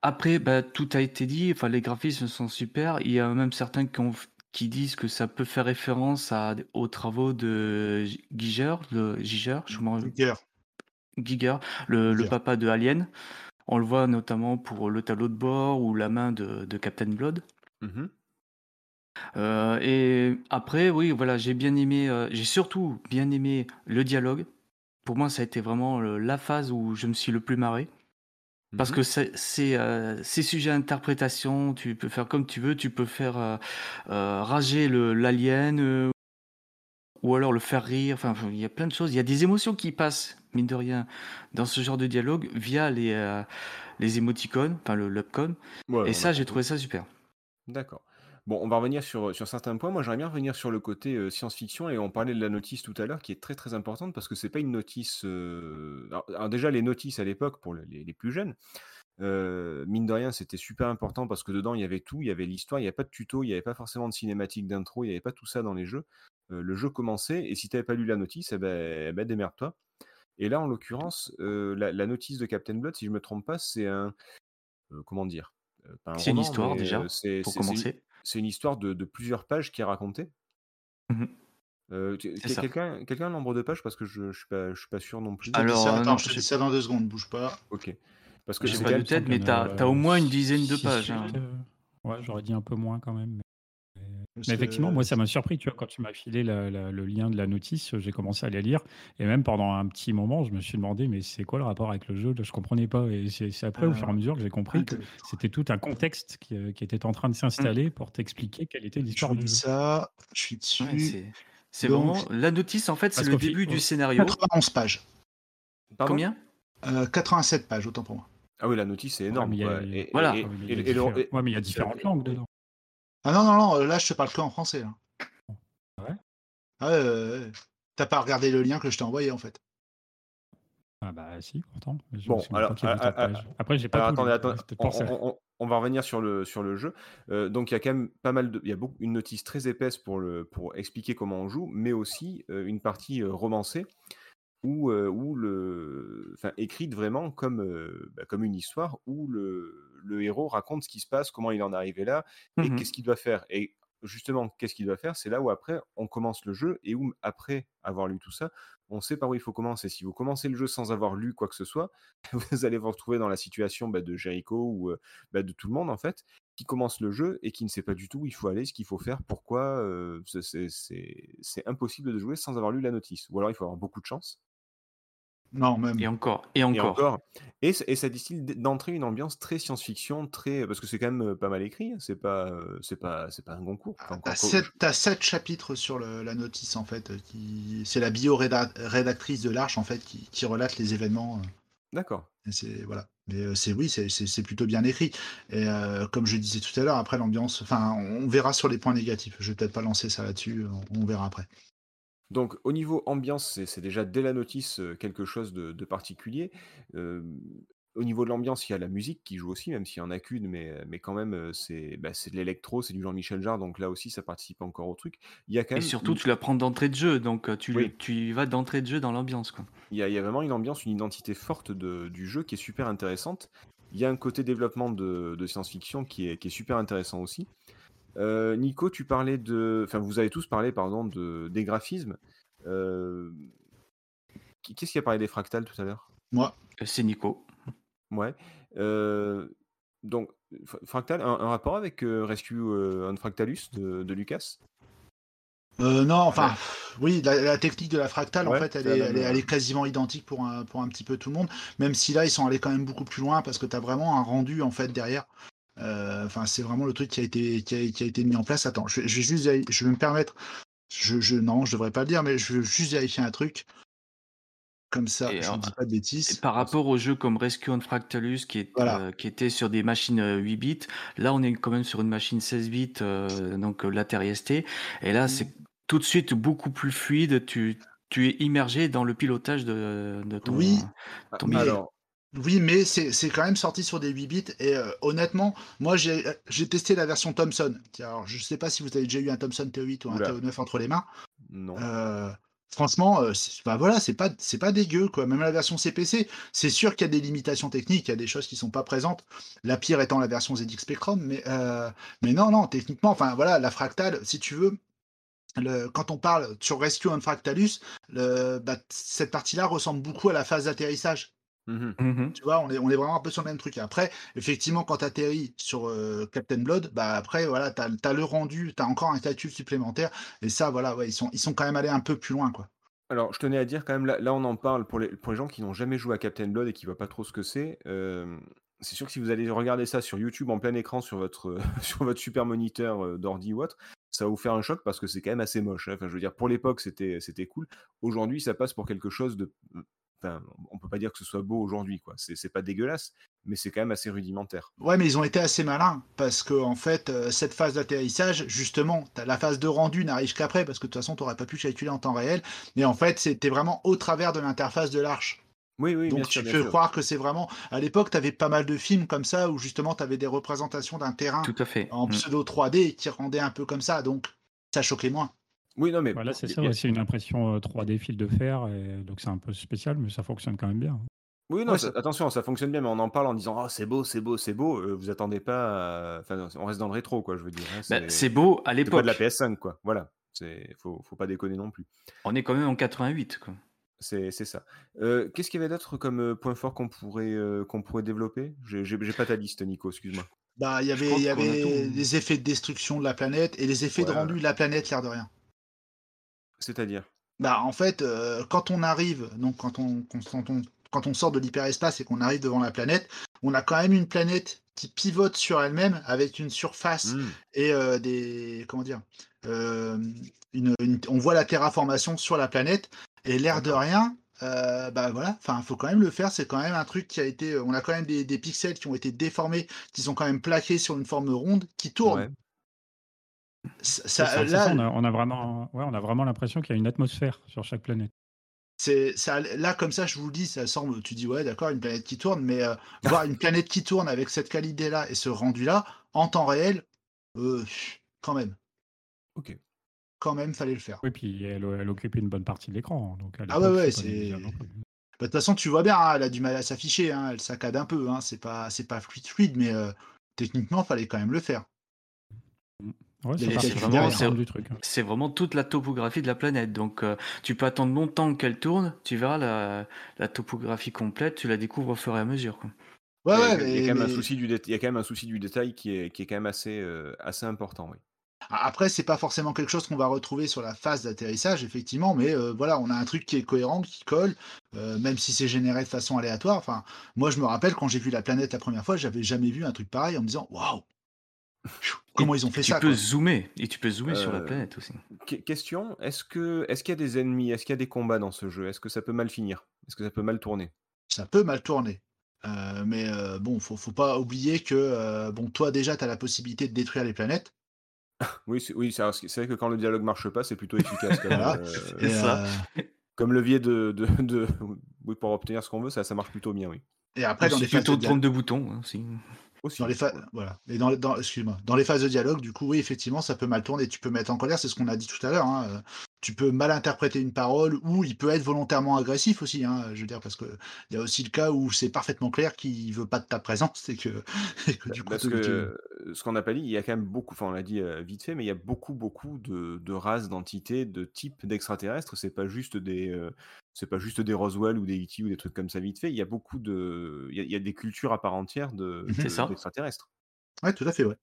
Après, bah, tout a été dit, enfin, les graphismes sont super, il y a même certains qui, ont, qui disent que ça peut faire référence à, aux travaux de Giger, le Giger, je m'en rappelle. Giger, le, le papa de Alien. On le voit notamment pour le tableau de bord ou la main de, de Captain Blood. Mm-hmm. Euh, et après, oui, voilà, j'ai bien aimé, euh, j'ai surtout bien aimé le dialogue. Pour moi, ça a été vraiment le, la phase où je me suis le plus marré. Parce mm-hmm. que c'est, c'est, euh, c'est sujet à interprétation, tu peux faire comme tu veux, tu peux faire euh, euh, rager le, l'alien. Euh, Ou alors le faire rire, enfin, il y a plein de choses. Il y a des émotions qui passent, mine de rien, dans ce genre de dialogue via les, euh, les émoticônes, enfin le l'upcon. Ouais, et ça, j'ai trouvé ça super. D'accord. Bon, on va revenir sur, sur certains points. Moi, j'aimerais bien revenir sur le côté euh, science-fiction. Et on parlait de la notice tout à l'heure, qui est très, très importante, parce que c'est pas une notice... Euh... Alors, alors déjà, les notices à l'époque, pour les, les plus jeunes, Euh, mine de rien, c'était super important parce que dedans il y avait tout, il y avait l'histoire, il n'y avait pas de tuto, il n'y avait pas forcément de cinématique d'intro, il n'y avait pas tout ça dans les jeux. Euh, le jeu commençait et si tu n'avais pas lu la notice, eh ben, eh ben démerde-toi. Et là, en l'occurrence, euh, la, la notice de Captain Blood, si je ne me trompe pas, c'est un. Euh, comment dire euh, pas un C'est roman, une histoire mais, déjà, euh, c'est, pour c'est, commencer. C'est, c'est une histoire de, de plusieurs pages qui est racontée. Mm-hmm. Euh, quelqu'un, quelqu'un a le nombre de pages parce que je ne suis, suis pas sûr non plus. Alors, je te dis ça, attends, non, je te dis ça dans deux secondes, bouge pas. Ok. Parce que j'ai pas de tête, mais t'as, euh, t'as au moins une dizaine de pages. Hein. Ouais, j'aurais dit un peu moins quand même. Mais... Mais effectivement, moi, ça m'a surpris. Tu vois, quand tu m'as filé la, la, le lien de la notice, j'ai commencé à la lire. Et même pendant un petit moment, je me suis demandé, mais c'est quoi le rapport avec le jeu? Je ne comprenais pas. Et c'est, c'est après, ah, au fur et à mesure, que j'ai compris que c'était tout un contexte qui, qui était en train de s'installer pour t'expliquer quelle était l'histoire du jeu. Je suis ça, je suis dessus. Ouais, c'est c'est donc, vraiment... La notice, en fait, c'est le début du scénario. quatre-vingt-onze pages. Pardon? Combien? euh, quatre-vingt-sept pages, autant pour moi. Ah oui, la notice, c'est énorme. Ouais, voilà. Ouais, mais il y a, voilà. ouais, ouais, y a différentes langues dedans. Ah non, non, non, là, je te parle que en français. Là. Ouais. Ah, euh, t'as pas regardé le lien que je t'ai envoyé, en fait. Ah bah si, pourtant. Bon, alors... À, à, à, après, j'ai pas... Alors, attendez, attendez, on, on, on va revenir sur le, sur le jeu. Euh, donc, il y a quand même pas mal de... Il y a beaucoup, une notice très épaisse pour, le, pour expliquer comment on joue, mais aussi euh, une partie euh, romancée où, euh, où le... Enfin, écrite vraiment comme, euh, bah, comme une histoire où le... le héros raconte ce qui se passe, comment il en est arrivé là, et mm-hmm. qu'est-ce qu'il doit faire. Et justement, qu'est-ce qu'il doit faire, c'est là où après, on commence le jeu, et où après avoir lu tout ça, on sait par où il faut commencer. Si vous commencez le jeu sans avoir lu quoi que ce soit, vous allez vous retrouver dans la situation bah, de Jericho ou bah, de tout le monde, en fait, qui commence le jeu et qui ne sait pas du tout où il faut aller, ce qu'il faut faire, pourquoi. Euh, c'est, c'est, c'est impossible de jouer sans avoir lu la notice. Ou alors, il faut avoir beaucoup de chance. Non, même. Et encore, et encore. Et, encore. Et, et ça distille d'entrer une ambiance très science-fiction, très... parce que c'est quand même pas mal écrit, c'est pas, c'est pas, c'est pas un Goncourt. Enfin, t'as, sept, t'as sept chapitres sur le, la notice, en fait. Qui, c'est la bio-rédactrice de l'Arche, en fait, qui, qui relate les événements. D'accord. Et c'est, voilà. Mais c'est, oui, c'est, c'est, c'est plutôt bien écrit. Et euh, comme je disais tout à l'heure, après l'ambiance... Enfin, on verra sur les points négatifs. Je vais peut-être pas lancer ça là-dessus, on, on verra après. Donc, au niveau ambiance, c'est, c'est déjà dès la notice quelque chose de, de particulier. Euh, au niveau de l'ambiance, il y a la musique qui joue aussi, même s'il n'y en a qu'une, mais, mais quand même, c'est, bah, c'est de l'électro, c'est du Jean-Michel Jarre, donc là aussi, ça participe encore au truc. Il y a quand même... Et surtout, tu la prends d'entrée de jeu, donc tu, oui. tu y vas d'entrée de jeu dans l'ambiance. Quoi. Il y a, il y a vraiment une ambiance, une identité forte de, du jeu qui est super intéressante. Il y a un côté développement de, de science-fiction qui est, qui est super intéressant aussi. Euh, Nico, tu parlais de, enfin, vous avez tous parlé, pardon, de des graphismes. Euh... Qu'est-ce qui a parlé des fractales tout à l'heure? Moi, c'est Nico. Ouais. Euh... Donc, fractal, un, un rapport avec euh, Rescue euh, on Fractalus de, de Lucas? Euh, non, enfin, ouais. oui, la, la technique de la fractale, ouais, en fait, elle est, elle, est, elle est quasiment identique pour un, pour un petit peu tout le monde. Même si là, ils sont allés quand même beaucoup plus loin parce que t'as vraiment un rendu en fait derrière. Enfin, euh, c'est vraiment le truc qui a été qui a, qui a été mis en place. Attends, je, je vais juste, je vais me permettre. Je, je non, je devrais pas le dire, mais je vais juste vérifier un truc. Comme ça, et je ne dis pas de bêtises. Par rapport aux jeux comme Rescue on Fractalus, qui, est, voilà. euh, qui était sur des machines huit bits, là on est quand même sur une machine seize bits, euh, donc euh, l'Atari S T. Et là, mmh. c'est tout de suite beaucoup plus fluide. Tu tu es immergé dans le pilotage de de ton. Oui. Ton ah, alors. Oui, mais c'est, c'est quand même sorti sur des huit bits. Et euh, honnêtement, moi, j'ai, j'ai testé la version Thomson. Alors, je ne sais pas si vous avez déjà eu un Thomson T huit ou un Oula. T neuf entre les mains. Non. Euh, franchement, euh, c'est, bah voilà, c'est pas, c'est pas dégueu, quoi. Même la version C P C, c'est sûr qu'il y a des limitations techniques, il y a des choses qui ne sont pas présentes. La pire étant la version Z X Spectrum. Mais, euh, mais non, non, techniquement, enfin voilà, la fractale, si tu veux... Le, quand on parle sur Rescue on Fractalus, le, bah, cette partie-là ressemble beaucoup à la phase d'atterrissage. Mmh. Tu vois, on est, on est vraiment un peu sur le même truc. Après, effectivement, quand tu atterris sur euh, Captain Blood, bah après, voilà, t'as, t'as le rendu, t'as encore un calcul supplémentaire. Et ça, voilà, ouais, ils sont, ils sont quand même allés un peu plus loin, quoi. Alors, je tenais à dire quand même, là, là on en parle pour les, pour les gens qui n'ont jamais joué à Captain Blood et qui ne voient pas trop ce que c'est. Euh, c'est sûr que si vous allez regarder ça sur YouTube en plein écran sur votre, euh, sur votre super moniteur euh, d'ordi ou autre, ça va vous faire un choc parce que c'est quand même assez moche. Hein. Enfin, je veux dire, pour l'époque, c'était, c'était cool. Aujourd'hui, ça passe pour quelque chose de. Enfin, on peut pas dire que ce soit beau aujourd'hui, quoi. C'est, c'est pas dégueulasse, mais c'est quand même assez rudimentaire. Ouais, mais ils ont été assez malins parce que en fait, euh, cette phase d'atterrissage, justement, t'as la phase de rendu n'arrive qu'après parce que de toute façon, t'aurais pas pu calculer en temps réel. Mais en fait, c'était vraiment au travers de l'interface de l'arche. Oui, oui. Donc bien tu sûr, peux bien croire sûr. Que c'est vraiment. À l'époque, t'avais pas mal de films comme ça où justement, t'avais des représentations d'un terrain Tout à fait. en mmh. pseudo trois D qui rendaient un peu comme ça. Donc, ça choquait moins. Oui, non, mais... Voilà, c'est ça, ouais, c'est une impression trois D fil de fer, et donc c'est un peu spécial, mais ça fonctionne quand même bien. Oui, non, ouais, ça... attention, ça fonctionne bien, mais on en parle en disant « Ah, oh, c'est beau, c'est beau, c'est beau euh, », vous attendez pas... À... Enfin, on reste dans le rétro, quoi, je veux dire. Hein, c'est... Bah, c'est beau à l'époque. C'est pas de la P S cinq, quoi, voilà. C'est... Faut... Faut pas déconner non plus. On est quand même en quatre-vingt-huit, quoi. C'est, c'est ça. Euh, qu'est-ce qu'il y avait d'autre comme point fort qu'on pourrait, euh, qu'on pourrait développer j'ai, j'ai, j'ai pas ta liste, Nico, excuse-moi. Bah, il y avait, il y avait les effets de destruction de la planète et les effets ouais. de rendu de la planète, l'air de rien. C'est-à-dire? Bah, en fait, euh, quand on arrive, donc quand on, quand on, quand on sort de l'hyperespace et qu'on arrive devant la planète, on a quand même une planète qui pivote sur elle-même avec une surface mmh. et euh, des, comment dire, euh, une, une, on voit la terraformation sur la planète et l'air de rien. Euh, bah voilà, enfin faut quand même le faire, c'est quand même un truc qui a été, on a quand même des, des pixels qui ont été déformés, qui sont quand même plaqués sur une forme ronde qui tourne. Ouais. Ça, ça, ça, là, ça, on, a, on a vraiment, ouais, on a vraiment l'impression qu'il y a une atmosphère sur chaque planète. C'est ça, là comme ça, je vous le dis, ça semble, tu dis ouais d'accord, une planète qui tourne, mais euh, voir une planète qui tourne avec cette qualité là et ce rendu là en temps réel, euh, quand même. Ok. Quand même, fallait le faire. Oui, puis elle, elle occupait une bonne partie de l'écran. Donc ah ouais, ouais, c'est... De toute façon, tu vois bien, hein, elle a du mal à s'afficher, hein, elle saccade un peu, hein, c'est pas, c'est pas fluide, fluide, mais euh, techniquement, fallait quand même le faire. Ouais, c'est, c'est, vraiment, c'est, du truc, hein. C'est vraiment toute la topographie de la planète, donc euh, tu peux attendre longtemps qu'elle tourne, tu verras la, la topographie complète, tu la découvres au fur et à mesure, quoi. Ouais, ouais, il, y a, mais, il y a quand même mais... un souci du dé- il y a quand même un souci du détail qui est, qui est quand même assez, euh, assez important, oui. Après, c'est pas forcément quelque chose qu'on va retrouver sur la phase d'atterrissage, effectivement, mais euh, voilà, on a un truc qui est cohérent, qui colle, euh, même si c'est généré de façon aléatoire. Enfin, moi, je me rappelle quand j'ai vu la planète la première fois, j'avais jamais vu un truc pareil en me disant waouh, comment et ils ont fait tu ça. Tu peux zoomer et tu peux zoomer euh, sur la planète aussi. Question, est-ce que est-ce qu'il y a des ennemis, est-ce qu'il y a des combats dans ce jeu, est-ce que ça peut mal finir, est-ce que ça peut mal tourner? Ça peut mal tourner. Euh, mais euh, bon, faut faut pas oublier que euh, bon, toi déjà, t'as la possibilité de détruire les planètes. Oui, c'est, oui, c'est vrai que quand le dialogue marche pas, c'est plutôt efficace. Comme, voilà, euh, et ça. Euh... comme levier de, de, de... Oui, pour obtenir ce qu'on veut, ça, ça marche plutôt bien, oui. Et après, oui, dans les phases de dialogue... de boutons, hein, si... aussi. Dans les fa... voilà. Et dans, dans, excuse-moi. Dans les phases de dialogue, du coup, oui, effectivement, ça peut mal tourner. Tu peux mettre en colère, c'est ce qu'on a dit tout à l'heure. Hein. Tu peux mal interpréter une parole, ou il peut être volontairement agressif aussi. Hein, je veux dire, parce que il y a aussi le cas où c'est parfaitement clair qu'il veut pas de ta présence, et que, et que du coup, parce que tu... ce qu'on n'a pas dit, il y a quand même beaucoup. Enfin, on l'a dit vite fait, mais il y a beaucoup, beaucoup de, de races, d'entités, de types d'extraterrestres. C'est pas juste des, euh, c'est pas juste des Roswell ou des E T ou des trucs comme ça vite fait. Il y a beaucoup de, il y a, il y a des cultures à part entière de, de d'extraterrestres. Ouais, tout à fait, ouais.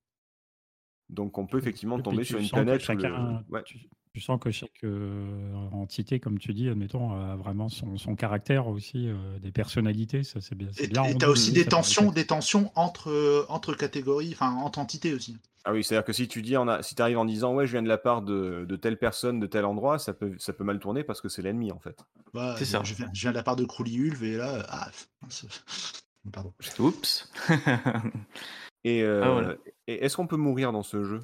Donc on peut effectivement tomber sur une planète. Chacun, le... ouais. tu, tu sens que chaque euh, entité, comme tu dis, admettons, a vraiment son, son caractère aussi, euh, des personnalités, ça c'est bien. C'est et bien et t'as aussi des tensions, des tensions entre, euh, entre catégories, enfin entre entités aussi. Ah oui, c'est-à-dire que si tu dis, on a, si t'arrives en disant ouais, je viens de la part de, de telle personne, de tel endroit, ça peut, ça peut mal tourner parce que c'est l'ennemi en fait. Bah, c'est ça. Je viens, je viens de la part de Crouly-Hulve et là, euh, ah, pardon. Oups. Et, euh, ah, voilà. Et est-ce qu'on peut mourir dans ce jeu?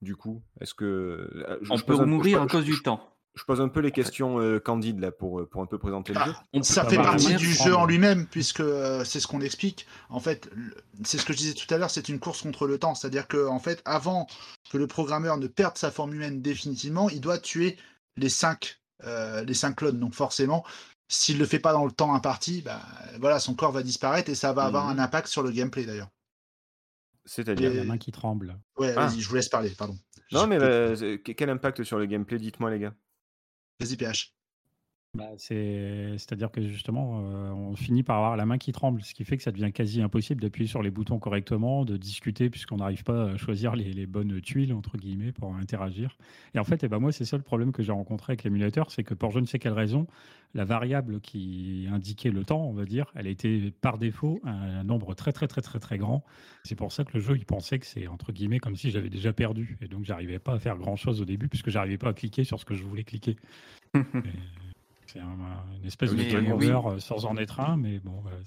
Du coup, est-ce que je, on je peut mourir à cause du je, temps je, je pose un peu les questions euh, candides là pour pour un peu présenter ah, le jeu. Ça fait partie du prendre. jeu en lui-même puisque euh, c'est ce qu'on explique. En fait, le, c'est ce que je disais tout à l'heure, c'est une course contre le temps, c'est-à-dire que en fait, avant que le programmeur ne perde sa forme humaine définitivement, il doit tuer les cinq euh, les cinq clones. Donc forcément, s'il le fait pas dans le temps imparti, bah voilà, son corps va disparaître et ça va mmh. avoir un impact sur le gameplay d'ailleurs. C'est-à-dire la main qui tremble. Ouais, ah. vas-y, je vous laisse parler, pardon. Non, mais bah, quel impact sur le gameplay? Dites-moi, les gars. Vas-y, P H. Bah, c'est... C'est-à-dire que justement, euh, on finit par avoir la main qui tremble, ce qui fait que ça devient quasi impossible d'appuyer sur les boutons correctement, de discuter, puisqu'on n'arrive pas à choisir les, les bonnes tuiles, entre guillemets, pour interagir. Et en fait, eh ben, moi, c'est ça le problème que j'ai rencontré avec l'émulateur, c'est que pour je ne sais quelle raison, la variable qui indiquait le temps, on va dire, elle était par défaut un, un nombre très, très, très, très, très grand. C'est pour ça que le jeu, il pensait que c'est, entre guillemets, comme si j'avais déjà perdu. Et donc, j'arrivais pas à faire grand-chose au début, puisque j'arrivais pas à cliquer sur ce que je voulais cliquer. Et... c'est un, une espèce mais, de game over oui. sans en être un, mais bon. Voilà.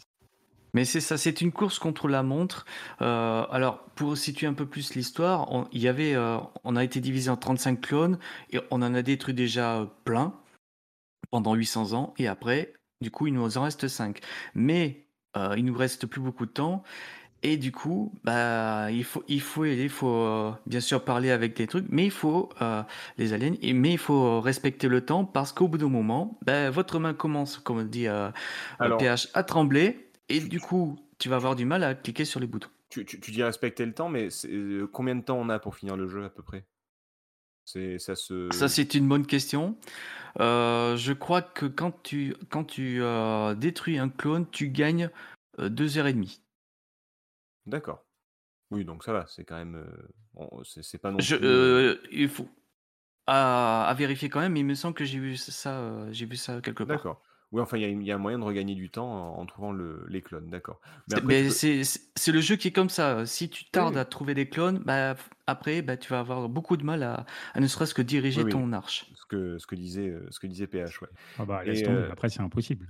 Mais c'est ça, c'est une course contre la montre. Euh, alors, pour situer un peu plus l'histoire, on, y avait, euh, on a été divisé en trente-cinq clones et on en a détruit déjà plein pendant huit cents ans. Et après, du coup, il nous en reste cinq. Mais euh, il nous reste plus beaucoup de temps. Et du coup, bah, il faut, il faut, il faut euh, bien sûr parler avec des trucs, mais il faut euh, les aliens, et, mais il faut respecter le temps parce qu'au bout d'un moment, bah, votre main commence, comme on dit, euh, alors, P H, à trembler, et du coup, tu vas avoir du mal à cliquer sur les boutons. Tu, tu, tu dis respecter le temps, mais c'est, euh, combien de temps on a pour finir le jeu à peu près? C'est, ça, se... ça, c'est une bonne question. Euh, je crois que quand tu, quand tu euh, détruis un clone, tu gagnes euh, deux heures et demie. D'accord. Oui, donc ça là, c'est quand même. Euh, bon, c'est, c'est pas non je, plus. Euh, il faut. À, à vérifier quand même, mais il me semble que j'ai vu ça, euh, j'ai vu ça quelque part. D'accord. Oui, enfin, il y, y a un moyen de regagner du temps en, en trouvant le, les clones, d'accord. Mais après, mais peux... c'est, c'est, c'est le jeu qui est comme ça. Si tu tardes oui. à trouver des clones, bah, après, bah, tu vas avoir beaucoup de mal à, à ne serait-ce que diriger oui, ton oui. arche. Ce que, ce que disait, ce que disait P H, ouais. Ah bah, laisse tomber. Euh... Après, c'est impossible.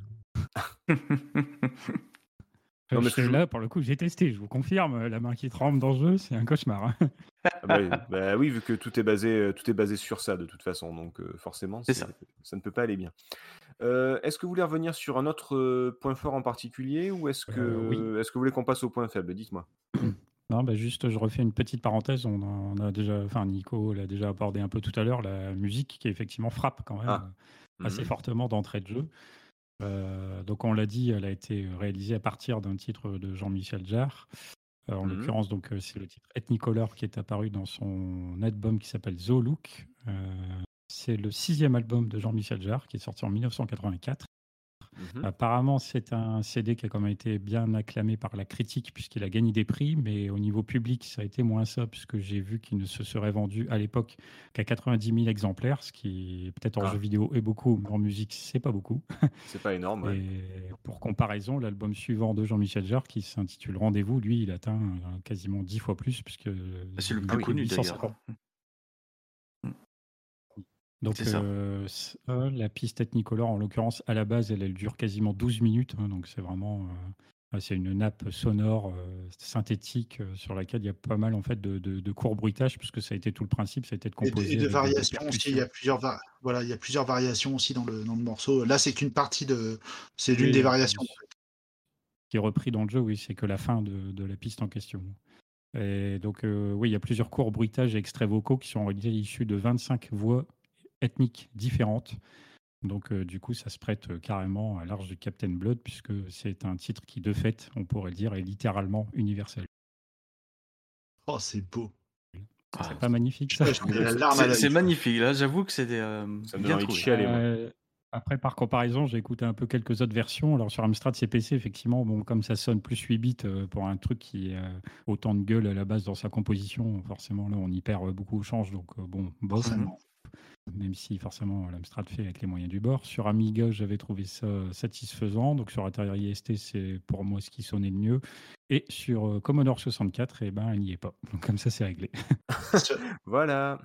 Non, parce que je... là, pour le coup, j'ai testé, je vous confirme, la main qui tremble dans le jeu, c'est un cauchemar. Hein. Ah bah oui, bah oui, vu que tout est basé, tout est basé sur ça de toute façon, donc euh, forcément, c'est c'est, ça. ça ne peut pas aller bien. Euh, est-ce que vous voulez revenir sur un autre euh, point fort en particulier, ou est-ce que, euh, oui. est-ce que vous voulez qu'on passe au point faible ? Dites-moi. Non, bah juste, je refais une petite parenthèse. On a, on a déjà, enfin, Nico l'a déjà abordé un peu tout à l'heure, la musique qui effectivement frappe quand même ah. assez mmh. fortement d'entrée de jeu. Euh, donc on l'a dit, elle a été réalisée à partir d'un titre de Jean-Michel Jarre. Euh, en mmh. l'occurrence, donc c'est le titre Ethnicolor qui est apparu dans son album qui s'appelle Zoo Look. Euh, c'est le sixième album de Jean-Michel Jarre qui est sorti en dix-neuf cent quatre-vingt-quatre. Mmh. Apparemment, c'est un C D qui a quand même été bien acclamé par la critique puisqu'il a gagné des prix, mais au niveau public, ça a été moins ça puisque j'ai vu qu'il ne se serait vendu à l'époque qu'à quatre-vingt-dix mille exemplaires, ce qui peut-être en ah. jeu vidéo est beaucoup, mais en musique, c'est pas beaucoup. C'est pas énorme. Ouais. Et pour comparaison, l'album suivant de Jean-Michel Jarre qui s'intitule Rendez-vous, lui, il atteint quasiment dix fois plus puisque c'est le plus connu d'ailleurs. Donc euh, euh, la piste Technicolor, en l'occurrence, à la base, elle, elle dure quasiment douze minutes. Hein, donc c'est vraiment euh, c'est une nappe sonore euh, synthétique euh, sur laquelle il y a pas mal en fait, de, de, de courts bruitages, puisque ça a été tout le principe, ça a été de composer. Et de, de variations aussi, il y a plusieurs, va- voilà, il y a plusieurs variations aussi dans le, dans le morceau. Là, c'est qu'une partie de... C'est l'une et des variations. Ce qui est repris dans le jeu, oui, c'est que la fin de, de la piste en question. Et donc euh, oui, il y a plusieurs courts bruitages et extraits vocaux qui sont en réalité issus de vingt-cinq voix ethniques différentes. Donc euh, du coup, ça se prête euh, carrément à l'arche du Captain Blood, puisque c'est un titre qui, de fait, on pourrait le dire, est littéralement universel. Oh, c'est beau. C'est ah, pas magnifique, ça. C'est, c'est magnifique, là, j'avoue que c'est des... Euh, ça me donne envie de chialer, euh, après, par comparaison, j'ai écouté un peu quelques autres versions. Alors sur Amstrad C P C, effectivement, bon, comme ça sonne plus huit bits euh, pour un truc qui a euh, autant de gueule à la base dans sa composition, forcément, là, on y perd euh, beaucoup au change, donc euh, bon, bof. Forcément. Même si forcément l'Amstrad fait avec les moyens du bord. Sur Amiga, j'avais trouvé ça satisfaisant. Donc sur Atari I S T, c'est pour moi ce qui sonnait le mieux. Et sur Commodore soixante-quatre, eh ben, elle n'y est pas. Donc comme ça, c'est réglé. Voilà.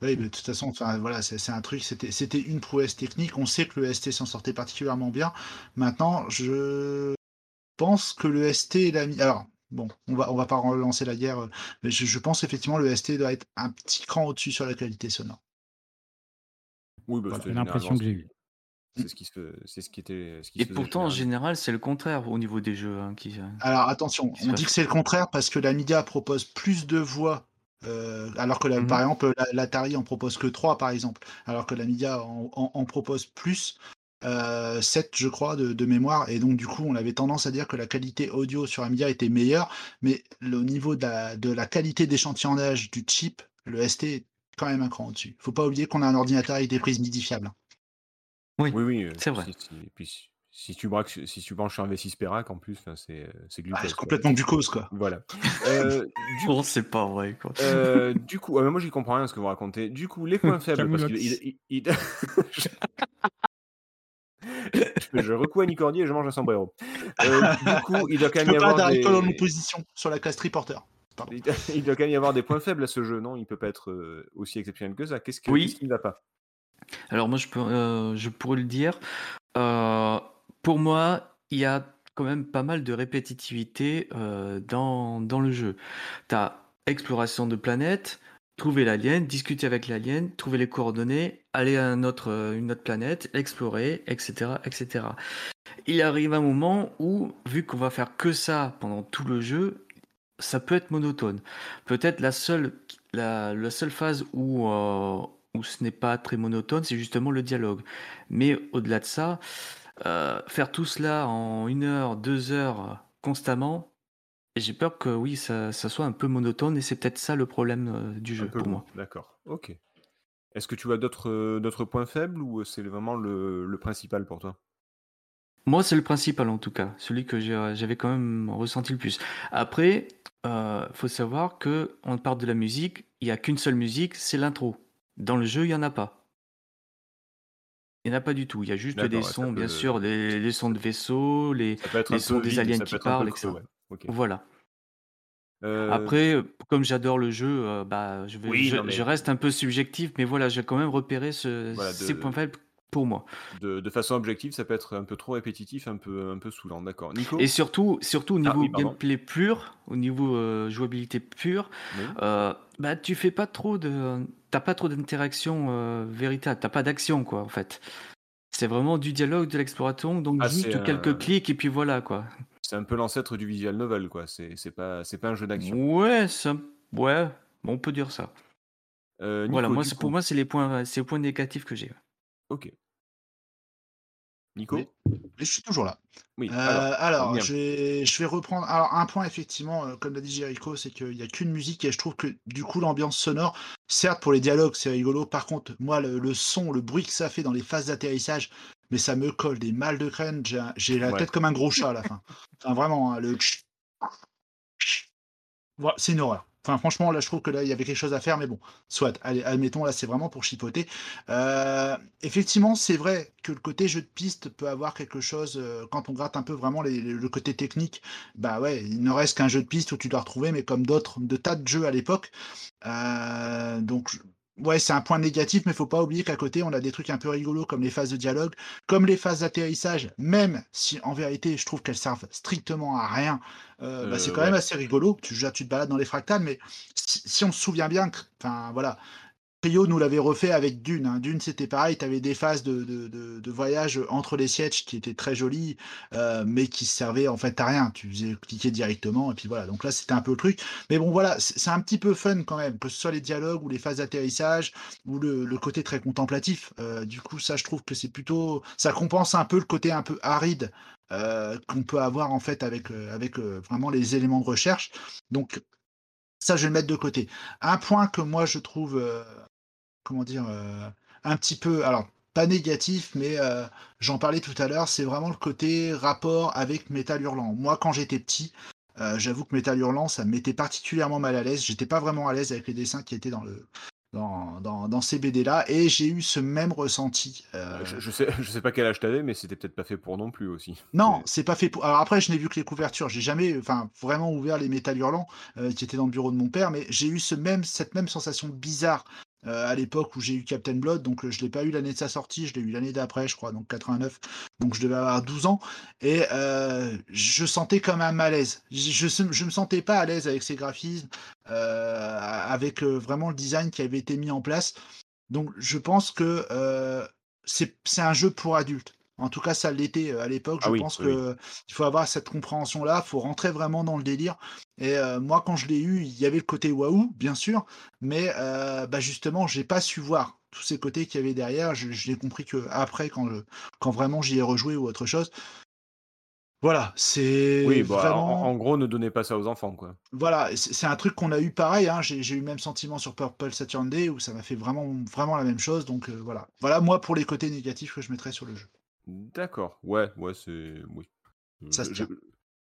Oui, mais de toute façon, enfin, voilà, c'est, c'est un truc, c'était, c'était une prouesse technique. On sait que le S T s'en sortait particulièrement bien. Maintenant, je pense que le S T l'a mis... Alors, bon, on va, on va pas relancer la guerre. Mais je, je pense effectivement que le S T doit être un petit cran au-dessus sur la qualité sonore. Oui, bah, c'est l'impression que j'ai eue. C'est ce qui se, c'est ce qui était. Ce qui et se pourtant, en général, c'est le contraire au niveau des jeux. Hein, qui... Alors attention, qui on dit que c'est le contraire parce que l'Amiga propose plus de voix, euh, alors que la, mm-hmm. par exemple l'Atari en propose que trois, par exemple, alors que l'Amiga en, en, en propose plus euh, sept, je crois, de, de mémoire. Et donc du coup, on avait tendance à dire que la qualité audio sur Amiga était meilleure, mais le niveau de la, de la qualité d'échantillonnage du chip, le S T est quand même un cran au-dessus. Faut pas oublier qu'on a un ordinateur avec des prises M I D I fiables. Oui, oui, oui c'est euh, vrai. Si, si, puis si tu braques, si tu branches un V six Perak en plus, c'est c'est glucose. Ah, c'est complètement glucose quoi. Voilà. euh, du coup, c'est pas vrai quoi. Euh, du coup, euh, moi j'y comprends rien à ce que vous racontez. Du coup, les points faibles parce qu'il il, il, il... je recoue un Nicordier et je mange un Sombrero. Euh, du coup, il doit quand même y avoir des. Je peux pas d'arriver dans l'opposition sur la classe triporteur. Pardon. Il doit quand même y avoir des points faibles à ce jeu, non ? Il ne peut pas être euh, aussi exceptionnel que ça. Qu'est-ce, que, oui. qu'est-ce qui ne va pas ? Alors moi, je, peux, euh, je pourrais le dire. Euh, pour moi, il y a quand même pas mal de répétitivité euh, dans, dans le jeu. Tu as exploration de planète, trouver l'alien, discuter avec l'alien, trouver les coordonnées, aller à un autre, une autre planète, explorer, et cetera, et cetera. Il arrive un moment où, vu qu'on va faire que ça pendant tout le jeu... ça peut être monotone. Peut-être la seule, la, la seule phase où, euh, où ce n'est pas très monotone, c'est justement le dialogue. Mais au-delà de ça, euh, faire tout cela en une heure, deux heures, constamment, j'ai peur que oui, ça, ça soit un peu monotone, et c'est peut-être ça le problème euh, du jeu pour long. moi. D'accord, ok. Est-ce que tu as d'autres, d'autres points faibles, ou c'est vraiment le, le principal pour toi ? Moi, c'est le principal en tout cas, celui que j'ai- j'avais quand même ressenti le plus. Après, euh, faut savoir que on parle de la musique, il n'y a qu'une seule musique, c'est l'intro. Dans le jeu, il n'y en a pas. Il n'y en a pas du tout. Il y a juste des D'accord, ouais, ça sons, bien peut, sûr, les, les sons de vaisseaux, les, ça peut être les un sons peu des vide, aliens ça peut qui être un peu parlent, creux, et cetera. ouais. Ok. Voilà. Euh, Après, euh, comme j'adore le jeu, euh, bah, je, vais, Oui, non je, je mais reste un peu subjectif, mais voilà, j'ai quand même repéré ce- voilà, ces points de, faibles pour moi. de, de façon objective, ça peut être un peu trop répétitif, un peu, un peu saoulant. D'accord. Et Nico? surtout, surtout au Ah niveau oui, pardon. gameplay pur, au niveau euh, jouabilité pure, Oui. euh, bah, tu fais pas trop de, t'as pas trop d'interaction euh, véritable, t'as pas d'action quoi en fait. C'est vraiment du dialogue, de l'exploration, donc Ah, c'est juste quelques un, clics et puis voilà quoi. c'est un peu l'ancêtre du visual novel, quoi. C'est c'est pas, c'est pas un jeu d'action. Ouais, ça, ouais, on peut dire ça. Euh, Voilà, Nico, moi, du c'est- pour coup. moi, c'est les points, c'est les points négatifs que j'ai. Ok. Oui, Nico? je suis toujours là. Oui. Alors, Euh, alors, Liam. je vais, je vais reprendre. Alors, un point, effectivement, euh, comme l'a dit Jericho, c'est qu'il n'y a qu'une musique et je trouve que, du coup, l'ambiance sonore, certes, pour les dialogues, c'est rigolo. Par contre, moi, le, le son, le bruit que ça fait dans les phases d'atterrissage, mais ça me colle des mal de crâne. J'ai un- j'ai la Ouais. tête comme un gros chat à la fin. Enfin, vraiment, hein, le tch, tch, voilà, c'est une horreur. Enfin, franchement, là, je trouve que là, il y avait quelque chose à faire, mais bon, soit. Allez, admettons, là, c'est vraiment pour chipoter. Euh, effectivement, c'est vrai que le côté jeu de piste peut avoir quelque chose, euh, quand on gratte un peu vraiment les- les- le côté technique. Bah ouais, il ne reste qu'un jeu de piste où tu dois retrouver, mais comme d'autres, de tas de jeux à l'époque. Euh, donc, je- ouais, c'est un point négatif, mais faut pas oublier qu'à côté, on a des trucs un peu rigolos comme les phases de dialogue, comme les phases d'atterrissage, même si en vérité, je trouve qu'elles servent strictement à rien. Euh, bah, c'est Euh, quand même ouais. assez rigolo. Tu, déjà, tu te balades dans les fractales, mais si, si on se souvient bien, que- enfin voilà, Trio nous l'avait refait avec Dune, hein. Dune, c'était pareil, tu avais des phases de, de, de- de voyage entre les sièges qui étaient très jolies, euh, mais qui servaient en fait à rien. Tu faisais cliquer directement, et puis voilà. Donc là, c'était un peu le truc. Mais bon, voilà, c'est c'est un petit peu fun quand même, que ce soit les dialogues ou les phases d'atterrissage, ou le, le côté très contemplatif. Euh, du coup, ça, je trouve que c'est plutôt. Ça compense un peu le côté un peu aride euh, qu'on peut avoir en fait avec, euh, avec euh, vraiment les éléments de recherche. Donc, ça, je vais le mettre de côté. Un point que moi, je trouve. euh, comment dire, euh, un petit peu, alors pas négatif, mais euh, j'en parlais tout à l'heure, c'est vraiment le côté rapport avec Metal Hurlant. Moi, quand j'étais petit, euh, j'avoue que Metal Hurlant, ça me mettait particulièrement mal à l'aise. J'étais pas vraiment à l'aise avec les dessins qui étaient dans le dans, dans, dans ces B D là, et j'ai eu ce même ressenti. Euh, Je, euh, je sais, je sais pas quel âge t'avais, mais c'était peut-être pas fait pour non plus aussi. Non, C'est- c'est pas fait pour. Alors après, je n'ai vu que les couvertures. J'ai jamais, enfin, vraiment ouvert les métal hurlants euh, qui étaient dans le bureau de mon père, mais j'ai eu ce même, cette même sensation bizarre euh, à l'époque où j'ai eu Captain Blood. Donc, euh, je l'ai pas eu l'année de sa sortie, je l'ai eu l'année d'après, je crois, donc quatre-vingt-neuf. Donc, je devais avoir douze ans et euh, je sentais comme un malaise. Je, je, se- je me sentais pas à l'aise avec ces graphismes, euh, avec euh, vraiment le design qui avait été mis en place. Donc je pense que euh, c'est c'est un jeu pour adultes. En tout cas, ça l'était euh, à l'époque. Je Ah oui, pense oui, oui. que il faut avoir cette compréhension-là. Il faut rentrer vraiment dans le délire. Et euh, moi, quand je l'ai eu, il y avait le côté waouh, bien sûr, mais euh, bah justement, j'ai pas su voir tous ces côtés qu'il y avait derrière. Je, je l'ai compris que après, quand je- quand vraiment j'y ai rejoué ou autre chose. Voilà, c'est Oui, bon, en, en- en vraiment. gros, ne donnez pas ça aux enfants, quoi. Voilà, et c'est c'est un truc qu'on a eu pareil, hein. J'ai j'ai eu le même sentiment sur Purple Saturn Day où ça m'a fait vraiment, vraiment la même chose. Donc euh, voilà. Voilà, moi, pour les côtés négatifs que je mettrais sur le jeu. D'accord. Ouais, ouais, c'est. Oui. Ça se Je- je- tient.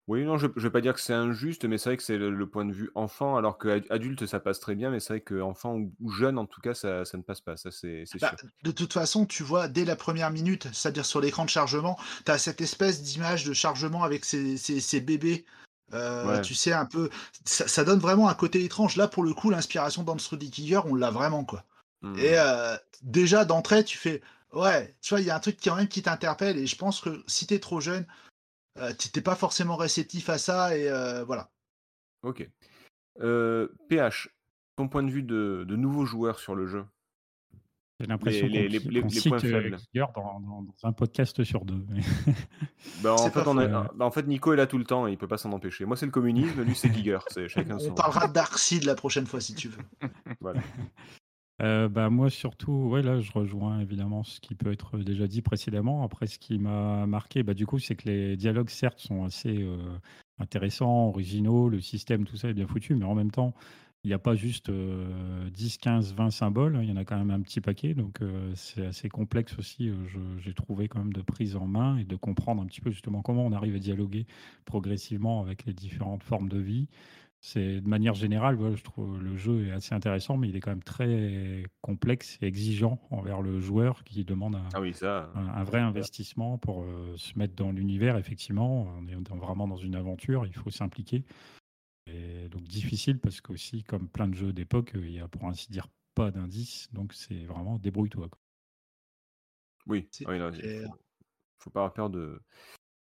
Oui, non, je, je vais pas dire que c'est injuste, mais c'est vrai que c'est le, le point de vue enfant, alors que ad- adulte, ça passe très bien, mais c'est vrai que enfant ou, ou jeune, en tout cas, ça, ça ne passe pas, ça c'est c'est Bah, sûr. de toute façon, tu vois, dès la première minute, c'est-à-dire sur l'écran de chargement, tu as cette espèce d'image de chargement avec ces, ces- ces bébés. Euh, Ouais. tu sais, un peu. Ça, ça donne vraiment un côté étrange. Là, pour le coup, l'inspiration dans le Gear, on l'a vraiment, quoi. Et Hmm. euh, déjà d'entrée, tu fais ouais, tu vois, il y a un truc qui, quand même qui t'interpelle. Et je pense que si t'es trop jeune, euh, tu t'es pas forcément réceptif à ça. Et euh, voilà. Ok. Euh, P H, ton point de vue de, de nouveau joueur sur le jeu, J'ai les, l'impression qu'on les, les- qui- les- qu'on les points cite euh, faibles. Giger dans, dans- dans un podcast sur deux. mais Ben, en, C'est fait, pas on faux. a- euh, ben, en fait, Nico est là tout le temps et il peut pas s'en empêcher. Moi, c'est le communisme, lui, c'est Giger, c'est chacun On son. parlera d'Arcide la prochaine fois si tu veux. Voilà. Euh, bah, moi, surtout, ouais, là, je rejoins évidemment ce qui peut être déjà dit précédemment. Après, ce qui m'a marqué, bah, du coup, c'est que les dialogues, certes, sont assez euh, intéressants, originaux, le système, tout ça est bien foutu, mais en même temps, Il n'y a pas juste euh, dix, quinze, vingt symboles, il y en a quand même un petit paquet, donc euh, c'est assez complexe aussi, euh, je, j'ai trouvé quand même de prise en main et de comprendre un petit peu justement comment on arrive à dialoguer progressivement avec les différentes formes de vie. C'est, de manière générale, voilà, je trouve le jeu est assez intéressant, mais il est quand même très complexe et exigeant envers le joueur qui demande un, ah oui, ça, un, un vrai investissement pour euh, se mettre dans l'univers, effectivement, on est dans, vraiment dans une aventure, il faut s'impliquer. Et donc difficile parce que aussi comme plein de jeux d'époque, il n'y a pour ainsi dire pas d'indice, donc c'est vraiment débrouille-toi. Quoi. Oui, il oui, ne faut, faut pas avoir peur de,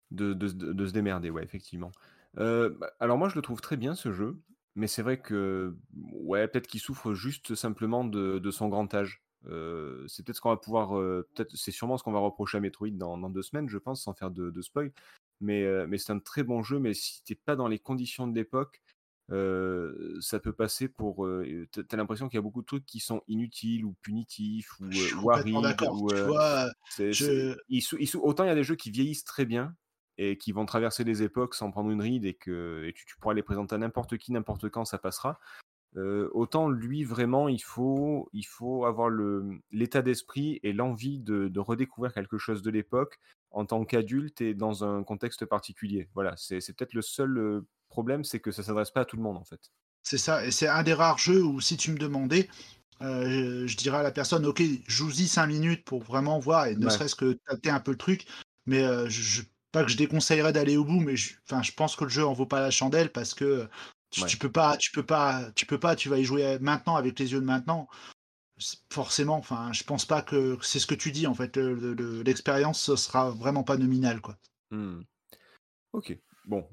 de, de, de, de se démerder, ouais, effectivement. Euh, alors moi je le trouve très bien ce jeu, mais c'est vrai que ouais, peut-être qu'il souffre juste simplement de, de son grand âge. Euh, c'est peut-être ce qu'on va pouvoir, euh, peut-être, c'est sûrement ce qu'on va reprocher à Metroid dans, dans deux semaines, je pense, sans faire de, de spoil. Mais, euh, mais c'est un très bon jeu, mais si t'es pas dans les conditions de l'époque, euh, ça peut passer pour... Euh, t'as l'impression qu'il y a beaucoup de trucs qui sont inutiles ou punitifs ou, euh, je suis ou arides. Ou, tu euh, vois, c'est, je... c'est, il sou, il sou, autant il y a des jeux qui vieillissent très bien et qui vont traverser les époques sans prendre une ride et que et tu, tu pourras les présenter à n'importe qui, n'importe quand, ça passera. Euh, autant lui, vraiment, il faut, il faut avoir le, l'état d'esprit et l'envie de, de redécouvrir quelque chose de l'époque en tant qu'adulte et dans un contexte particulier. Voilà, c'est, c'est peut-être le seul problème, c'est que ça ne s'adresse pas à tout le monde, en fait. C'est ça, et c'est un des rares jeux où, si tu me demandais, euh, je, je dirais à la personne, ok, joue-y cinq minutes pour vraiment voir, et ne ouais. serait-ce que tâter un peu le truc, mais euh, je, pas que je déconseillerais d'aller au bout, mais je, je pense que le jeu en vaut pas la chandelle, parce que tu, ouais. tu peux pas, tu peux pas, tu peux pas, tu vas y jouer maintenant, avec les yeux de maintenant. Forcément, enfin, je pense pas que c'est ce que tu dis en fait. Le, le, l'expérience sera vraiment pas nominale, quoi. Hmm. Ok. Bon,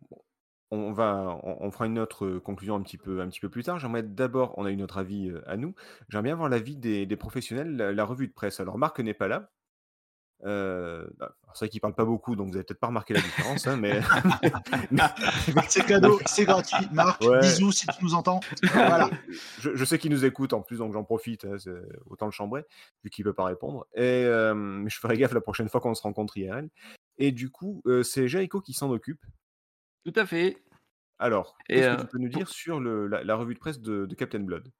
on va, on, on fera une autre conclusion un petit peu, un petit peu plus tard. J'aimerais d'abord, on a eu notre avis à nous. J'aimerais bien avoir l'avis des, des professionnels, la, la revue de presse. Alors, Marc n'est pas là. Euh, c'est vrai qu'il parle pas beaucoup, donc vous avez peut-être pas remarqué la différence, hein, mais... c'est cadeau, c'est gratuit. Marc, ouais. Bisous si tu nous entends. Voilà. Je, je sais qu'il nous écoute en plus, donc j'en profite. Hein, c'est... Autant le chambrer, vu qu'il peut pas répondre. Et euh, je ferai gaffe la prochaine fois qu'on se rencontre I R L. Et du coup, euh, c'est Jericho qui s'en occupe. Tout à fait. Alors, et qu'est-ce euh... que tu peux nous dire sur le, la, la revue de presse de, de Captain Blood?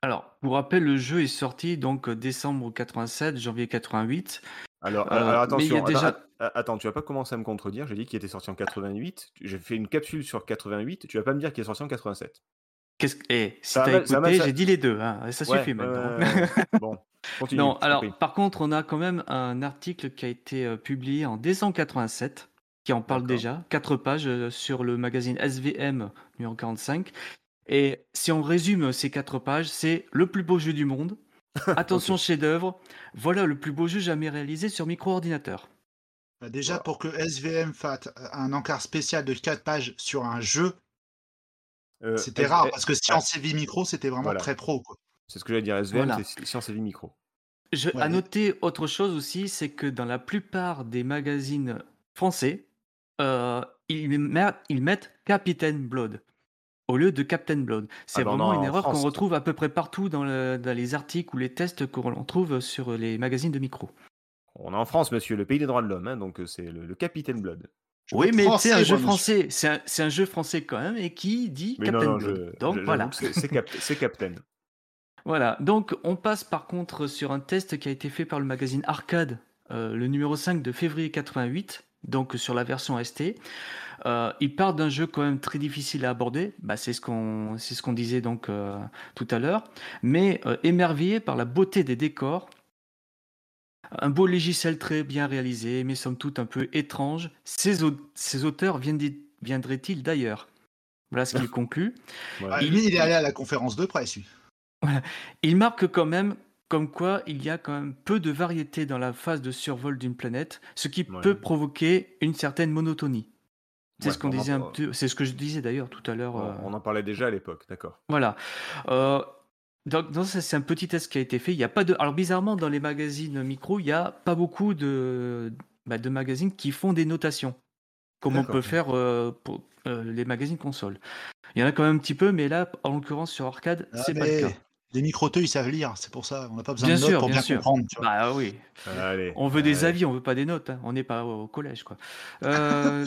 Alors, pour rappel, le jeu est sorti donc décembre quatre-vingt-sept, janvier quatre-vingt-huit. Alors, euh, alors attention, attends, déjà... attends, tu vas pas commencer à me contredire, j'ai dit qu'il était sorti en quatre-vingt-huit, j'ai fait une capsule sur quatre-vingt-huit, tu vas pas me dire qu'il est sorti en quatre-vingt-sept. Qu'est-ce que... Eh, si ça t'as mal, écouté, mal, ça... j'ai dit les deux, hein. Ça ouais, suffit maintenant. Euh... Bon, continue. Non, alors, compris. Par contre, on a quand même un article qui a été euh, publié en décembre quatre-vingt-sept, qui en parle D'accord. déjà, quatre pages euh, sur le magazine S V M numéro quarante-cinq, et si on résume ces quatre pages, c'est le plus beau jeu du monde. Attention, okay. Chef-d'œuvre, voilà le plus beau jeu jamais réalisé sur micro-ordinateur. Bah déjà, voilà. Pour que S V M fasse un encart spécial de quatre pages sur un jeu, euh, c'était S- rare, S- parce que Science et Vie Micro, c'était vraiment voilà. très pro. Quoi. C'est ce que j'allais dire, S V M, voilà. C'est Science et Vie Micro. Je, ouais, à mais... noter autre chose aussi, c'est que dans la plupart des magazines français, euh, ils, met, ils mettent Captain Blood. Au lieu de Captain Blood. C'est ah ben vraiment non, une erreur France, qu'on retrouve à peu près partout dans, le, dans les articles ou les tests qu'on trouve sur les magazines de micro. On est en France, monsieur, le pays des droits de l'homme, hein, donc c'est le, le Captain Blood. Je oui, mais français, c'est un jeu moi, français. C'est un, c'est un jeu français quand même, et qui dit mais Captain non, non, Blood. Je, donc je, voilà. C'est, c'est, cap, c'est Captain. Voilà. Donc on passe par contre sur un test qui a été fait par le magazine Arcade, euh, le numéro cinq de février quatre-vingt-huit. Donc sur la version S T, euh, il part d'un jeu quand même très difficile à aborder, bah, c'est, ce qu'on, c'est ce qu'on disait donc, euh, tout à l'heure, mais euh, émerveillé par la beauté des décors, un beau logiciel très bien réalisé, mais somme toute un peu étrange, ces, au- ces auteurs viendraient-ils d'ailleurs? Voilà ce qu'il conclut. Voilà. Il, il est allé à la conférence de presse. Voilà. Il marque quand même... Comme quoi, il y a quand même peu de variété dans la phase de survol d'une planète, ce qui ouais. peut provoquer une certaine monotonie. C'est ouais, ce qu'on disait, en... un peu... c'est ce que je disais d'ailleurs tout à l'heure. Euh... On en parlait déjà à l'époque, d'accord. Voilà. Euh... Donc, non, ça, c'est un petit test qui a été fait. Il y a pas de. Alors bizarrement, dans les magazines micro, il y a pas beaucoup de, bah, de magazines qui font des notations, comme d'accord. on peut faire euh, pour euh, les magazines consoles. Il y en a quand même un petit peu, mais là, en l'occurrence sur Arcade, ah, c'est mais... pas le cas. Les microteux, ils savent lire, c'est pour ça. On n'a pas besoin bien de notes sûr, pour bien, bien sûr. comprendre. Tu vois. Bah oui. Allez, on veut allez. des avis, on veut pas des notes. Hein. On n'est pas au collège, quoi. Euh...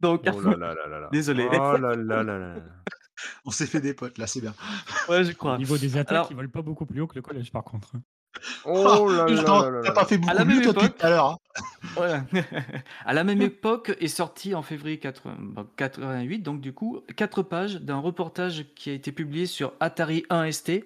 Donc, oh là là là là. Désolé. Oh là là là là. On s'est fait des potes, là, c'est bien. Ouais, je crois. Au niveau des attaques, alors... ils volent pas beaucoup plus haut que le collège, par contre. Oh là là, t'as pas fait beaucoup mieux toi depuis tout à l'heure. À la même époque est sorti en février quatre-vingt-huit, donc du coup, quatre pages d'un reportage qui a été publié sur Atari un S T,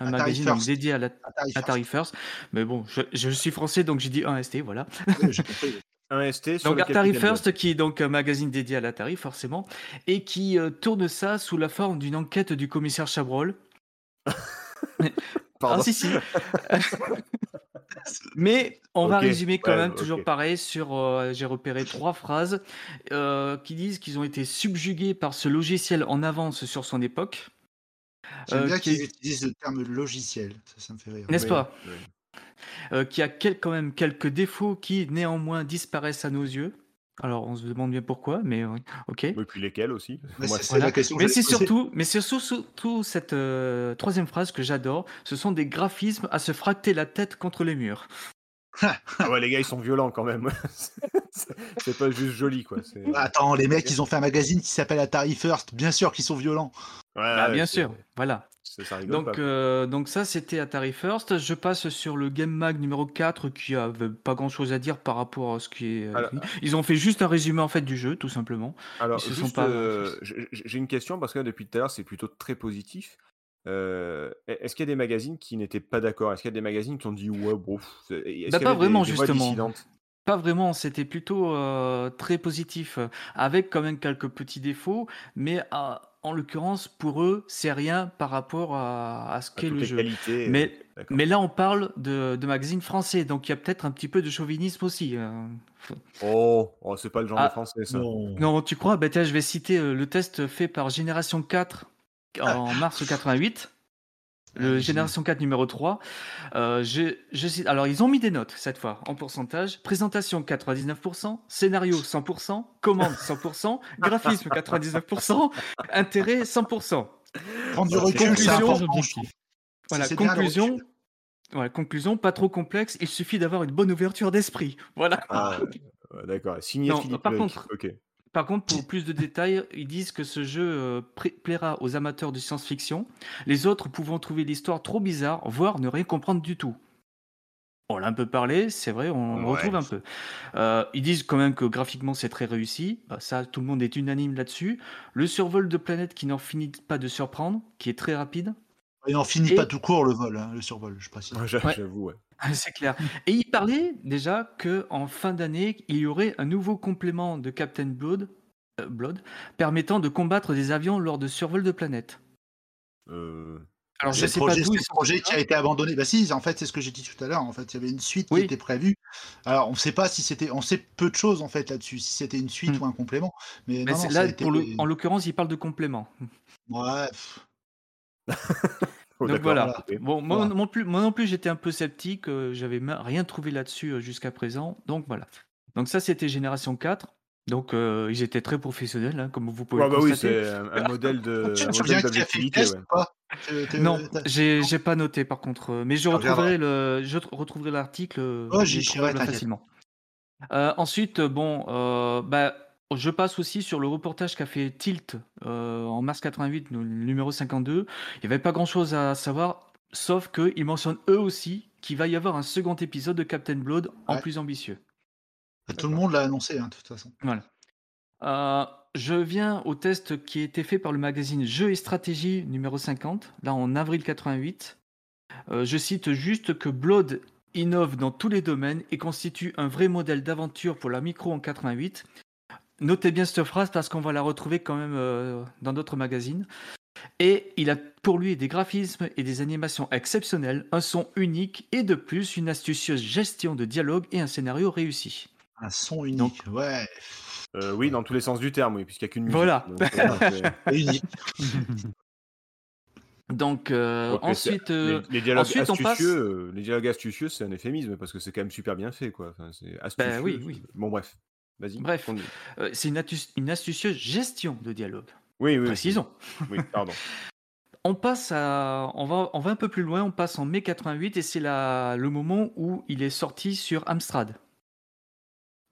un Atari magazine First. dédié à la... Atari, Atari First. First. Mais bon, je, je suis français, donc j'ai dit un S T, voilà. Oui, j'ai compris. un S T sur donc Atari First, qui est donc un magazine dédié à l'Atari, forcément, et qui euh, tourne ça sous la forme d'une enquête du commissaire Chabrol. Ah si si. Mais on okay. va résumer quand ouais, même okay. toujours pareil sur. Euh, j'ai repéré trois phrases euh, qui disent qu'ils ont été subjugués par ce logiciel en avance sur son époque. J'aime euh, bien qu'ils qui... utilisent le terme logiciel, ça, ça me fait rire. N'est-ce oui. pas oui. Euh, Qui a quel... quand même quelques défauts qui néanmoins disparaissent à nos yeux. Alors on se demande bien pourquoi, mais ok. Et puis lesquels aussi. Mais Moi, c'est, c'est la question. Mais c'est surtout, mais c'est surtout cette euh, troisième phrase que j'adore. Ce sont des graphismes à se fracter la tête contre les murs. Ah ouais, les gars, ils sont violents quand même. c'est, c'est pas juste joli, quoi. C'est... Attends, les mecs, ils ont fait un magazine qui s'appelle Atari First. Bien sûr qu'ils sont violents. Ouais, bah, bien c'est... sûr. Voilà. Ça, ça rigole donc, pas. Euh, donc ça c'était Atari First. Je passe sur le Game Mag numéro quatre qui avait pas grand chose à dire par rapport à ce qui est. Alors, ils ont fait juste un résumé en fait du jeu tout simplement. Alors juste, sont pas... euh, j'ai une question parce que là, depuis tout à l'heure c'est plutôt très positif. Euh, est-ce qu'il y a des magazines qui n'étaient pas d'accord? Est-ce qu'il y a des magazines qui ont dit ouais bon? Bah, pas vraiment des, des justement. Pas vraiment, c'était plutôt euh, très positif avec quand même quelques petits défauts, mais à euh, en l'occurrence, pour eux, c'est rien par rapport à, à ce à qu'est le jeu. Qualités, mais, mais là, on parle de, de magazine français, donc il y a peut-être un petit peu de chauvinisme aussi. Oh, oh c'est pas le genre ah, de français, ça. Non, non tu crois bah, tiens, je vais citer le test fait par Génération quatre en mars quatre-vingt-huit. Le Génération quatre numéro trois. Euh, je, je, alors, ils ont mis des notes, cette fois, en pourcentage. Présentation, quatre-vingt-dix-neuf pour cent. Scénario, cent pour cent. Commande, cent pour cent. Graphisme, quatre-vingt-dix-neuf pour cent. Intérêt, cent pour cent. Prendre conclusion. Voilà, conclusion. Voilà, conclusion, pas trop complexe. Il suffit d'avoir une bonne ouverture d'esprit. Voilà. Ah, d'accord. Signé non, Philippe. Par Blake. Contre... Okay. Par contre, pour plus de détails, ils disent que ce jeu plaira aux amateurs de science-fiction, les autres pouvant trouver l'histoire trop bizarre, voire ne rien comprendre du tout. On l'a un peu parlé, c'est vrai, on le ouais. retrouve un peu. Euh, ils disent quand même que graphiquement, c'est très réussi. Bah, ça, tout le monde est unanime là-dessus. Le survol de planète qui n'en finit pas de surprendre, qui est très rapide. Il n'en finit Et... pas tout court, le vol, hein, le survol, je précise. Ouais, j'avoue, ouais. C'est clair. Et il parlait déjà qu'en fin d'année, il y aurait un nouveau complément de Captain Blood, euh, Blood permettant de combattre des avions lors de survols de planètes. Euh... Alors, je sais projet, pas d'où. C'est un projet qui a été abandonné. Bah, si, en fait, c'est ce que j'ai dit tout à l'heure. En fait, il y avait une suite oui. qui était prévue. Alors, on ne sait pas si c'était. On sait peu de choses en fait là-dessus, si c'était une suite mmh. ou un complément. Mais, Mais non, non, là, été... pour le... en l'occurrence, il parle de complément. Ouais. Oh, donc voilà. voilà. Bon, moi, voilà. Mon plus, moi non plus, j'étais un peu sceptique. Euh, j'avais rien trouvé là-dessus euh, jusqu'à présent. Donc voilà. Donc ça, c'était Génération quatre. Donc euh, ils étaient très professionnels, hein, comme vous pouvez ah, le bah constater. Oui, c'est un modèle de. Je viens de l'activité. Non, j'ai, j'ai pas noté par contre. Mais je retrouverai le, je retrouverai l'article oh, j'y facilement. Euh, ensuite, bon, euh, bah. Je passe aussi sur le reportage qu'a fait Tilt euh, en mars quatre-vingt-huit, numéro cinquante-deux. Il n'y avait pas grand-chose à savoir, sauf qu'ils mentionnent eux aussi qu'il va y avoir un second épisode de Captain Blood en ouais. plus ambitieux. Tout D'accord. le monde l'a annoncé, hein, de toute façon. Voilà. Euh, je viens au test qui a été fait par le magazine Jeux et Stratégie, numéro cinquante, là en avril quatre-vingt-huit. Euh, je cite juste que Blood innove dans tous les domaines et constitue un vrai modèle d'aventure pour la micro en quatre-vingt-huit. Notez bien cette phrase parce qu'on va la retrouver quand même euh, dans d'autres magazines. Et il a pour lui des graphismes et des animations exceptionnelles, un son unique et de plus une astucieuse gestion de dialogue et un scénario réussi. Un son unique, donc, ouais. Euh, oui, dans tous les sens du terme, oui, puisqu'il n'y a qu'une musique. Voilà. Unique. Donc euh, ensuite, euh, les, les dialogues ensuite on passe. Euh, les dialogues astucieux, c'est un euphémisme parce que c'est quand même super bien fait, quoi. Enfin, c'est astucieux. Ben, oui, oui. Bon bref. Vas-y, Bref, euh, c'est une, astu- une astucieuse gestion de dialogue. Oui, oui. Précisons. Oui, pardon. on, passe à, on, va, on va un peu plus loin, on passe en mai quatre-vingt-huit et c'est la, le moment où il est sorti sur Amstrad.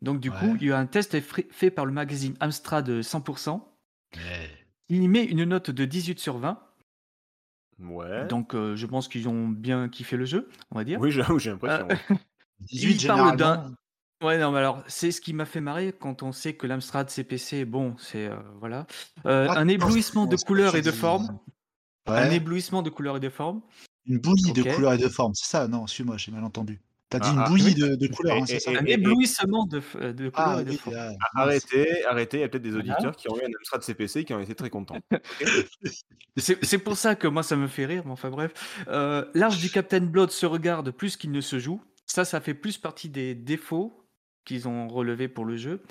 Donc du ouais. coup, il y a un test fait par le magazine Amstrad cent pour cent ouais. Il y met une note de dix-huit sur vingt. Ouais. Donc, euh, je pense qu'ils ont bien kiffé le jeu, on va dire. Oui, j'ai, j'ai l'impression. Euh, ouais. dix-huit, il parle d'un... Ouais, non, mais alors, c'est ce qui m'a fait marrer quand on sait que l'Amstrad C P C, bon, c'est... Euh, voilà. Euh, ah, un éblouissement de couleurs et de formes. Ouais. Un éblouissement de couleurs et de formes. Une bouillie okay. de couleurs et de formes, c'est ça? Non, excuse-moi, j'ai mal entendu. T'as dit ah, une bouillie ah, de, de couleurs, et, hein, c'est et, ça et, Un et, éblouissement de, de couleurs ah, et de oui, formes. Ah, arrêtez, arrêtez, il y a peut-être des auditeurs ah. qui ont eu un Amstrad C P C et qui ont été très contents. Okay. c'est, c'est pour ça que moi, ça me fait rire, mais enfin bref. Euh, L'arche du Captain Blood se regarde plus qu'il ne se joue. Ça, ça fait plus partie des défauts qu'ils ont relevé pour le jeu.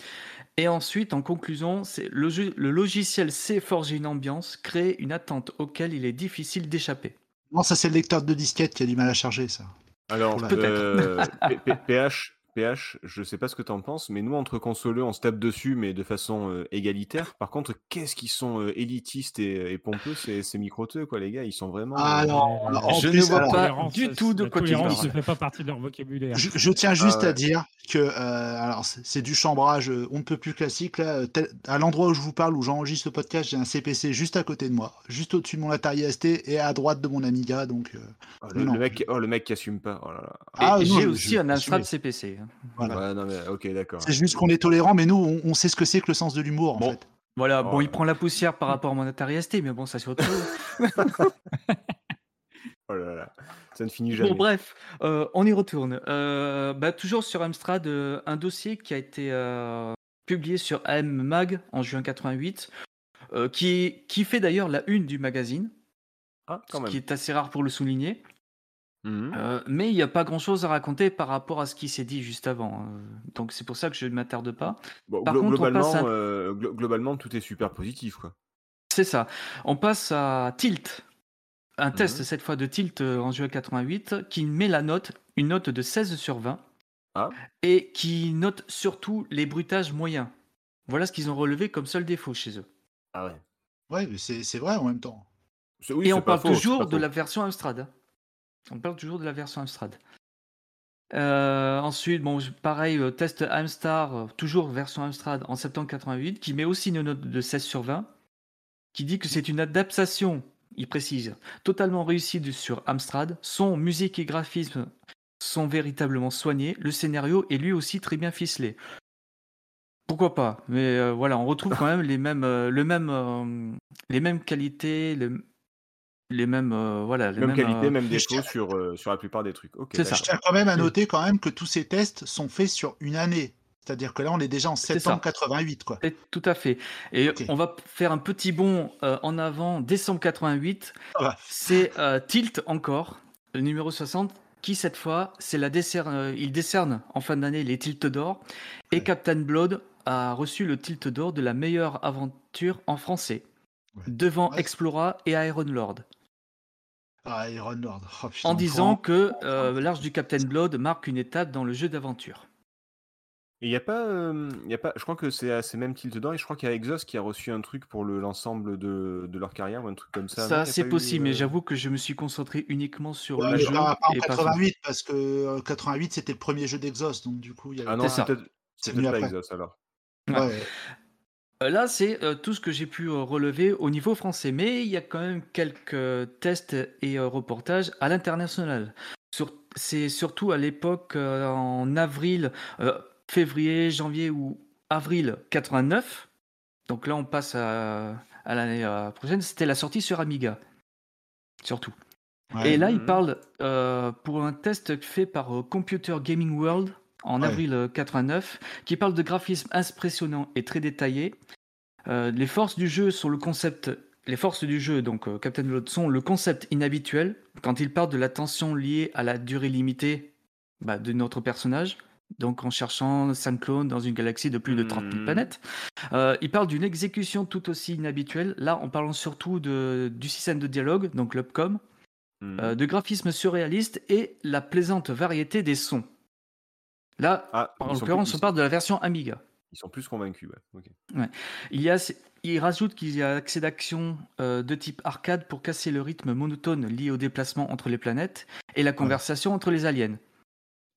Et ensuite, en conclusion, c'est le, jeu, le logiciel sait forger une ambiance, créer une attente auquel il est difficile d'échapper. Non, ça c'est le lecteur de disquette qui a du mal à charger, ça. Alors, euh, P H, P H, je sais pas ce que t'en penses, mais nous, entre consoleux, on se tape dessus, mais de façon euh, égalitaire. Par contre, qu'est-ce qu'ils sont euh, élitistes et, et pompeux, ces, ces microteux, quoi, les gars. Ils sont vraiment... Ah non, euh, non je plus, ne vois pas du tout de côté. La tolérance ne fait pas partie de leur vocabulaire. Je, je tiens juste euh... à dire que, euh, alors, c'est, c'est du chambrage euh, on ne peut plus classique, là. Tel, à l'endroit où je vous parle, où j'enregistre ce podcast, j'ai un C P C juste à côté de moi, juste au-dessus de mon Atari S T et à droite de mon Amiga, donc... Euh, oh, le, le, mec, oh, le mec qui assume pas. Oh là là. Ah, et, non, j'ai aussi un Amstrad C P C. Voilà. Ouais, non, mais, okay, d'accord. C'est juste qu'on est tolérant, mais nous, on, on sait ce que c'est que le sens de l'humour, en bon. fait. Voilà, bon, oh, il ouais. prend la poussière par rapport à mon Atari S T, mais bon, ça c'est autre chose. Oh là là, ça ne finit jamais. Bon, bref, euh, on y retourne. Euh, bah, toujours sur Amstrad, euh, un dossier qui a été euh, publié sur A M Mag en juin quatre-vingt-huit, euh, qui, qui fait d'ailleurs la une du magazine, ah, quand ce même. qui est assez rare pour le souligner. Mmh. Euh, mais il n'y a pas grand chose à raconter par rapport à ce qui s'est dit juste avant, euh, donc c'est pour ça que je ne m'attarde pas. Bon, par glo- contre, globalement, on passe à... euh, glo- globalement tout est super positif, quoi. C'est ça, on passe à Tilt, un mmh. test cette fois de Tilt euh, en juin quatre-vingt-huit qui met la note, une note de seize sur vingt ah. et qui note surtout les bruitages moyens. Voilà ce qu'ils ont relevé comme seul défaut chez eux. Ah ouais, ouais mais c'est, c'est vrai en même temps c'est, oui, et on parle faux, toujours de la version Amstrad. On parle toujours de la version Amstrad. Euh, ensuite, bon, pareil, test Amstar, toujours version Amstrad en septembre quatre-vingt-huit, qui met aussi une note de seize sur vingt, qui dit que c'est une adaptation, il précise, totalement réussie sur Amstrad. Son musique et graphisme sont véritablement soignés. Le scénario est lui aussi très bien ficelé. Pourquoi pas ? Mais euh, voilà, on retrouve quand même les mêmes, euh, le même, euh, les mêmes qualités, le... les mêmes euh, voilà les même mêmes, qualités, euh... même défauts sur euh, sur la plupart des trucs. Okay, c'est ça. Je tiens quand même à noter quand même que tous ces tests sont faits sur une année, c'est-à-dire que là on est déjà en septembre quatre-vingt-huit, quoi. C'est tout à fait. Et okay. on va faire un petit bond euh, en avant, décembre quatre-vingt-huit. Ah bah. C'est euh, Tilt encore, le numéro soixante, qui cette fois c'est la décerne, euh, il décerne en fin d'année les Tilt d'or et ouais. Captain Blood a reçu le Tilt d'or de la meilleure aventure en français ouais. devant ouais. Explora et Iron Lord. Ah, Iron Lord. Oh, putain, en disant point. que euh, l'Arche du Captain Blood marque une étape dans le jeu d'aventure. Il n'y a pas, euh, y a pas, je crois que c'est à ces mêmes Tilt d'or et je crois qu'il y a Exos qui a reçu un truc pour le, l'ensemble de, de leur carrière ou un truc comme ça. Ça, non, c'est possible, eu, euh... mais j'avoue que je me suis concentré uniquement sur ouais, le jeu. Pas en quatre-vingt-huit, pas... parce que quatre-vingt-huit c'était le premier jeu d'Exos, donc du coup il y avait. Ah non, c'est, c'est peut-être, c'est peut-être pas après. Exos alors. Ouais. Ouais. Là, c'est euh, tout ce que j'ai pu euh, relever au niveau français, mais il y a quand même quelques euh, tests et euh, reportages à l'international. Sur... C'est surtout à l'époque, euh, en avril, euh, février, janvier ou avril quatre-vingt-neuf. Donc là, on passe à, à l'année euh, prochaine. C'était la sortie sur Amiga, surtout. Ouais. Et là, il parle euh, pour un test fait par euh, Computer Gaming World, en avril ouais. quatre-vingt-neuf, qui parle de graphisme impressionnant et très détaillé. Euh, les forces du jeu sont le concept, les forces du jeu, donc euh, Captain Blood, sont le concept inhabituel quand il parle de la tension liée à la durée limitée bah, de notre personnage. Donc en cherchant cinq clones dans une galaxie de plus de trente mille planètes, euh, il parle d'une exécution tout aussi inhabituelle. Là, en parlant surtout de, du système de dialogue, donc l'U P COM, mm. euh, de graphisme surréaliste et la plaisante variété des sons. Là, ah, en l'occurrence, on parle de la version Amiga. Ils sont plus convaincus, ouais. Okay. Ouais. Il, y a, il rajoute qu'il y a accès d'action euh, de type arcade pour casser le rythme monotone lié au déplacement entre les planètes et la conversation ouais. entre les aliens.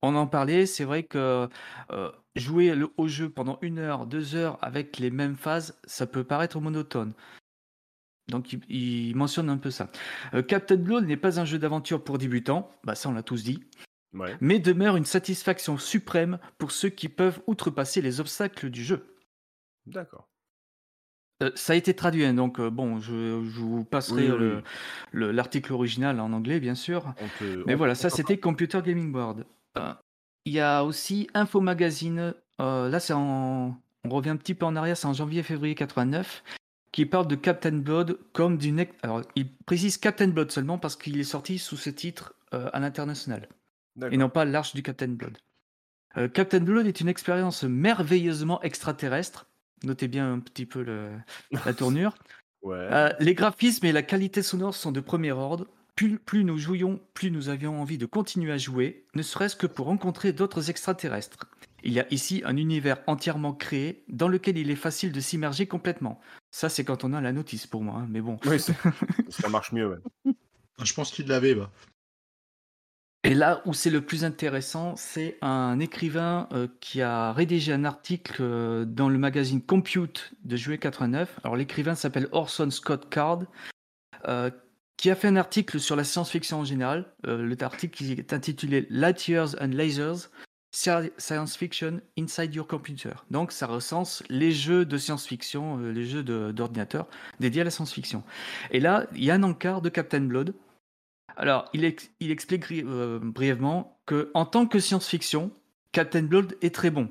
On en parlait, c'est vrai que euh, jouer le, au jeu pendant une heure, deux heures avec les mêmes phases, ça peut paraître monotone. Donc il, il mentionne un peu ça. Euh, Captain Blood n'est pas un jeu d'aventure pour débutants, bah ça on l'a tous dit, ouais. mais demeure une satisfaction suprême pour ceux qui peuvent outrepasser les obstacles du jeu. D'accord. Euh, ça a été traduit, hein, donc euh, bon, je, je vous passerai oui, oui. Le, le, l'article original en anglais, bien sûr. On peut, mais on, voilà, on, ça on... c'était Computer Gaming Board. Il euh, y a aussi Info Magazine, euh, là c'est en... on revient un petit peu en arrière, c'est en janvier-février quatre-vingt-neuf. Qui parle de Captain Blood comme d'une... Alors, il précise Captain Blood seulement parce qu'il est sorti sous ce titre euh, à l'international. D'accord. Et non pas l'Arche du Captain Blood. Euh, Captain Blood est une expérience merveilleusement extraterrestre. Notez bien un petit peu le... la tournure. Ouais. Euh, les graphismes et la qualité sonore sont de premier ordre. Plus, plus nous jouions, plus nous avions envie de continuer à jouer, ne serait-ce que pour rencontrer d'autres extraterrestres. Il y a ici un univers entièrement créé dans lequel il est facile de s'immerger complètement. Ça, c'est quand on a la notice pour moi, hein, mais bon. Oui, ça, ça marche mieux. Ouais. Je pense qu'il l'avait. Bah. Et là où c'est le plus intéressant, c'est un écrivain euh, qui a rédigé un article euh, dans le magazine Compute de juillet quatre-vingt-neuf. Alors, l'écrivain s'appelle Orson Scott Card, euh, qui a fait un article sur la science-fiction en général. Euh, l'article qui est intitulé « Lightyears and Lasers ». Science Fiction Inside Your Computer. Donc, ça recense les jeux de science-fiction, les jeux de, d'ordinateur dédiés à la science-fiction. Et là, il y a un encart de Captain Blood. Alors, il, ex- il explique bri- euh, brièvement que, en tant que science-fiction, Captain Blood est très bon.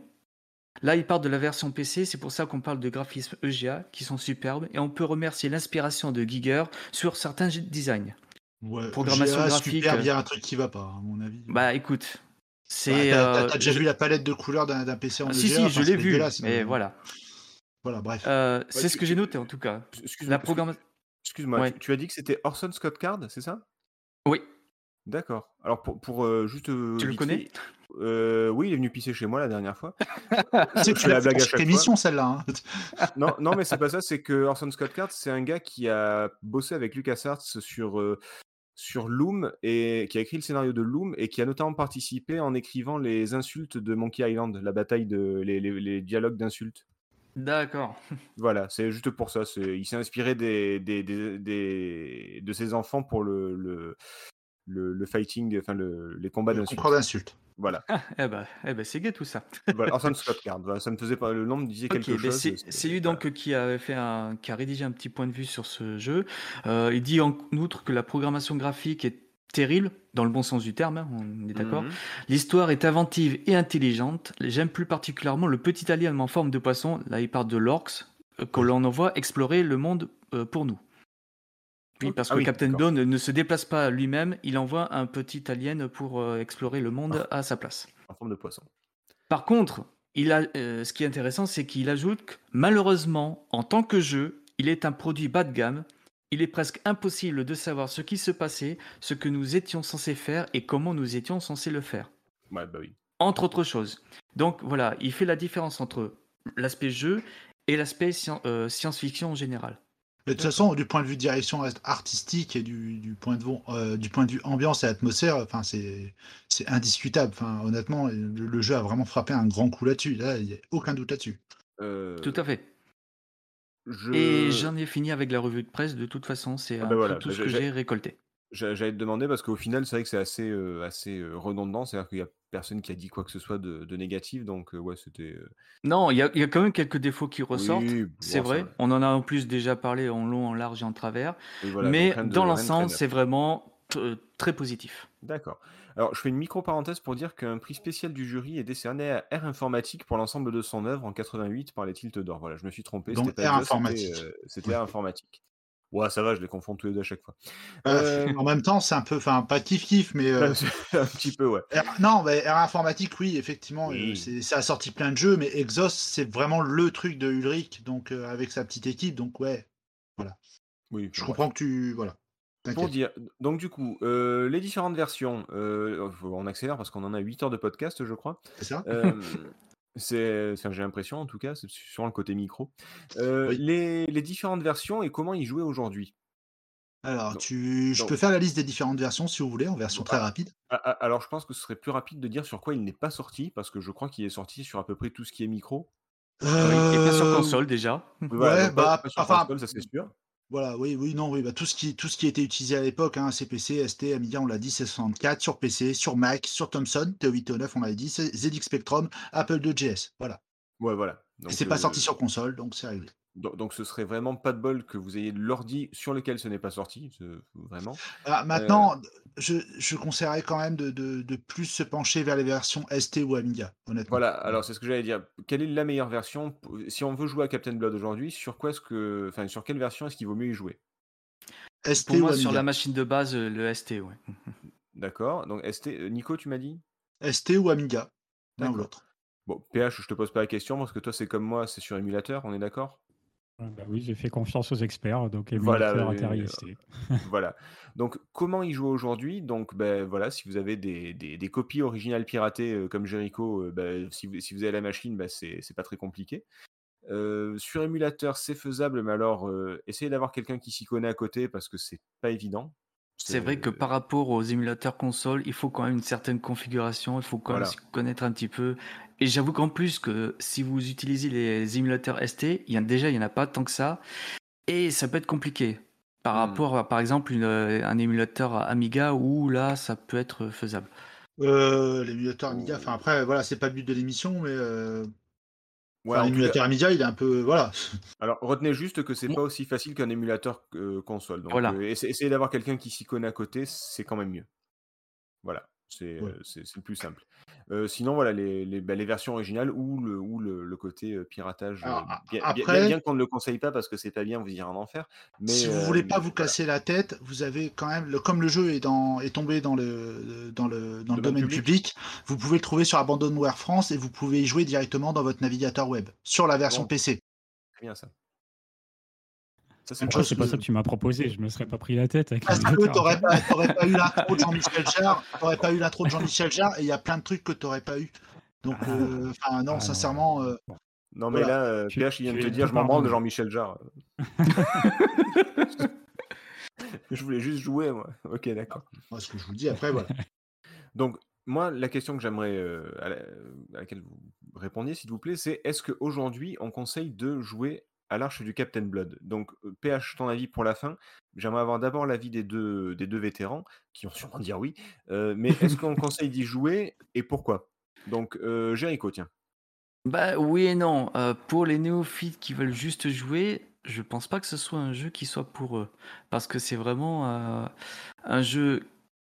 Là, il part de la version P C, c'est pour ça qu'on parle de graphismes E G A qui sont superbes, et on peut remercier l'inspiration de Giger sur certains designs. Ouais, programmation E G A, graphique. Superbe, il y a un truc qui va pas, à mon avis. Bah, écoute. C'est, bah, t'as, t'as, t'as déjà je... vu la palette de couleurs d'un, d'un P C en deux D? Si, si, enfin, je l'ai vu, mais voilà. Voilà, bref. Euh, ouais, c'est tu... ce que j'ai noté, en tout cas. Excuse-moi, la programme... excuse-moi ouais. tu, tu as dit que c'était Orson Scott Card, c'est ça? Oui. D'accord. Alors, pour, pour euh, juste... Euh, tu le connais? euh, Oui, il est venu pisser chez moi la dernière fois. C'est je la blague à chaque émission, celle-là. Hein. non, non, mais c'est pas ça, c'est que Orson Scott Card, c'est un gars qui a bossé avec LucasArts sur... Euh, sur Loom, et qui a écrit le scénario de Loom, et qui a notamment participé en écrivant les insultes de Monkey Island, la bataille de les, les, les dialogues d'insultes. D'accord. Voilà, c'est juste pour ça. C'est, il s'est inspiré des, des, des, des, de ses enfants pour le, le, le, le fighting, enfin le, les combats le d'insultes. Comprends d'insultes. Voilà. Ah, eh ben, eh ben, c'est gay tout ça. Voilà, alors, ça me Scott Card, ça me faisait pas le nom, me disait okay, quelque chose. C'est, c'est lui donc voilà. qui a fait un, qui a rédigé un petit point de vue sur ce jeu. Euh, il dit en outre que la programmation graphique est terrible, dans le bon sens du terme, hein, on est d'accord. Mm-hmm. L'histoire est inventive et intelligente. J'aime plus particulièrement le petit alien en forme de poisson. Là, il parle de l'orcs euh, que l'on envoie explorer le monde euh, pour nous. Oui, parce ah que oui, Captain Blood ne se déplace pas lui-même, il envoie un petit alien pour euh, explorer le monde ah, à sa place. En forme de poisson. Par contre, il a, euh, ce qui est intéressant, c'est qu'il ajoute que malheureusement, en tant que jeu, il est un produit bas de gamme. Il est presque impossible de savoir ce qui se passait, ce que nous étions censés faire et comment nous étions censés le faire. Ouais, bah oui. Entre autres choses. Donc voilà, il fait la différence entre l'aspect jeu et l'aspect sci- euh, science-fiction en général. Mais de toute façon, du point de vue direction artistique et du, du, point, de, euh, du point de vue ambiance et atmosphère, enfin, c'est, c'est indiscutable. Enfin, honnêtement, le, le jeu a vraiment frappé un grand coup là-dessus. Là, il n'y a aucun doute là-dessus. Euh... Tout à fait. Je... Et j'en ai fini avec la revue de presse. De toute façon, c'est ah ben voilà, tout ce que j'ai, j'ai récolté. J'allais te demander parce qu'au final, c'est vrai que c'est assez, euh, assez redondant. C'est-à-dire qu'il y a personne qui a dit quoi que ce soit de, de négatif, donc euh, ouais, c'était... Euh... Non, il y a, y a quand même quelques défauts qui ressortent, oui, c'est bon, vrai. Ça, ouais. On en a en plus déjà parlé en long, en large et en travers, et voilà, mais dans l'ensemble, c'est vraiment t- très positif. D'accord. Alors, je fais une micro-parenthèse pour dire qu'un prix spécial du jury est décerné à Air Informatique pour l'ensemble de son œuvre en quatre-vingt-huit par les Tilt d'Or. Voilà, je me suis trompé. Donc, Air Informatique. C'était, euh, c'était Air Informatique. Ouais, ça va, je les confonds tous les deux à chaque fois. Euh, euh... En même temps, c'est un peu, enfin, pas kiff-kiff, mais... Euh... un petit peu, ouais. R... Non, mais R Informatique, oui, effectivement, oui. C'est... ça a sorti plein de jeux, mais Exos, c'est vraiment le truc de Ulrich, donc euh, avec sa petite équipe, donc ouais, voilà. Oui, je ouais. comprends que tu... Voilà. T'inquiète. Pour dire, donc du coup, euh, les différentes versions, euh, on accélère parce qu'on en a huit heures de podcast, je crois. C'est ça euh... C'est, c'est j'ai l'impression, en tout cas, c'est sur le côté micro. Euh, oui. les, les différentes versions et comment y jouer aujourd'hui. Alors, donc, tu, je donc, peux faire la liste des différentes versions, si vous voulez, en version très rapide. Alors, je pense que ce serait plus rapide de dire sur quoi il n'est pas sorti, parce que je crois qu'il est sorti sur à peu près tout ce qui est micro. Euh... Il n'est pas sur console, déjà. Ouais, voilà, bah, pas, pas sur enfin, console, ça c'est sûr. Voilà, oui, oui, non, oui, bah, tout ce qui, tout ce qui était utilisé à l'époque, hein, C P C, S T, Amiga, on l'a dit, C soixante-quatre, sur P C, sur Mac, sur Thomson, T O huit T O neuf, on l'avait dit, Z X Spectrum, Apple deux G S, voilà. Ouais, voilà. Donc, et c'est euh... pas sorti sur console, donc c'est réglé. Donc, ce serait vraiment pas de bol que vous ayez l'ordi sur lequel ce n'est pas sorti, vraiment. Ah, maintenant, euh... je, je conseillerais quand même de, de, de plus se pencher vers les versions S T ou Amiga, honnêtement. Voilà, alors c'est ce que j'allais dire. Quelle est la meilleure version? Si on veut jouer à Captain Blood aujourd'hui, sur quoi est-ce que, enfin, sur quelle version est-ce qu'il vaut mieux y jouer? S T Pour moi, ou sur la machine de base, le S T, ouais. D'accord. Donc, S T, Nico, tu m'as dit S T ou Amiga, l'un ou l'autre. Bon, P H, je te pose pas la question parce que toi, c'est comme moi, c'est sur émulateur, on est d'accord? Bah oui, j'ai fait confiance aux experts, donc émulateur, Atari S T. Voilà. Donc, comment y jouer aujourd'hui? Donc, ben voilà, si vous avez des, des, des copies originales piratées euh, comme Jericho, euh, ben, si, vous, si vous avez la machine, ben, c'est, c'est pas très compliqué. Euh, sur émulateur, c'est faisable, mais alors euh, essayez d'avoir quelqu'un qui s'y connaît à côté parce que c'est pas évident. C'est, c'est vrai que par rapport aux émulateurs console, il faut quand même une certaine configuration, il faut quand même voilà. se connaître un petit peu. Et j'avoue qu'en plus, que si vous utilisez les émulateurs S T, il y a, déjà, il n'y en a pas tant que ça. Et ça peut être compliqué. Par hmm. rapport à, par exemple, une, un émulateur Amiga, où là, ça peut être faisable. Euh, l'émulateur Amiga, enfin après, voilà, c'est pas le but de l'émission, mais... Euh... Ouais, enfin, l'émulateur Amiga, il est un peu... Voilà. Alors, retenez juste que c'est bon. Pas aussi facile qu'un émulateur euh, console. Donc, voilà. euh, essa- essayez d'avoir quelqu'un qui s'y connaît à côté, c'est quand même mieux. Voilà. C'est, ouais. euh, c'est, c'est le plus simple. Euh, sinon, voilà, les, les, bah, les versions originales ou le, ou le, le côté piratage. Alors, bien, après, bien, bien qu'on ne le conseille pas parce que c'est pas bien, vous irez en enfer. Mais, si vous ne euh, voulez pas vous voilà. casser la tête, vous avez quand même, le, comme le jeu est, dans, est tombé dans le, dans le, dans le domaine public. public, vous pouvez le trouver sur Abandonware France et vous pouvez y jouer directement dans votre navigateur web, sur la version bon. P C. C'est bien ça. Ça, c'est, chose, c'est pas ça que tu m'as proposé, je me serais pas pris la tête avec ah, le t'aurais pas, t'aurais pas eu l'intro de Jean-Michel Jarre, t'aurais pas eu l'intro de Jean-Michel Jarre et il y a plein de trucs que t'aurais pas eu. Donc ah, euh, ah, non, ah, sincèrement. Euh, non mais voilà. là, euh, tu, P H il vient de te dire je m'en branle de Jean-Michel Jarre. Je voulais juste jouer, moi. Ok, d'accord. Moi, ce que je vous dis après, voilà. Donc, moi, la question que j'aimerais euh, à, la, à laquelle vous répondiez, s'il vous plaît, c'est est-ce qu'aujourd'hui on conseille de jouer à l'arche du Captain Blood? Donc, P H, ton avis pour la fin. J'aimerais avoir d'abord l'avis des deux, des deux vétérans, qui vont sûrement dire oui. Euh, mais est-ce qu'on conseille d'y jouer et pourquoi? Donc, euh, Jericho, tiens. Bah, oui et non. Euh, pour les néophytes qui veulent juste jouer, je pense pas que ce soit un jeu qui soit pour eux. Parce que c'est vraiment euh, un jeu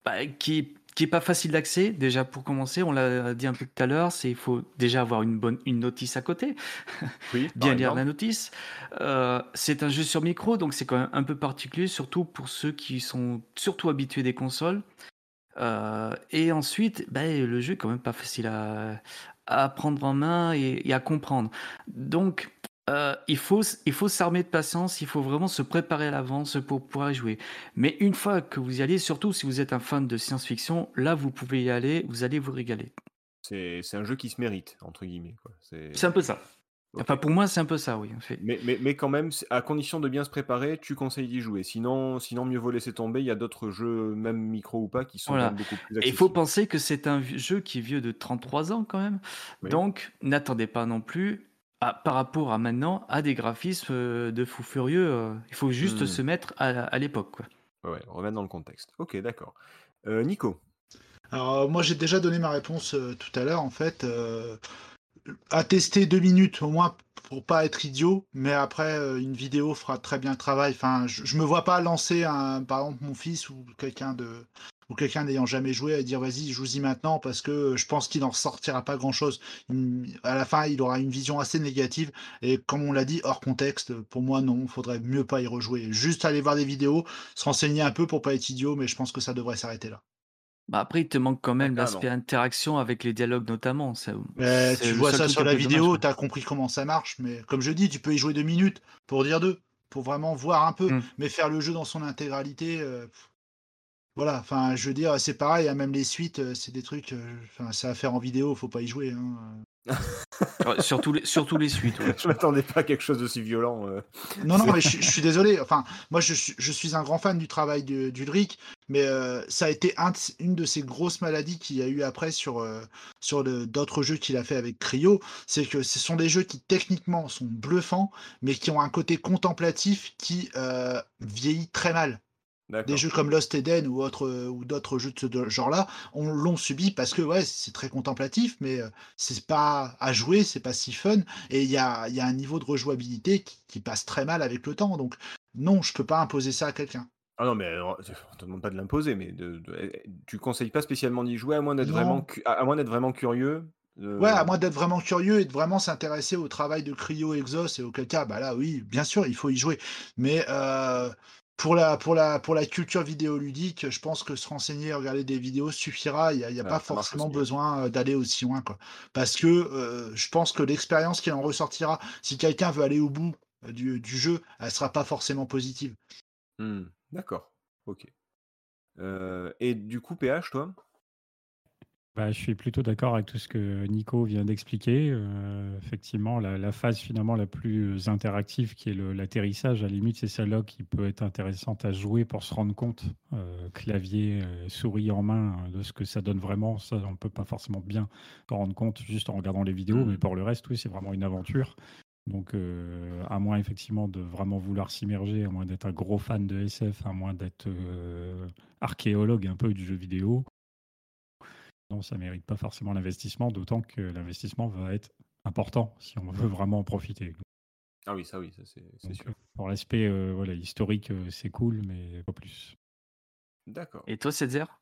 bah, qui qui est pas facile d'accès. Déjà, pour commencer, on l'a dit un peu tout à l'heure, c'est il faut déjà avoir une bonne une notice à côté, oui, bien lire la notice. Euh, c'est un jeu sur micro, donc c'est quand même un peu particulier, surtout pour ceux qui sont surtout habitués des consoles. Euh, et ensuite, ben, le jeu est quand même pas facile à, à prendre en main et, et à comprendre. Donc, euh, il faut il faut s'armer de patience, il faut vraiment se préparer à l'avance pour pouvoir y jouer. Mais une fois que vous y allez, surtout si vous êtes un fan de science-fiction, là vous pouvez y aller, vous allez vous régaler. C'est c'est un jeu qui se mérite entre guillemets quoi. C'est c'est un peu ça. Okay. Enfin pour moi c'est un peu ça oui. En fait. Mais mais mais quand même à condition de bien se préparer, tu conseilles d'y jouer. Sinon sinon mieux vaut laisser tomber. Il y a d'autres jeux même micro ou pas qui sont voilà. beaucoup plus accessibles. Il faut penser que c'est un jeu qui est vieux de trente-trois ans quand même. Oui. Donc n'attendez pas non plus. À, par rapport à maintenant, à des graphismes euh, de fou furieux, euh, il faut juste mmh. se mettre à, à l'époque. Quoi. Ouais, remettre dans le contexte. Ok, d'accord. Euh, Nico. Alors, moi, j'ai déjà donné ma réponse euh, tout à l'heure, en fait. Euh, à tester deux minutes, au moins, pour pas être idiot, mais après, euh, une vidéo fera très bien le travail. Enfin, je, je me vois pas lancer, un, par exemple, mon fils ou quelqu'un de... ou quelqu'un n'ayant jamais joué à dire vas-y joue-y maintenant parce que je pense qu'il n'en sortira pas grand chose. À la fin il aura une vision assez négative et comme on l'a dit hors contexte pour moi non, il faudrait mieux pas y rejouer, juste aller voir des vidéos, se renseigner un peu pour pas être idiot, mais je pense que ça devrait s'arrêter là. Bah après il te manque quand même ah, l'aspect non. interaction avec les dialogues notamment. C'est, mais c'est tu vois ça sur la vidéo, tu as compris comment ça marche, mais comme je dis tu peux y jouer deux minutes pour dire deux, pour vraiment voir un peu, mm. mais faire le jeu dans son intégralité... Euh... Voilà, enfin, je veux dire, c'est pareil, hein, même les suites, c'est des trucs, euh, ça à faire en vidéo, faut pas y jouer. Hein. Surtout les, surtout les suites. Ouais. Je m'attendais pas à quelque chose d'aussi violent. Euh. Non, non, mais je, je suis désolé. Enfin, moi, je, je suis un grand fan du travail d'Ulrich, mais euh, ça a été un, une de ces grosses maladies qu'il y a eu après sur, euh, sur le, d'autres jeux qu'il a fait avec Cryo. C'est que ce sont des jeux qui, techniquement, sont bluffants, mais qui ont un côté contemplatif qui euh, vieillit très mal. D'accord. Des jeux comme Lost Eden ou, autre, ou d'autres jeux de ce genre-là, on l'ont subi parce que ouais, c'est très contemplatif, mais c'est pas à jouer, c'est pas si fun, et il y a, y a un niveau de rejouabilité qui, qui passe très mal avec le temps. Donc non, je peux pas imposer ça à quelqu'un. Ah non, mais alors, on te demande pas de l'imposer, mais de, de, tu conseilles pas spécialement d'y jouer à moins d'être, vraiment, cu- à, à moins d'être vraiment curieux. De... Ouais, à moins d'être vraiment curieux et de vraiment s'intéresser au travail de Cryo, Exos, et auquel cas, bah là oui, bien sûr, il faut y jouer, mais euh... Pour la, pour, la, pour la culture vidéoludique, je pense que se renseigner et regarder des vidéos suffira. Il n'y a, y a ah, pas forcément besoin d'aller aussi loin, quoi. Parce que euh, je pense que l'expérience qui en ressortira, si quelqu'un veut aller au bout du, du jeu, elle ne sera pas forcément positive. Hmm, d'accord, ok. Euh, et du coup, P H, toi ? Bah, je suis plutôt d'accord avec tout ce que Nico vient d'expliquer. Euh, effectivement, la, la phase finalement la plus interactive, qui est le, l'atterrissage, à la limite, c'est celle-là qui peut être intéressante à jouer pour se rendre compte, euh, clavier, euh, souris en main, de ce que ça donne vraiment. Ça, on ne peut pas forcément bien s'en rendre compte juste en regardant les vidéos, mais pour le reste, oui, c'est vraiment une aventure. Donc, euh, à moins effectivement de vraiment vouloir s'immerger, à moins d'être un gros fan de S F, à moins d'être euh, archéologue un peu du jeu vidéo, non, ça ne mérite pas forcément l'investissement, d'autant que l'investissement va être important si on veut vraiment en profiter. Ah oui, ça oui, ça c'est, c'est donc, sûr. Pour l'aspect euh, voilà, historique, euh, c'est cool, mais pas plus. D'accord. Et toi, Césaire ?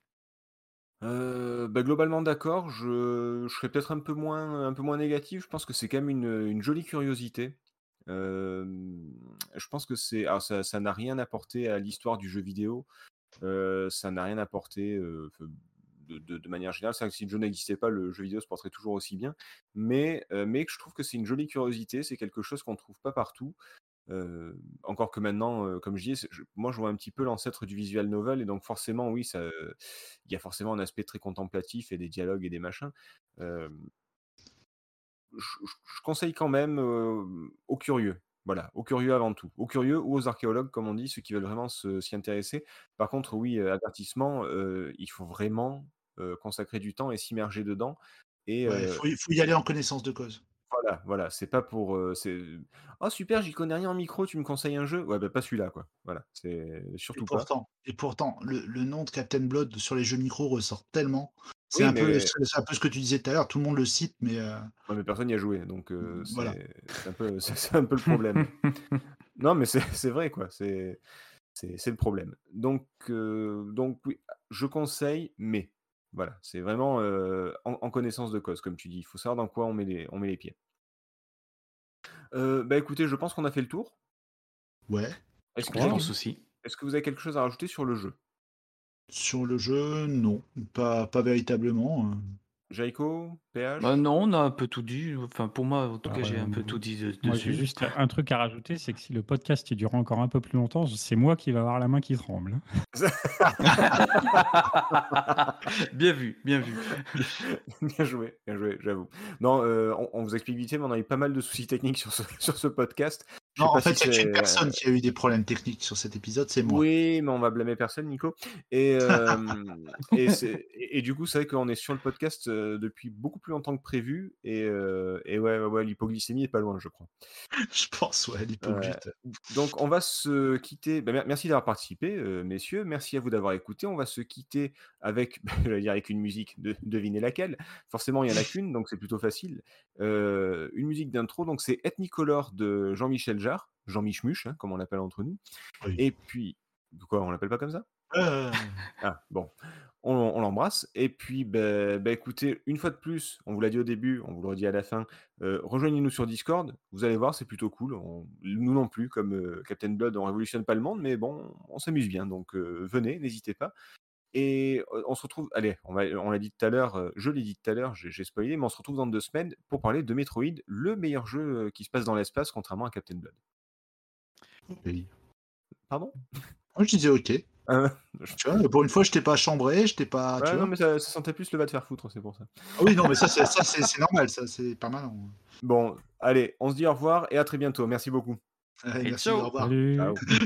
Euh, bah, globalement, d'accord. Je, je serais peut-être un peu, moins, un peu moins négatif. Je pense que c'est quand même une, une jolie curiosité. Euh, je pense que c'est, alors, ça, ça n'a rien apporté à l'histoire du jeu vidéo. Euh, ça n'a rien apporté... Euh, De, de, de manière générale, c'est que si le jeu n'existait pas, le jeu vidéo se porterait toujours aussi bien, mais, euh, mais je trouve que c'est une jolie curiosité, c'est quelque chose qu'on ne trouve pas partout, euh, encore que maintenant, euh, comme je disais, je, moi je vois un petit peu l'ancêtre du visual novel, et donc forcément, oui, il euh, y a forcément un aspect très contemplatif, et des dialogues et des machins, euh, je, je conseille quand même euh, aux curieux. Voilà, aux curieux avant tout. Aux curieux ou aux archéologues, comme on dit, ceux qui veulent vraiment se, s'y intéresser. Par contre, oui, avertissement, euh, il faut vraiment euh, consacrer du temps et s'immerger dedans. Et, ouais, euh, faut, il faut y aller en connaissance de cause. Voilà, voilà, c'est pas pour... Euh, c'est... Oh super, j'y connais rien en micro, tu me conseilles un jeu ? Ouais, bah pas celui-là, quoi. Voilà, c'est surtout et pourtant, pas. Et pourtant, le, le nom de Captain Blood sur les jeux micro ressort tellement... C'est, oui, un mais... peu, c'est un peu ce que tu disais tout à l'heure, tout le monde le cite, mais... Euh... Ouais, mais personne n'y a joué, donc euh, c'est, voilà. c'est, un peu, c'est, c'est un peu le problème. Non, mais c'est, c'est vrai, quoi, c'est, c'est, c'est le problème. Donc, euh, donc, oui, je conseille, mais, voilà, c'est vraiment euh, en, en connaissance de cause, comme tu dis, il faut savoir dans quoi on met les, on met les pieds. Euh, bah écoutez, je pense qu'on a fait le tour. Ouais. Est-ce que, ouais. Est-ce que vous avez quelque chose à rajouter sur le jeu ? Sur le jeu, non, pas, pas véritablement. Jaiko, P H ? Bah non, on a un peu tout dit. Enfin, pour moi, en tout ah cas, ouais, j'ai un peu tout dit de, de moi dessus. J'ai juste un truc à rajouter, c'est que si le podcast il dure encore un peu plus longtemps, c'est moi qui vais avoir la main qui tremble. Bien vu, bien vu. Bien joué, bien joué, j'avoue. Non, euh, on, on vous explique vite, mais on a eu pas mal de soucis techniques sur ce, sur ce podcast. Non, en fait, si c'est une personne qui a eu des problèmes techniques sur cet épisode, c'est moi. Oui, mais on va blâmer personne, Nico. Et, euh, et, c'est, et, et du coup, c'est vrai qu'on est sur le podcast depuis beaucoup plus longtemps que prévu. Et, euh, et ouais, ouais, l'hypoglycémie est pas loin, je crois. Je pense, ouais, l'hypoglycémie. Euh, donc, on va se quitter. Ben, merci d'avoir participé, euh, messieurs. Merci à vous d'avoir écouté. On va se quitter avec, j'allais dire avec une musique, de, devinez laquelle. Forcément, il n'y en a qu'une, donc c'est plutôt facile. Euh, une musique d'intro, donc c'est Ethnicolor de Jean-Michel Jean-Michmuche, hein, comme on l'appelle entre nous. Oui. Et puis, quoi, on l'appelle pas comme ça ? euh... Ah, bon, on, on l'embrasse. Et puis, bah, bah, écoutez, une fois de plus, on vous l'a dit au début, on vous le redit à la fin, euh, rejoignez-nous sur Discord, vous allez voir, c'est plutôt cool. On, nous non plus, comme euh, Captain Blood, on révolutionne pas le monde, mais bon, on s'amuse bien, donc euh, venez, n'hésitez pas. Et on se retrouve, allez, on, va, on l'a dit tout à l'heure, euh, je l'ai dit tout à l'heure, j'ai, j'ai spoilé, mais on se retrouve dans deux semaines pour parler de Metroid, le meilleur jeu qui se passe dans l'espace, contrairement à Captain Blood. Oui. Pardon ? Moi, je disais ok. Euh... Tu vois, pour une fois, je t'ai pas chambré, je t'ai pas. Ouais, tu non, vois mais ça, ça sentait plus le va te faire foutre, c'est pour ça. Ah oui, non, mais ça, c'est, ça, c'est, c'est normal, ça, c'est pas mal. Hein. Bon, allez, on se dit au revoir et à très bientôt. Merci beaucoup. Allez, merci, ciao. Au revoir. Ciao.